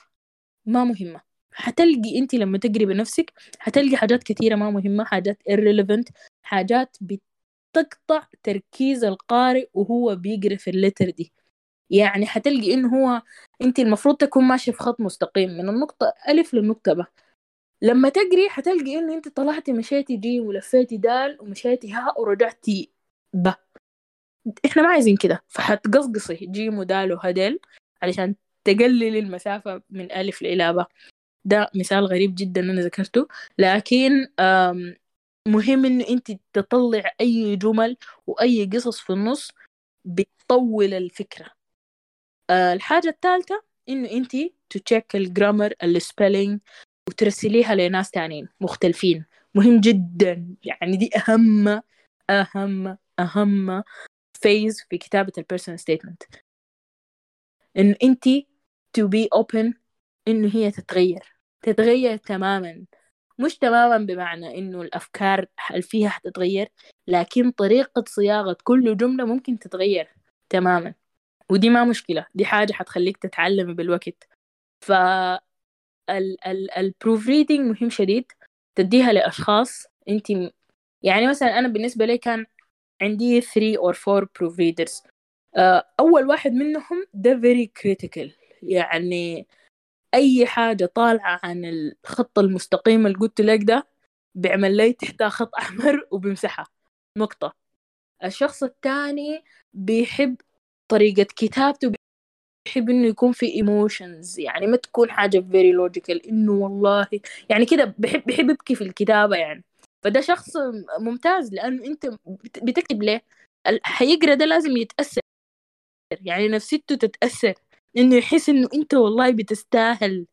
ما مهمه. هتلقي انتي لما تقري بنفسك هتلقي حاجات كثيره ما مهمه، حاجات irrelevant، حاجات بتقطع تركيز القارئ وهو بيقري في اللتر دي. يعني هتلقي انه هو انتي المفروض تكون ماشي في خط مستقيم من النقطه الف للنقطه ب، لما تجري هتلقي انه انت طلعتي مشيتي جيم ولفيتي دال ومشيتي ها ورجعتي ب. احنا ما عايزين كده، فهتقصقصي جيم ودال وهدل علشان تقللي المسافه من الف لإلى ب. ده مثال غريب جدا انا ذكرته، لكن مهم انه انت تطلع اي جمل واي قصص في النص بتطول الفكره. الحاجه الثالثه انه انت تشيك الجرامر السبيلينج وترسليها لناس تانين مختلفين، مهم جدا. يعني دي أهم أهم أهم فيز في كتابة البيرسونال ستيتمنت، إن أنتي to be open إنه هي تتغير تتغير تماما، مش تماما بمعنى إنه الأفكار فيها هتتغير، لكن طريقة صياغة كل جملة ممكن تتغير تماما، ودي ما مشكلة، دي حاجة هتخليك تتعلم بالوقت. ف البروف ريدنج مهم شديد، تديها لأشخاص انت م... يعني مثلا أنا بالنسبة لي كان عندي three or four proof readers. أول واحد منهم ده very critical، يعني أي حاجة طالعة عن الخط المستقيم اللي قلت لك ده بيعمل لي تحتها خط أحمر وبمسحها نقطة. الشخص الثاني بيحب طريقة كتابته، بحب إنه يكون في إيموشنز، يعني ما تكون حاجة very logical، إنه والله يعني كده بحب بحب يبكي في الكتابة يعني. فده شخص ممتاز، لأنه أنت بتكتب ليه هيقرأ ده لازم يتأثر، يعني نفسيته تتأثر، إنه يحس إنه أنت والله بتستاهل.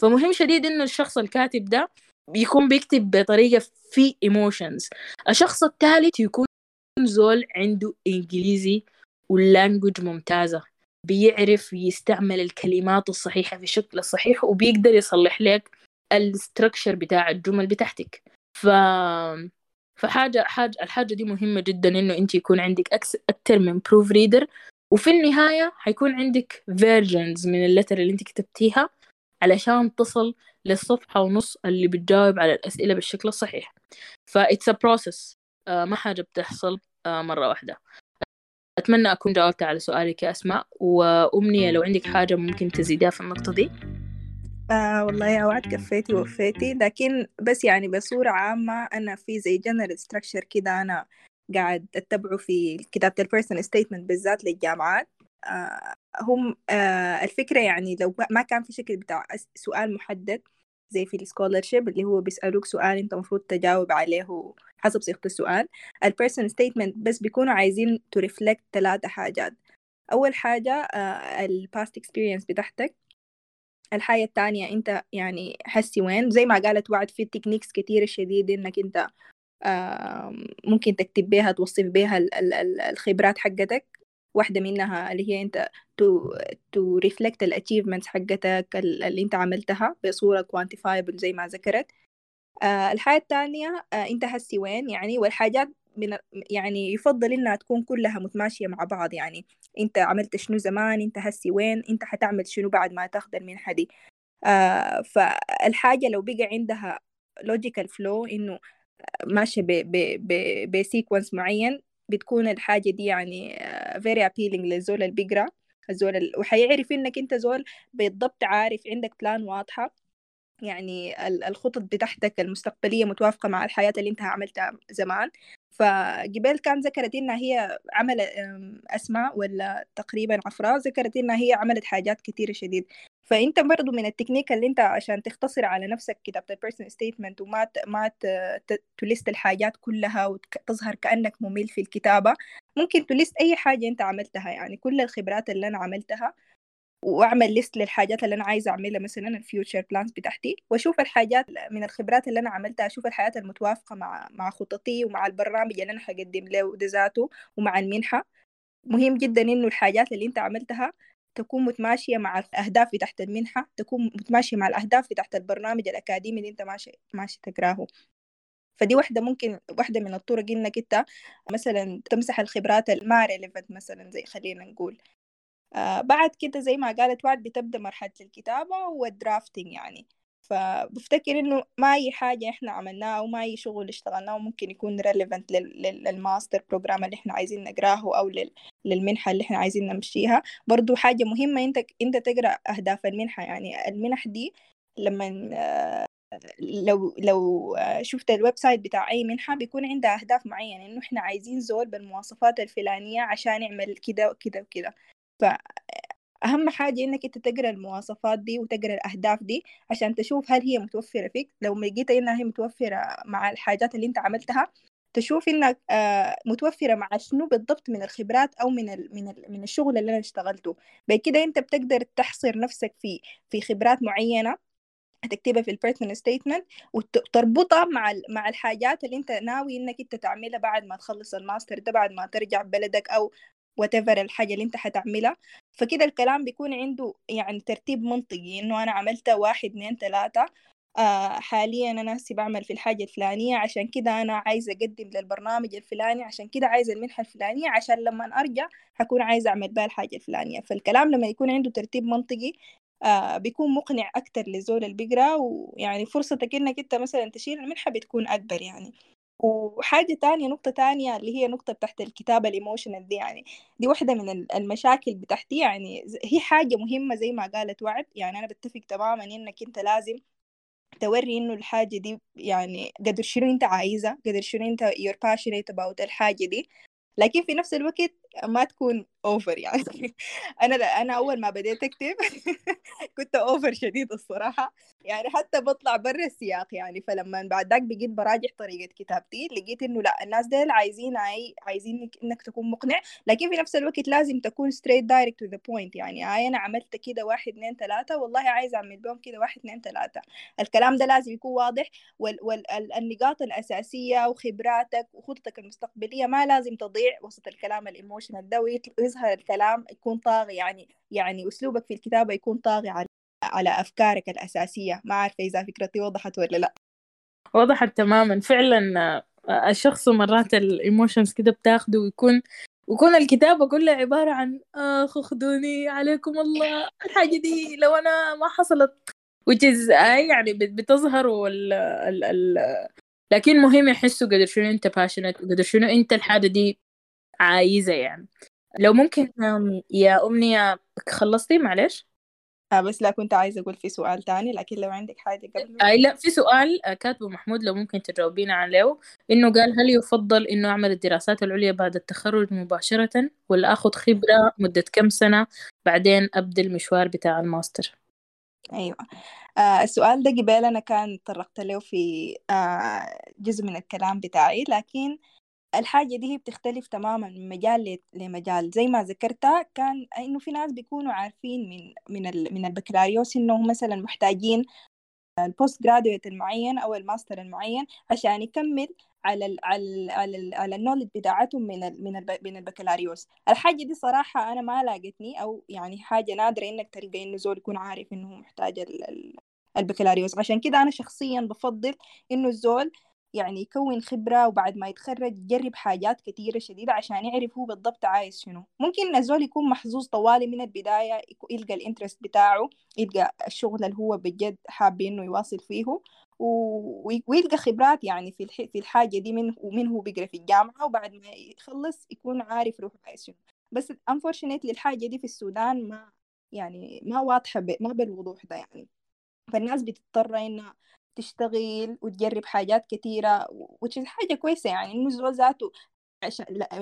فمهم شديد إنه الشخص الكاتب ده يكون بيكتب بطريقة في إيموشنز. الشخص الثالث يكون زول عنده إنجليزي واللانجوج ممتازة، بيعرف يستعمل الكلمات الصحيحة في الشكل الصحيح، وبيقدر يصلح لك الستركشر بتاع الجمل بتاعتك. ف... فحاجة حاجة الحاجة دي مهمة جدا، إنه أنت يكون عندك أكثر من بروف ريدر، وفي النهاية هيكون عندك versions من اللتر اللي أنت كتبتيها علشان تصل للصفحة ونص اللي بتجاوب على الأسئلة بالشكل الصحيح. ف it's a process، آه ما حاجة بتحصل آه مرة واحدة. أتمنى أكون جاوبت على سؤالك يا أسماء، وأمنية لو عندك حاجة ممكن تزيدها في النقطة دي. آه والله يا وعد كفيتي ووفيتي، لكن بس يعني بصورة عامة أنا في زي general structure كده أنا قاعد أتبعه في كتابة البيرسونال ستيتمنت بالذات للجامعات. آه هم آه الفكرة يعني لو ما كان في شكل بتاع سؤال محدد زي في السكولرشيب اللي هو بيسألوك سؤال أنت مفروض تجاوب عليه حسب صيغة السؤال، البيرسونال ستيتمنت بس بيكونوا عايزين تو ريفلكت ثلاثة حاجات. أول حاجة الباست اكسبيرينس بتاعتك، الحاجة الثانية أنت يعني حسي وين، زي ما قالت وعد في تكنيكس كتيرة شديد إنك أنت ممكن تكتب بيها توصف بيها الخبرات حقتك واحدة منها اللي هي أنت to to reflect the achievements حقتك اللي أنت عملتها بصورة quantifiable زي ما ذكرت. آه الحاجة الثانية آه أنت هسي وين يعني، والحاجات من يعني يفضل إنها تكون كلها متماشية مع بعض، يعني أنت عملت شنو زمان، أنت هسي وين، أنت هتعمل شنو بعد ما تاخذ المنحة دي. آه فالحاجة لو بقى عندها logical flow إنه ماشية بسيكونس معين، بتكون الحاجة دي يعني very appealing للزول اللي بيقرأ الزول ال... وحيعرف إنك أنت زول بالضبط عارف عندك بلان واضحة، يعني الخطط بتاعتك المستقبلية متوافقة مع الحياة اللي أنت عملتها زمان. فجبال كان ذكرت إنها هي عملت أسماء ولا تقريبا عفراء ذكرت إنها هي عملت حاجات كتيرة شديد. فأنت برضو من التكنيك اللي أنت عشان تختصر على نفسك كتابة البيرسونال ستيتمنت وما ت... ما ت... تلست الحاجات كلها وتظهر كأنك ممل في الكتابة، ممكن تلست أي حاجة أنت عملتها، يعني كل الخبرات اللي أنا عملتها، وأعمل ليست للحاجات اللي أنا عايزة أعملها مثلا الفيوتشر بلانز بتاعتي، وأشوف الحاجات من الخبرات اللي أنا عملتها، أشوف الحاجات المتوافقة مع مع خططي ومع البرنامج اللي أنا هقدم له ذاته ومع المنحة. مهم جدا إنه الحاجات اللي أنت عملتها تكون متماشية مع الأهداف تحت المنحة، تكون متماشية مع الأهداف تحت البرنامج الأكاديمي اللي أنت ماشي ماشي تقراه. فدي واحدة ممكن واحدة من الطرق إنك أنت مثلا تمسح الخبرات الما ريليفنت مثلا زي خلينا نقول. آه بعد كده زي ما قالت وعد بتبدأ مرحلة الكتابة والدرافتنج يعني. فبفتكر إنه ما أي حاجة إحنا عملناها وما أي شغل اشتغلناه ممكن يكون ريليفنت للماستر بروجرام اللي إحنا عايزين نقراه أو للمنحة اللي إحنا عايزين نمشيها. برضو حاجة مهمة أنت أنت تقرأ أهداف المنحة، يعني المنح دي لما آه لو لو شفت الويب سايت بتاع أي منحة بيكون عندها أهداف معينة، إنه إحنا عايزين زول بالمواصفات الفلانية عشان نعمل كده وكده وكده. فأهم حاجة إنك أنت تقرأ المواصفات دي وتقرأ الأهداف دي عشان تشوف هل هي متوفرة فيك. لو لقيت إنها هي متوفرة مع الحاجات اللي أنت عملتها، تشوف إنك متوفرة مع شنو بالضبط من الخبرات أو من ال من ال من الشغل اللي أنا اشتغلته. بكده أنت بتقدر تحصر نفسك في في خبرات معينة هتكتبها في البيرسونال ستيتمنت وتربطها مع مع الحاجات اللي أنت ناوي إنك أنت تعملها بعد ما تخلص الماستر ده، بعد ما ترجع بلدك أو وتفر الحاجة اللي انت هتعملها. فكده الكلام بيكون عنده يعني ترتيب منطقي، انه انا عملت واحد اتنين ثلاثة، آه حاليا انا ناسي بعمل في الحاجة الفلانية، عشان كده انا عايزة اقدم للبرنامج الفلاني، عشان كده عايزة المنحة الفلانية، عشان لما ارجع هكون عايزة اعمل بها الحاجة الفلانية. فالكلام لما يكون عنده ترتيب منطقي آه بيكون مقنع اكتر للزول اللي بيقرا، ويعني فرصتك انك انت مثلا تشيل المنحة بتكون اكبر يعني. وحاجة تانية نقطة تانية اللي هي نقطة بتحت الكتابة الإيموشنال دي، يعني دي واحدة من المشاكل بتحتي، يعني هي حاجة مهمة زي ما قالت وعد. يعني أنا بتفق تماما إنك أنت لازم توري إنه الحاجة دي يعني قدر شنو أنت عايزة، قدر شنو أنت you're passionate about الحاجة دي، لكن في نفس الوقت ما تكون أوفر يعني. أنا أنا أول ما بديت أكتب كنت أوفر شديد الصراحة، يعني حتى بطلع برا السياق يعني. فلما بعد ذاك بقيت براجع طريقة كتابتي، لقيت إنه لا، الناس ديل عايزين عاي... عايزين إنك تكون مقنع، لكن في نفس الوقت لازم تكون straight direct to the point. يعني هاي أنا عملت كده واحد اثنين ثلاثة، والله عايز أعمل بهم كده واحد اثنين ثلاثة. الكلام ده لازم يكون واضح، والنقاط وال... الأساسية وخبراتك وخطتك المستقبلية ما لازم تضيع وسط الكلام الإيموشنال ده، ويظهر الكلام يكون طاغي يعني يعني أسلوبك في الكتابة يكون طاغي على على أفكارك الأساسية. ما عارفة إذا فكرتي وضحت ولا لا. وضحت تماما فعلا. الشخص مرات الإيموشنز كده بتاخده، ويكون ويكون الكتابة كلها عبارة عن آخ خدوني عليكم الله الحاجة دي لو أنا ما حصلت، وجز يعني بتظهر وال ال ال لكن مهم يحسوا قدر شنو أنت passionate، وقدر شنو أنت الحاجة دي عايزة. يعني لو ممكن يا أمنية خلصتي معلش؟ آه بس لا، كنت عايزة أقول في سؤال تاني، لكن لو عندك حاجة قبل آه لا، في سؤال كاتبه محمود لو ممكن تجاوبين عليه، إنه قال هل يفضل إنه أعمل الدراسات العليا بعد التخرج مباشرة، ولا أخذ خبرة مدة كم سنة بعدين أبدأ المشوار بتاع الماستر؟ أيوة آه السؤال ده قبل أنا كان طرقت له في آه جزء من الكلام بتاعي، لكن الحاجة دي هي بتختلف تماما من مجال لمجال. زي ما ذكرتها كان إنه في ناس بيكونوا عارفين من من من البكالوريوس إنهم مثلا محتاجين البوست جرادويت المعين أو الماستر المعين عشان يكمل على ال على ال على, ال على النولج بتاعتهم من ال من, ال من البكالوريوس. الحاجة دي صراحة أنا ما لاقتني، أو يعني حاجة نادرة إنك تلقى إنه زول يكون عارف إنه محتاج البكالوريوس. عشان كده أنا شخصيا بفضل إنه الزول يعني يكون خبرة، وبعد ما يتخرج يجرب حاجات كتيرة شديدة عشان يعرف هو بالضبط عايز شنو. ممكن الزول يكون محظوظ طوالي من البداية يلقى الانترست بتاعه، يلقى الشغل اللي هو بجد حابب إنه يواصل فيه، ويلقى خبرات يعني في في الحاجة دي منه ومنه بيقرأ في الجامعة، وبعد ما يخلص يكون عارف روحه عايز شنو. بس unfortunately الحاجة دي في السودان ما يعني ما واضحة ما بالوضوح ده يعني، فالناس بتضطر إنها تشتغل وتجرب حاجات كتيرة، وتشي حاجة كويسة يعني إنه الزول ذاته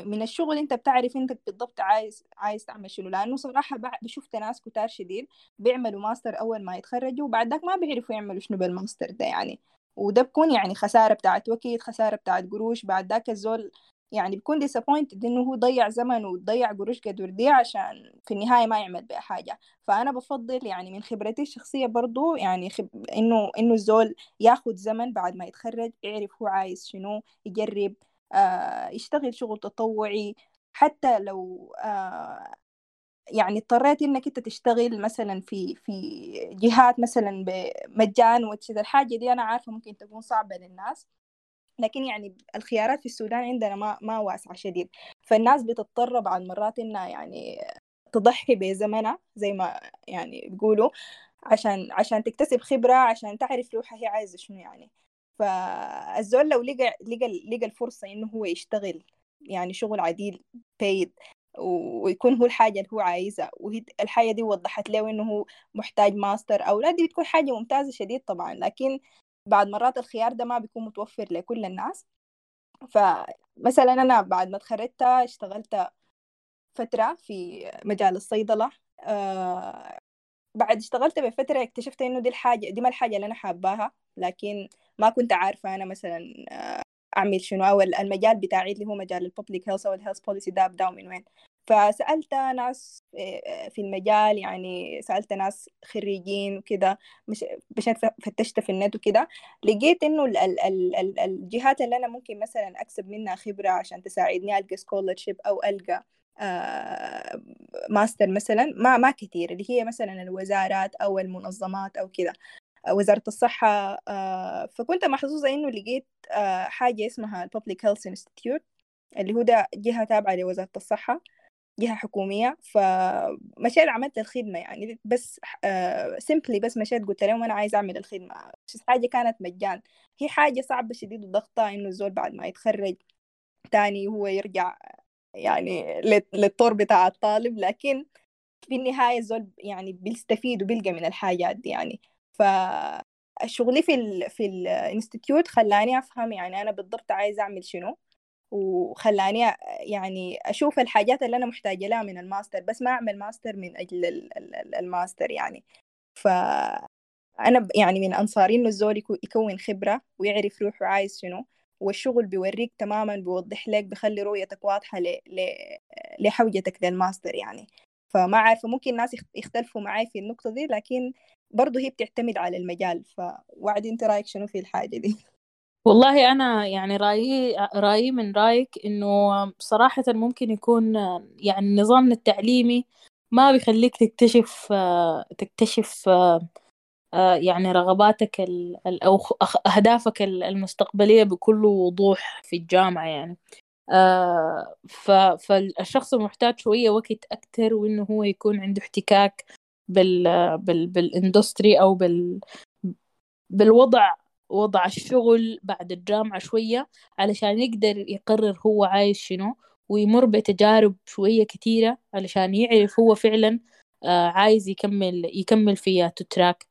من الشغل أنت بتعرف أنت بالضبط عايز عايز تعمل شنو. لأنه صراحة بشوفت ناس كتار شديد بيعملوا ماستر أول ما يتخرجوا وبعد ذاك ما بيعرفوا يعملوا شنو بالماستر ده يعني، وده بكون يعني خسارة بتاعت وقت، خسارة بتاعت قروش. بعد ذاك الزول يعني بيكون disappointed إنه هو ضيع زمن وضيع قروش قد وردي عشان في النهاية ما يعمل بأي حاجة. فأنا بفضل يعني من خبرتي الشخصية برضو يعني خب... إنه إنه الزول ياخد زمن بعد ما يتخرج يعرف هو عايز شنو، يجرب آه يشتغل شغل تطوعي، حتى لو آه يعني اضطريت إنك أنت تشتغل مثلا في في جهات مثلا بمجان وكذا. الحاجة دي أنا عارفة ممكن تكون صعبة للناس، لكن يعني الخيارات في السودان عندنا ما ما واسعة شديد، فالناس بتضطر بعض مرات إنها يعني تضحي بزمنها زي ما يعني بيقولوا عشان عشان تكتسب خبرة، عشان تعرف روحها هي عايزة شنو يعني. فالزول لو لقى لقى لقى الفرصة إنه هو يشتغل يعني شغل عديل paid ويكون هو الحاجة اللي هو عايزها، وهي الحاجة دي وضحت له إنه هو محتاج ماستر أو لا، دي بتكون حاجة ممتازة شديد طبعا. لكن بعد مرات الخيار ده ما بيكون متوفر لكل الناس. فمثلا أنا بعد ما تخرجت اشتغلت فترة في مجال الصيدلة، أه بعد اشتغلت بفترة اكتشفت إنه دي الحاجة دي ما الحاجة اللي أنا حاباها، لكن ما كنت عارفة أنا مثلا أعمل شنو، أو المجال بتاعي اللي هو مجال الببليك هيلث أو الهيلث بوليسي ده أبدأ من وين. فسألت ناس في المجال يعني، سألت ناس خريجين وكده، مش مشان فتشت في النت وكده، لقيت إنه ال ال ال الجهات اللي أنا ممكن مثلا أكسب منها خبرة عشان تساعدني ألقى سكولرشيب أو ألقى آه ماستر مثلا ما ما كتير، اللي هي مثلا الوزارات أو المنظمات أو كده، وزارة الصحة. آه فكنت محظوظة إنه لقيت آه حاجة اسمها Public Health Institute، اللي هو ده جهة تابعة لوزارة الصحة، جهة حكومية. فمشيت عملت الخدمة يعني، بس آه سيمبلي بس مشيت قلت لهم أنا عايز أعمل الخدمة، حاجة كانت مجان. هي حاجة صعبة شديد وضغطة إنه الزول بعد ما يتخرج تاني هو يرجع يعني للطور بتاع الطالب، لكن في النهاية الزول يعني بيستفيد وبيلقى من الحاجات دي يعني. فالشغلي في ال في الانستيتيوت خلاني أفهم يعني أنا بالضبط عايز أعمل شنو، وخلاني يعني أشوف الحاجات اللي أنا محتاجة لها من الماستر، بس ما أعمل ماستر من أجل الماستر يعني. فأنا يعني من أنصاري إنه الزول يكون خبرة ويعرف روحه عايز شنو، والشغل بيوريك تماماً، بيوضح لك، بيخلي رؤيتك واضحة ل لحوجتك للماستر يعني. فما عارفة ممكن الناس يختلفوا معي في النقطة دي، لكن برضو هي بتعتمد على المجال. فوعد أنت رأيك شنو في الحاجة دي؟ والله أنا يعني رأيي رأيي من رأيك إنه صراحة ممكن يكون يعني نظامنا التعليمي ما بيخليك تكتشف تكتشف يعني رغباتك أو أهدافك المستقبلية بكل وضوح في الجامعة يعني. فالشخص محتاج شوية وقت أكتر، وإنه هو يكون عنده احتكاك بال بال بالإندستري أو بال بالوضع وضع الشغل بعد الجامعة شوية، علشان يقدر يقرر هو عايز شنو، ويمر بتجارب شوية كتيرة علشان يعرف هو فعلا عايز يكمل يكمل في تراك.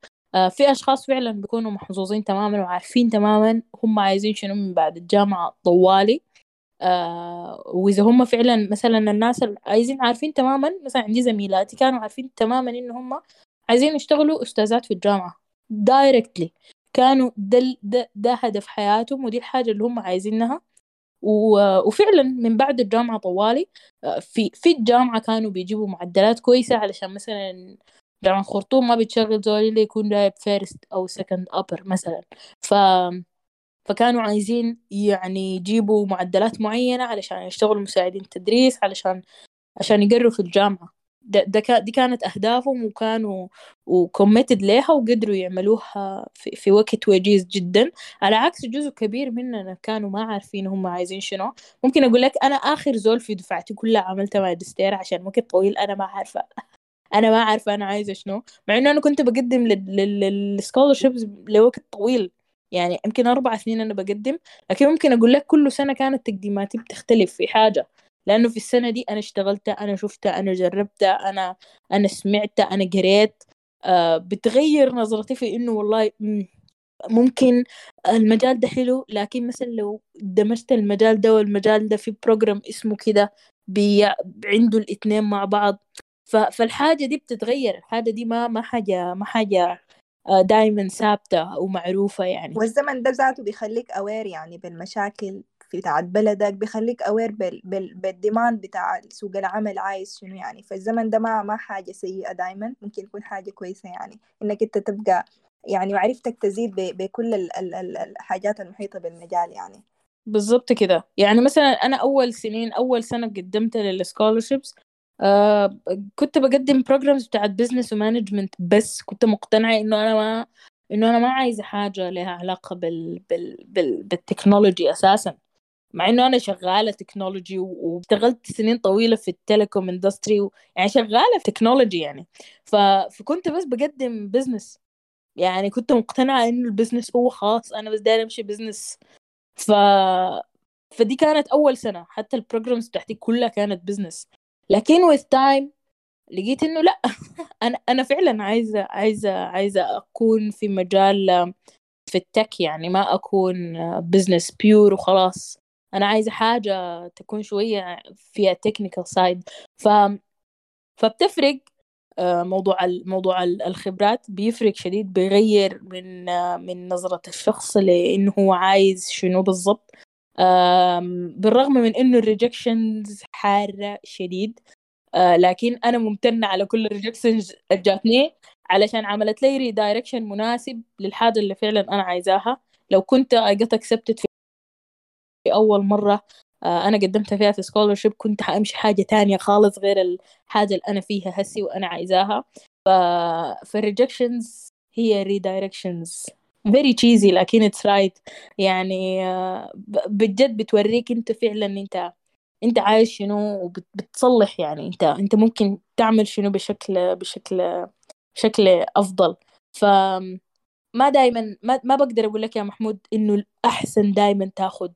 في أشخاص فعلا بيكونوا محظوظين تماما وعارفين تماما هم عايزين شنو من بعد الجامعة طوالي. وإذا هم فعلا مثلا الناس عايزين عارفين تماما، مثلا عندي زميلاتي كانوا عارفين تماما إن هم عايزين يشتغلوا أستاذات في الجامعة دايركتلي، كانوا ده, ده, ده هدف حياتهم ودي الحاجة اللي هم عايزينها. وفعلا من بعد الجامعة طوالي في, في الجامعة كانوا بيجيبوا معدلات كويسة علشان مثلا جامعة الخرطوم ما بتشغل زول اللي يكون لاعب فيرست أو سكند أبر مثلا. ف... فكانوا عايزين يعني يجيبوا معدلات معينة علشان يشتغلوا مساعدين تدريس علشان عشان يقروا في الجامعة. ده ده دي كانت أهدافهم وكانوا وكوميتد ليها وقدروا يعملوها في, في وقت وجيز جدا، على عكس جزء كبير مننا كانوا ما عارفين هم عايزين شنو. ممكن أقول لك أنا آخر زول في دفعتي كلها عملت ماجستير عشان وقت طويل أنا ما عارفة أنا ما عارفة أنا عايزة شنو، مع إنه أنا كنت بقدم للسكولرشيبس لوقت طويل، يعني يمكن أربع سنين أنا بقدم، لكن ممكن أقول لك كل سنة كانت تقديماتي بتختلف في حاجة، لأنه في السنة دي أنا اشتغلت، أنا شفت، أنا جربت، أنا أنا سمعت، أنا قريت. آه بتغير نظرتي في إنه والله ممكن المجال ده حلو، لكن مثلا لو دمجت المجال ده والمجال ده في بروجرام اسمه كده عنده الاثنين مع بعض، فالحاجة دي بتتغير. الحاجة دي ما ما حاجة ما حاجة دائما ثابتة ومعروفة يعني. والزمن ده ذاته بيخليك أوير يعني بالمشاكل في بتاع بلدك، بيخليك أوير بال بال بالديماند بتاع سوق العمل عايز شنو يعني. فالزمن ده ما ما حاجة سيئة، دائما ممكن يكون حاجة كويسة يعني، إنك أنت تبقى يعني معرفتك تزيد بكل الحاجات المحيطة بالمجال يعني. بالضبط كده يعني. مثلا أنا أول سنين أول سنة قدمت للسكولرشيبس آه كنت بقدم بروجرامز بتاعت بزنس ومانجمنت بس، كنت مقتنعة إنه أنا ما إنه أنا ما عايزة حاجة لها علاقة بال بال بال بالتكنولوجي أساسا، مع إنه أنا شغالة تكنولوجي واشتغلت سنين طويلة في التليكوم اندستري و... يعني شغالة في تكنولوجي يعني. ف... فكنت بس بقدم بزنس يعني، كنت مقتنعة إنه البزنس هو خاص، أنا بس داير أمشي بزنس. ف... فدي كانت أول سنة، حتى البروجرامز بتاعتي كلها كانت بزنس. لكن with time لقيت إنه لأ أنا أنا فعلا عايزة عايزة عايزة أكون في مجال في التك يعني، ما أكون بزنس بيور وخلاص، أنا عايزة حاجة تكون شوية فيها technical side. ف... فبتفرق موضوع الموضوع الخبرات بيفرق شديد، بيغير من من نظرة الشخص لأنه هو عايز شنو بالضبط. بالرغم من إنه الريجكشنز حارة شديد، لكن أنا ممتنة على كل الريجكشنز جاتني علشان عملت لي ريدايركشن مناسب للحاجة اللي فعلا أنا عايزاها. لو كنت قد اكسبتت في أول مرة أنا قدمت فيها في سكولرشيب كنت حأمشي حاجة تانية خالص غير الحاجة اللي أنا فيها هسي وأنا عايزاها. فالريجكشنز هي ريدايركشنز very cheesy لكن it's right يعني. بجد بتوريك انت فعلا انت انت عايش شنو وبتصلح يعني، انت انت ممكن تعمل شنو بشكل بشكل بشكل افضل. فما دايما ما, ما بقدر اقول لك يا محمود انه الاحسن دايما تاخد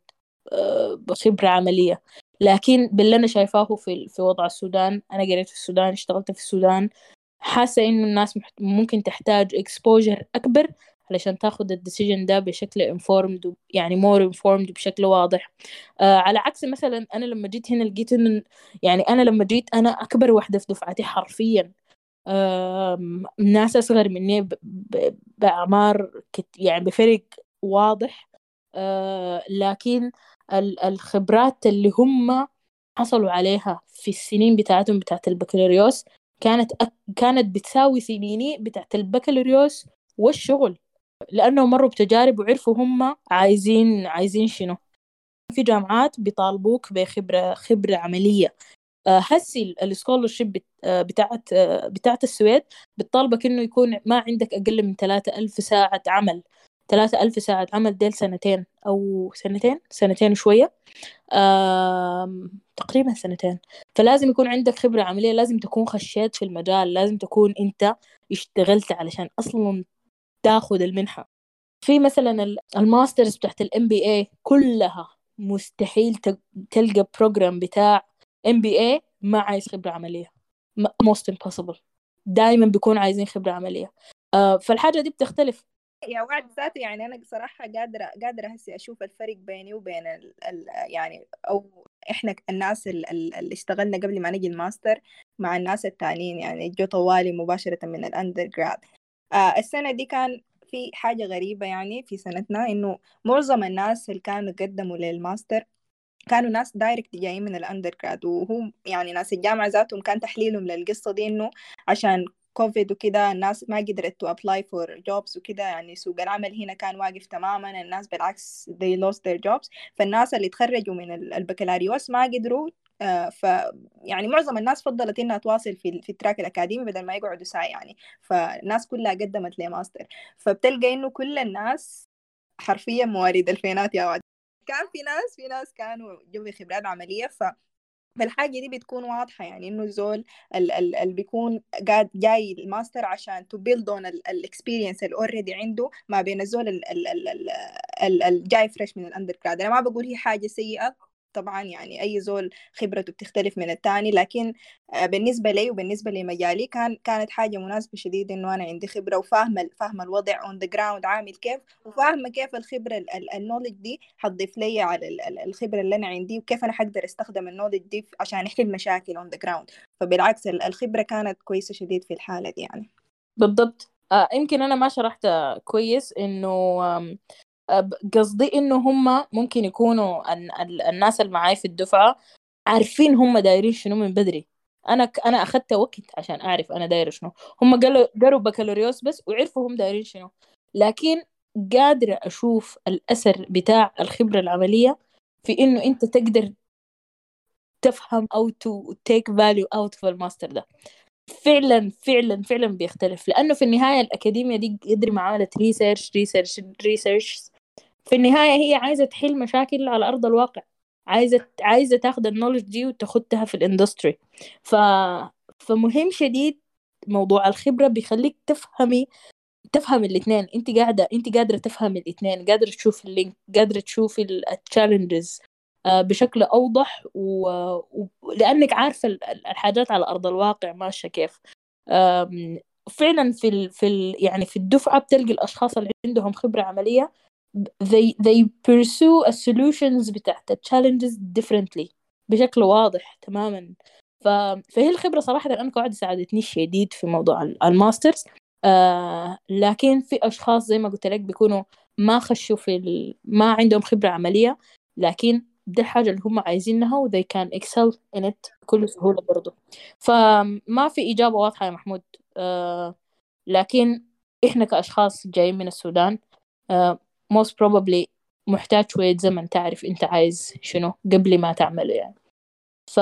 خبرة عملية، لكن باللي انا شايفاه في في وضع السودان، انا قريت في السودان، اشتغلت في السودان، حاسة انه الناس ممكن تحتاج exposure اكبر علشان تاخد الديسيجن ده بشكل informed يعني more informed بشكل واضح. آه على عكس مثلا أنا لما جيت هنا لقيت إن يعني أنا لما جيت أنا أكبر واحدة في دفعتي حرفيا، آه ناس أصغر مني بأعمار كت يعني بفرق واضح، آه لكن ال- الخبرات اللي هم حصلوا عليها في السنين بتاعتهم بتاعت البكالوريوس كانت أك- كانت بتساوي سنيني بتاعت البكالوريوس والشغل، لأنه مروا بتجارب وعرفوا هم عايزين عايزين شنو. في جامعات بيطالبوك بخبرة خبرة عملية. هسي السكولرشيب بتاعت بتاعت السويد بتطالبك إنه يكون ما عندك أقل من ثلاثة ألف ساعة عمل، ثلاثة ألف ساعة عمل ديل سنتين أو سنتين سنتين شوية تقريبا سنتين. فلازم يكون عندك خبرة عملية، لازم تكون خشيت في المجال، لازم تكون أنت اشتغلت علشان أصلا تاخد المنحة. في مثلا الماسترز بتاعت الام بي اي كلها مستحيل تلقى بروجرام بتاع ام بي اي ما عايز خبرة عملية، most impossible، دايما بيكون عايزين خبرة عملية. فالحاجة دي بتختلف يا وعد ذاتي يعني. أنا بصراحة قادرة قادرة هسي أشوف الفرق بيني وبين ال ال يعني أو إحنا الناس اللي اشتغلنا قبل ما نجي الماستر مع الناس التانين يعني جو طوالي مباشرة من الأندرجراد. آه السنة دي كان في حاجة غريبة يعني في سنتنا، إنه معظم الناس اللي كانوا قدموا للماستر كانوا ناس دايركت جايين من الأندرجراد، وهم يعني ناس الجامعة ذاتهم كان تحليلهم للقصة دي إنه عشان كوفيد وكده الناس ما قدرت to apply for jobs وكده، يعني سوق العمل هنا كان واقف تماما، الناس بالعكس they lost their jobs. فالناس اللي تخرجوا من البكالوريوس ما قدروا، ف يعني معظم الناس فضلت انها تواصل في في التراك الاكاديمي بدل ما يقعدوا ساعه يعني، فالناس كلها قدمت لماستر. فبتلقى انه كل الناس حرفيا موارد الفينات يا وعد. كان في ناس في ناس كانوا جوا خبرات عمليه، ف فالحاجة دي بتكون واضحة يعني إنه الزول اللي بيكون قاعد جاي الماستر عشان to build on الإكسبيرينس اللي already عنده، ما بين الزول اللي جاي فريش من الأندرجراد. أنا ما بقول هي حاجة سيئة طبعا، يعني أي زول خبرته بتختلف من التاني، لكن بالنسبة لي وبالنسبة لمجالي كان كانت حاجة مناسبة شديد إنه أنا عندي خبرة وفاهمة فاهمة الوضع on the ground عامل كيف، وفاهمة كيف الخبرة النولج دي هتضيف لي على الخبرة اللي أنا عندي، وكيف أنا هقدر استخدم النولج دي عشان أحل مشاكل on the ground. فبالعكس الخبرة كانت كويسة شديد في الحالة دي يعني. بالضبط. آه يمكن أنا ما شرحت كويس إنه قصدي إنه هم ممكن يكونوا الناس اللي معاي في الدفعة عارفين هم دايرين شنو من بدري. أنا أنا أخذت وقت عشان أعرف أنا داير شنو. هم قالوا قالوا بكالوريوس بس وعرفوا هم دايرين شنو، لكن قادرة أشوف الأثر بتاع الخبرة العملية في إنه أنت تقدر تفهم أو to take value out في الماستر ده. فعلا فعلا فعلا بيختلف، لأنه في النهاية الأكاديمية دي قدر معاملت ريسيرش ريسيرش ريسيرش في النهاية هي عايزة تحل مشاكل على أرض الواقع، عايزة عايزة تاخد النولج دي وتاخدها في الاندستري. ف... فمهم شديد موضوع الخبرة، بيخليك تفهمي تفهم الاثنين. انت قاعدة انت قادرة تفهم الاثنين، قادرة تشوف اللينك، قادرة تشوف التشالنجز بشكل أوضح، و... و... لأنك عارفة الحاجات على أرض الواقع ماشية كيف. فعلا في ال... في ال... يعني في الدفعة بتلقي الأشخاص اللي عندهم خبرة عملية they they pursue the solutions بتاعت the challenges differently بشكل واضح تماما. ف... فهي الخبرة صراحة أنا قاعدة ساعدتني شديد في موضوع الماسترز. آه... لكن في أشخاص زي ما قلت لك بيكونوا ما خشوا في ال... ما عندهم خبرة عملية، لكن دي الحاجة اللي هم عايزينها و they can excel in it بكل سهولة برضو. فما في إجابة واضحة يا محمود، آه... لكن إحنا كأشخاص جايين من السودان آه... most probably محتاج شوية زمن تعرف أنت عايز شنو قبل ما تعمله يعني. ف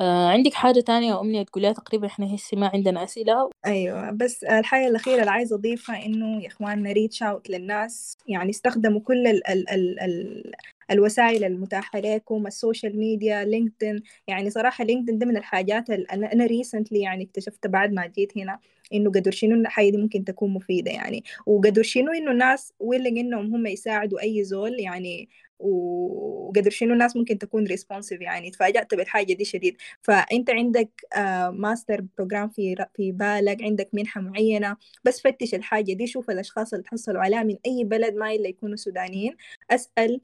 آه عندك حاجة تانية يا أمنية تقوليها؟ تقريبا إحنا هسي ما عندنا أسئلة. أيوة، بس الحاجة الأخيرة اللي عايز أضيفها إنه يا إخواننا ريتش أوت للناس، يعني استخدموا كل ال ال ال ال الوسائل المتاحة لكم، السوشيال ميديا، لينكدين. يعني صراحة لينكدين ده من الحاجات اللي أنا ريسنتلي يعني اكتشفت بعد ما جيت هنا إنه قدر شنو الحاجة دي ممكن تكون مفيدة يعني، وقدر شنو إنه الناس ويلينج إنهم هم يساعدوا أي زول يعني، وقدر شنو الناس ممكن تكون ريسبونسيف يعني. تفاجأت بالحاجة دي شديد. فأنت عندك ماستر بروجرام في في بالك، عندك منحة معينة، بس فتش الحاجة دي، شوف الأشخاص اللي تحصلوا عليها من أي بلد ما إلا يكونوا سودانيين، أسأل،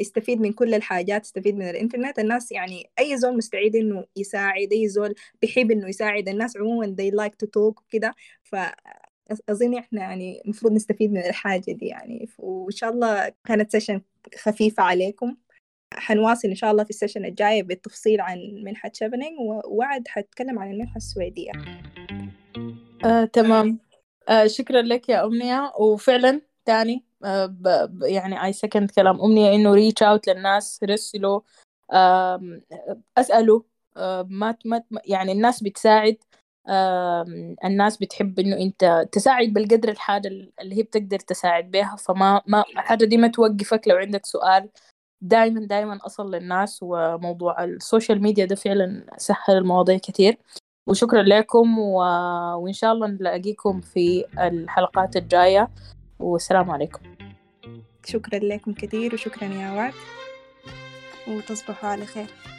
استفيد من كل الحاجات، استفيد من الانترنت. الناس يعني اي زول مستعد انه يساعد، اي زول بيحب انه يساعد، الناس عموما they like to talk كده. فاظن احنا يعني المفروض نستفيد من الحاجه دي يعني. وان شاء الله كانت سيشن خفيفه عليكم، حنواصل ان شاء الله في السيشن الجايه بالتفصيل عن منحه تشيفنينغ، ووعد حتكلم عن المنحه السويديه. آه، تمام. آه، شكرا لك يا أمنية. وفعلا تاني يعني اي سكند كلام أمنية انه ريتش اوت للناس، رسلوا، اسالوا، ما يعني الناس بتساعد، الناس بتحب انه انت تساعد بالقدر الحاجه اللي هي بتقدر تساعد بها. فما ما الحاجه دي ما توقفك، لو عندك سؤال دايما دايما اصل للناس. وموضوع السوشيال ميديا ده فعلا سهل المواضيع كتير. وشكرا لكم، و... وان شاء الله نلاقيكم في الحلقات الجايه، والسلام عليكم. شكرا لكم كثير، وشكرا يا وعد، وتصبحوا على خير.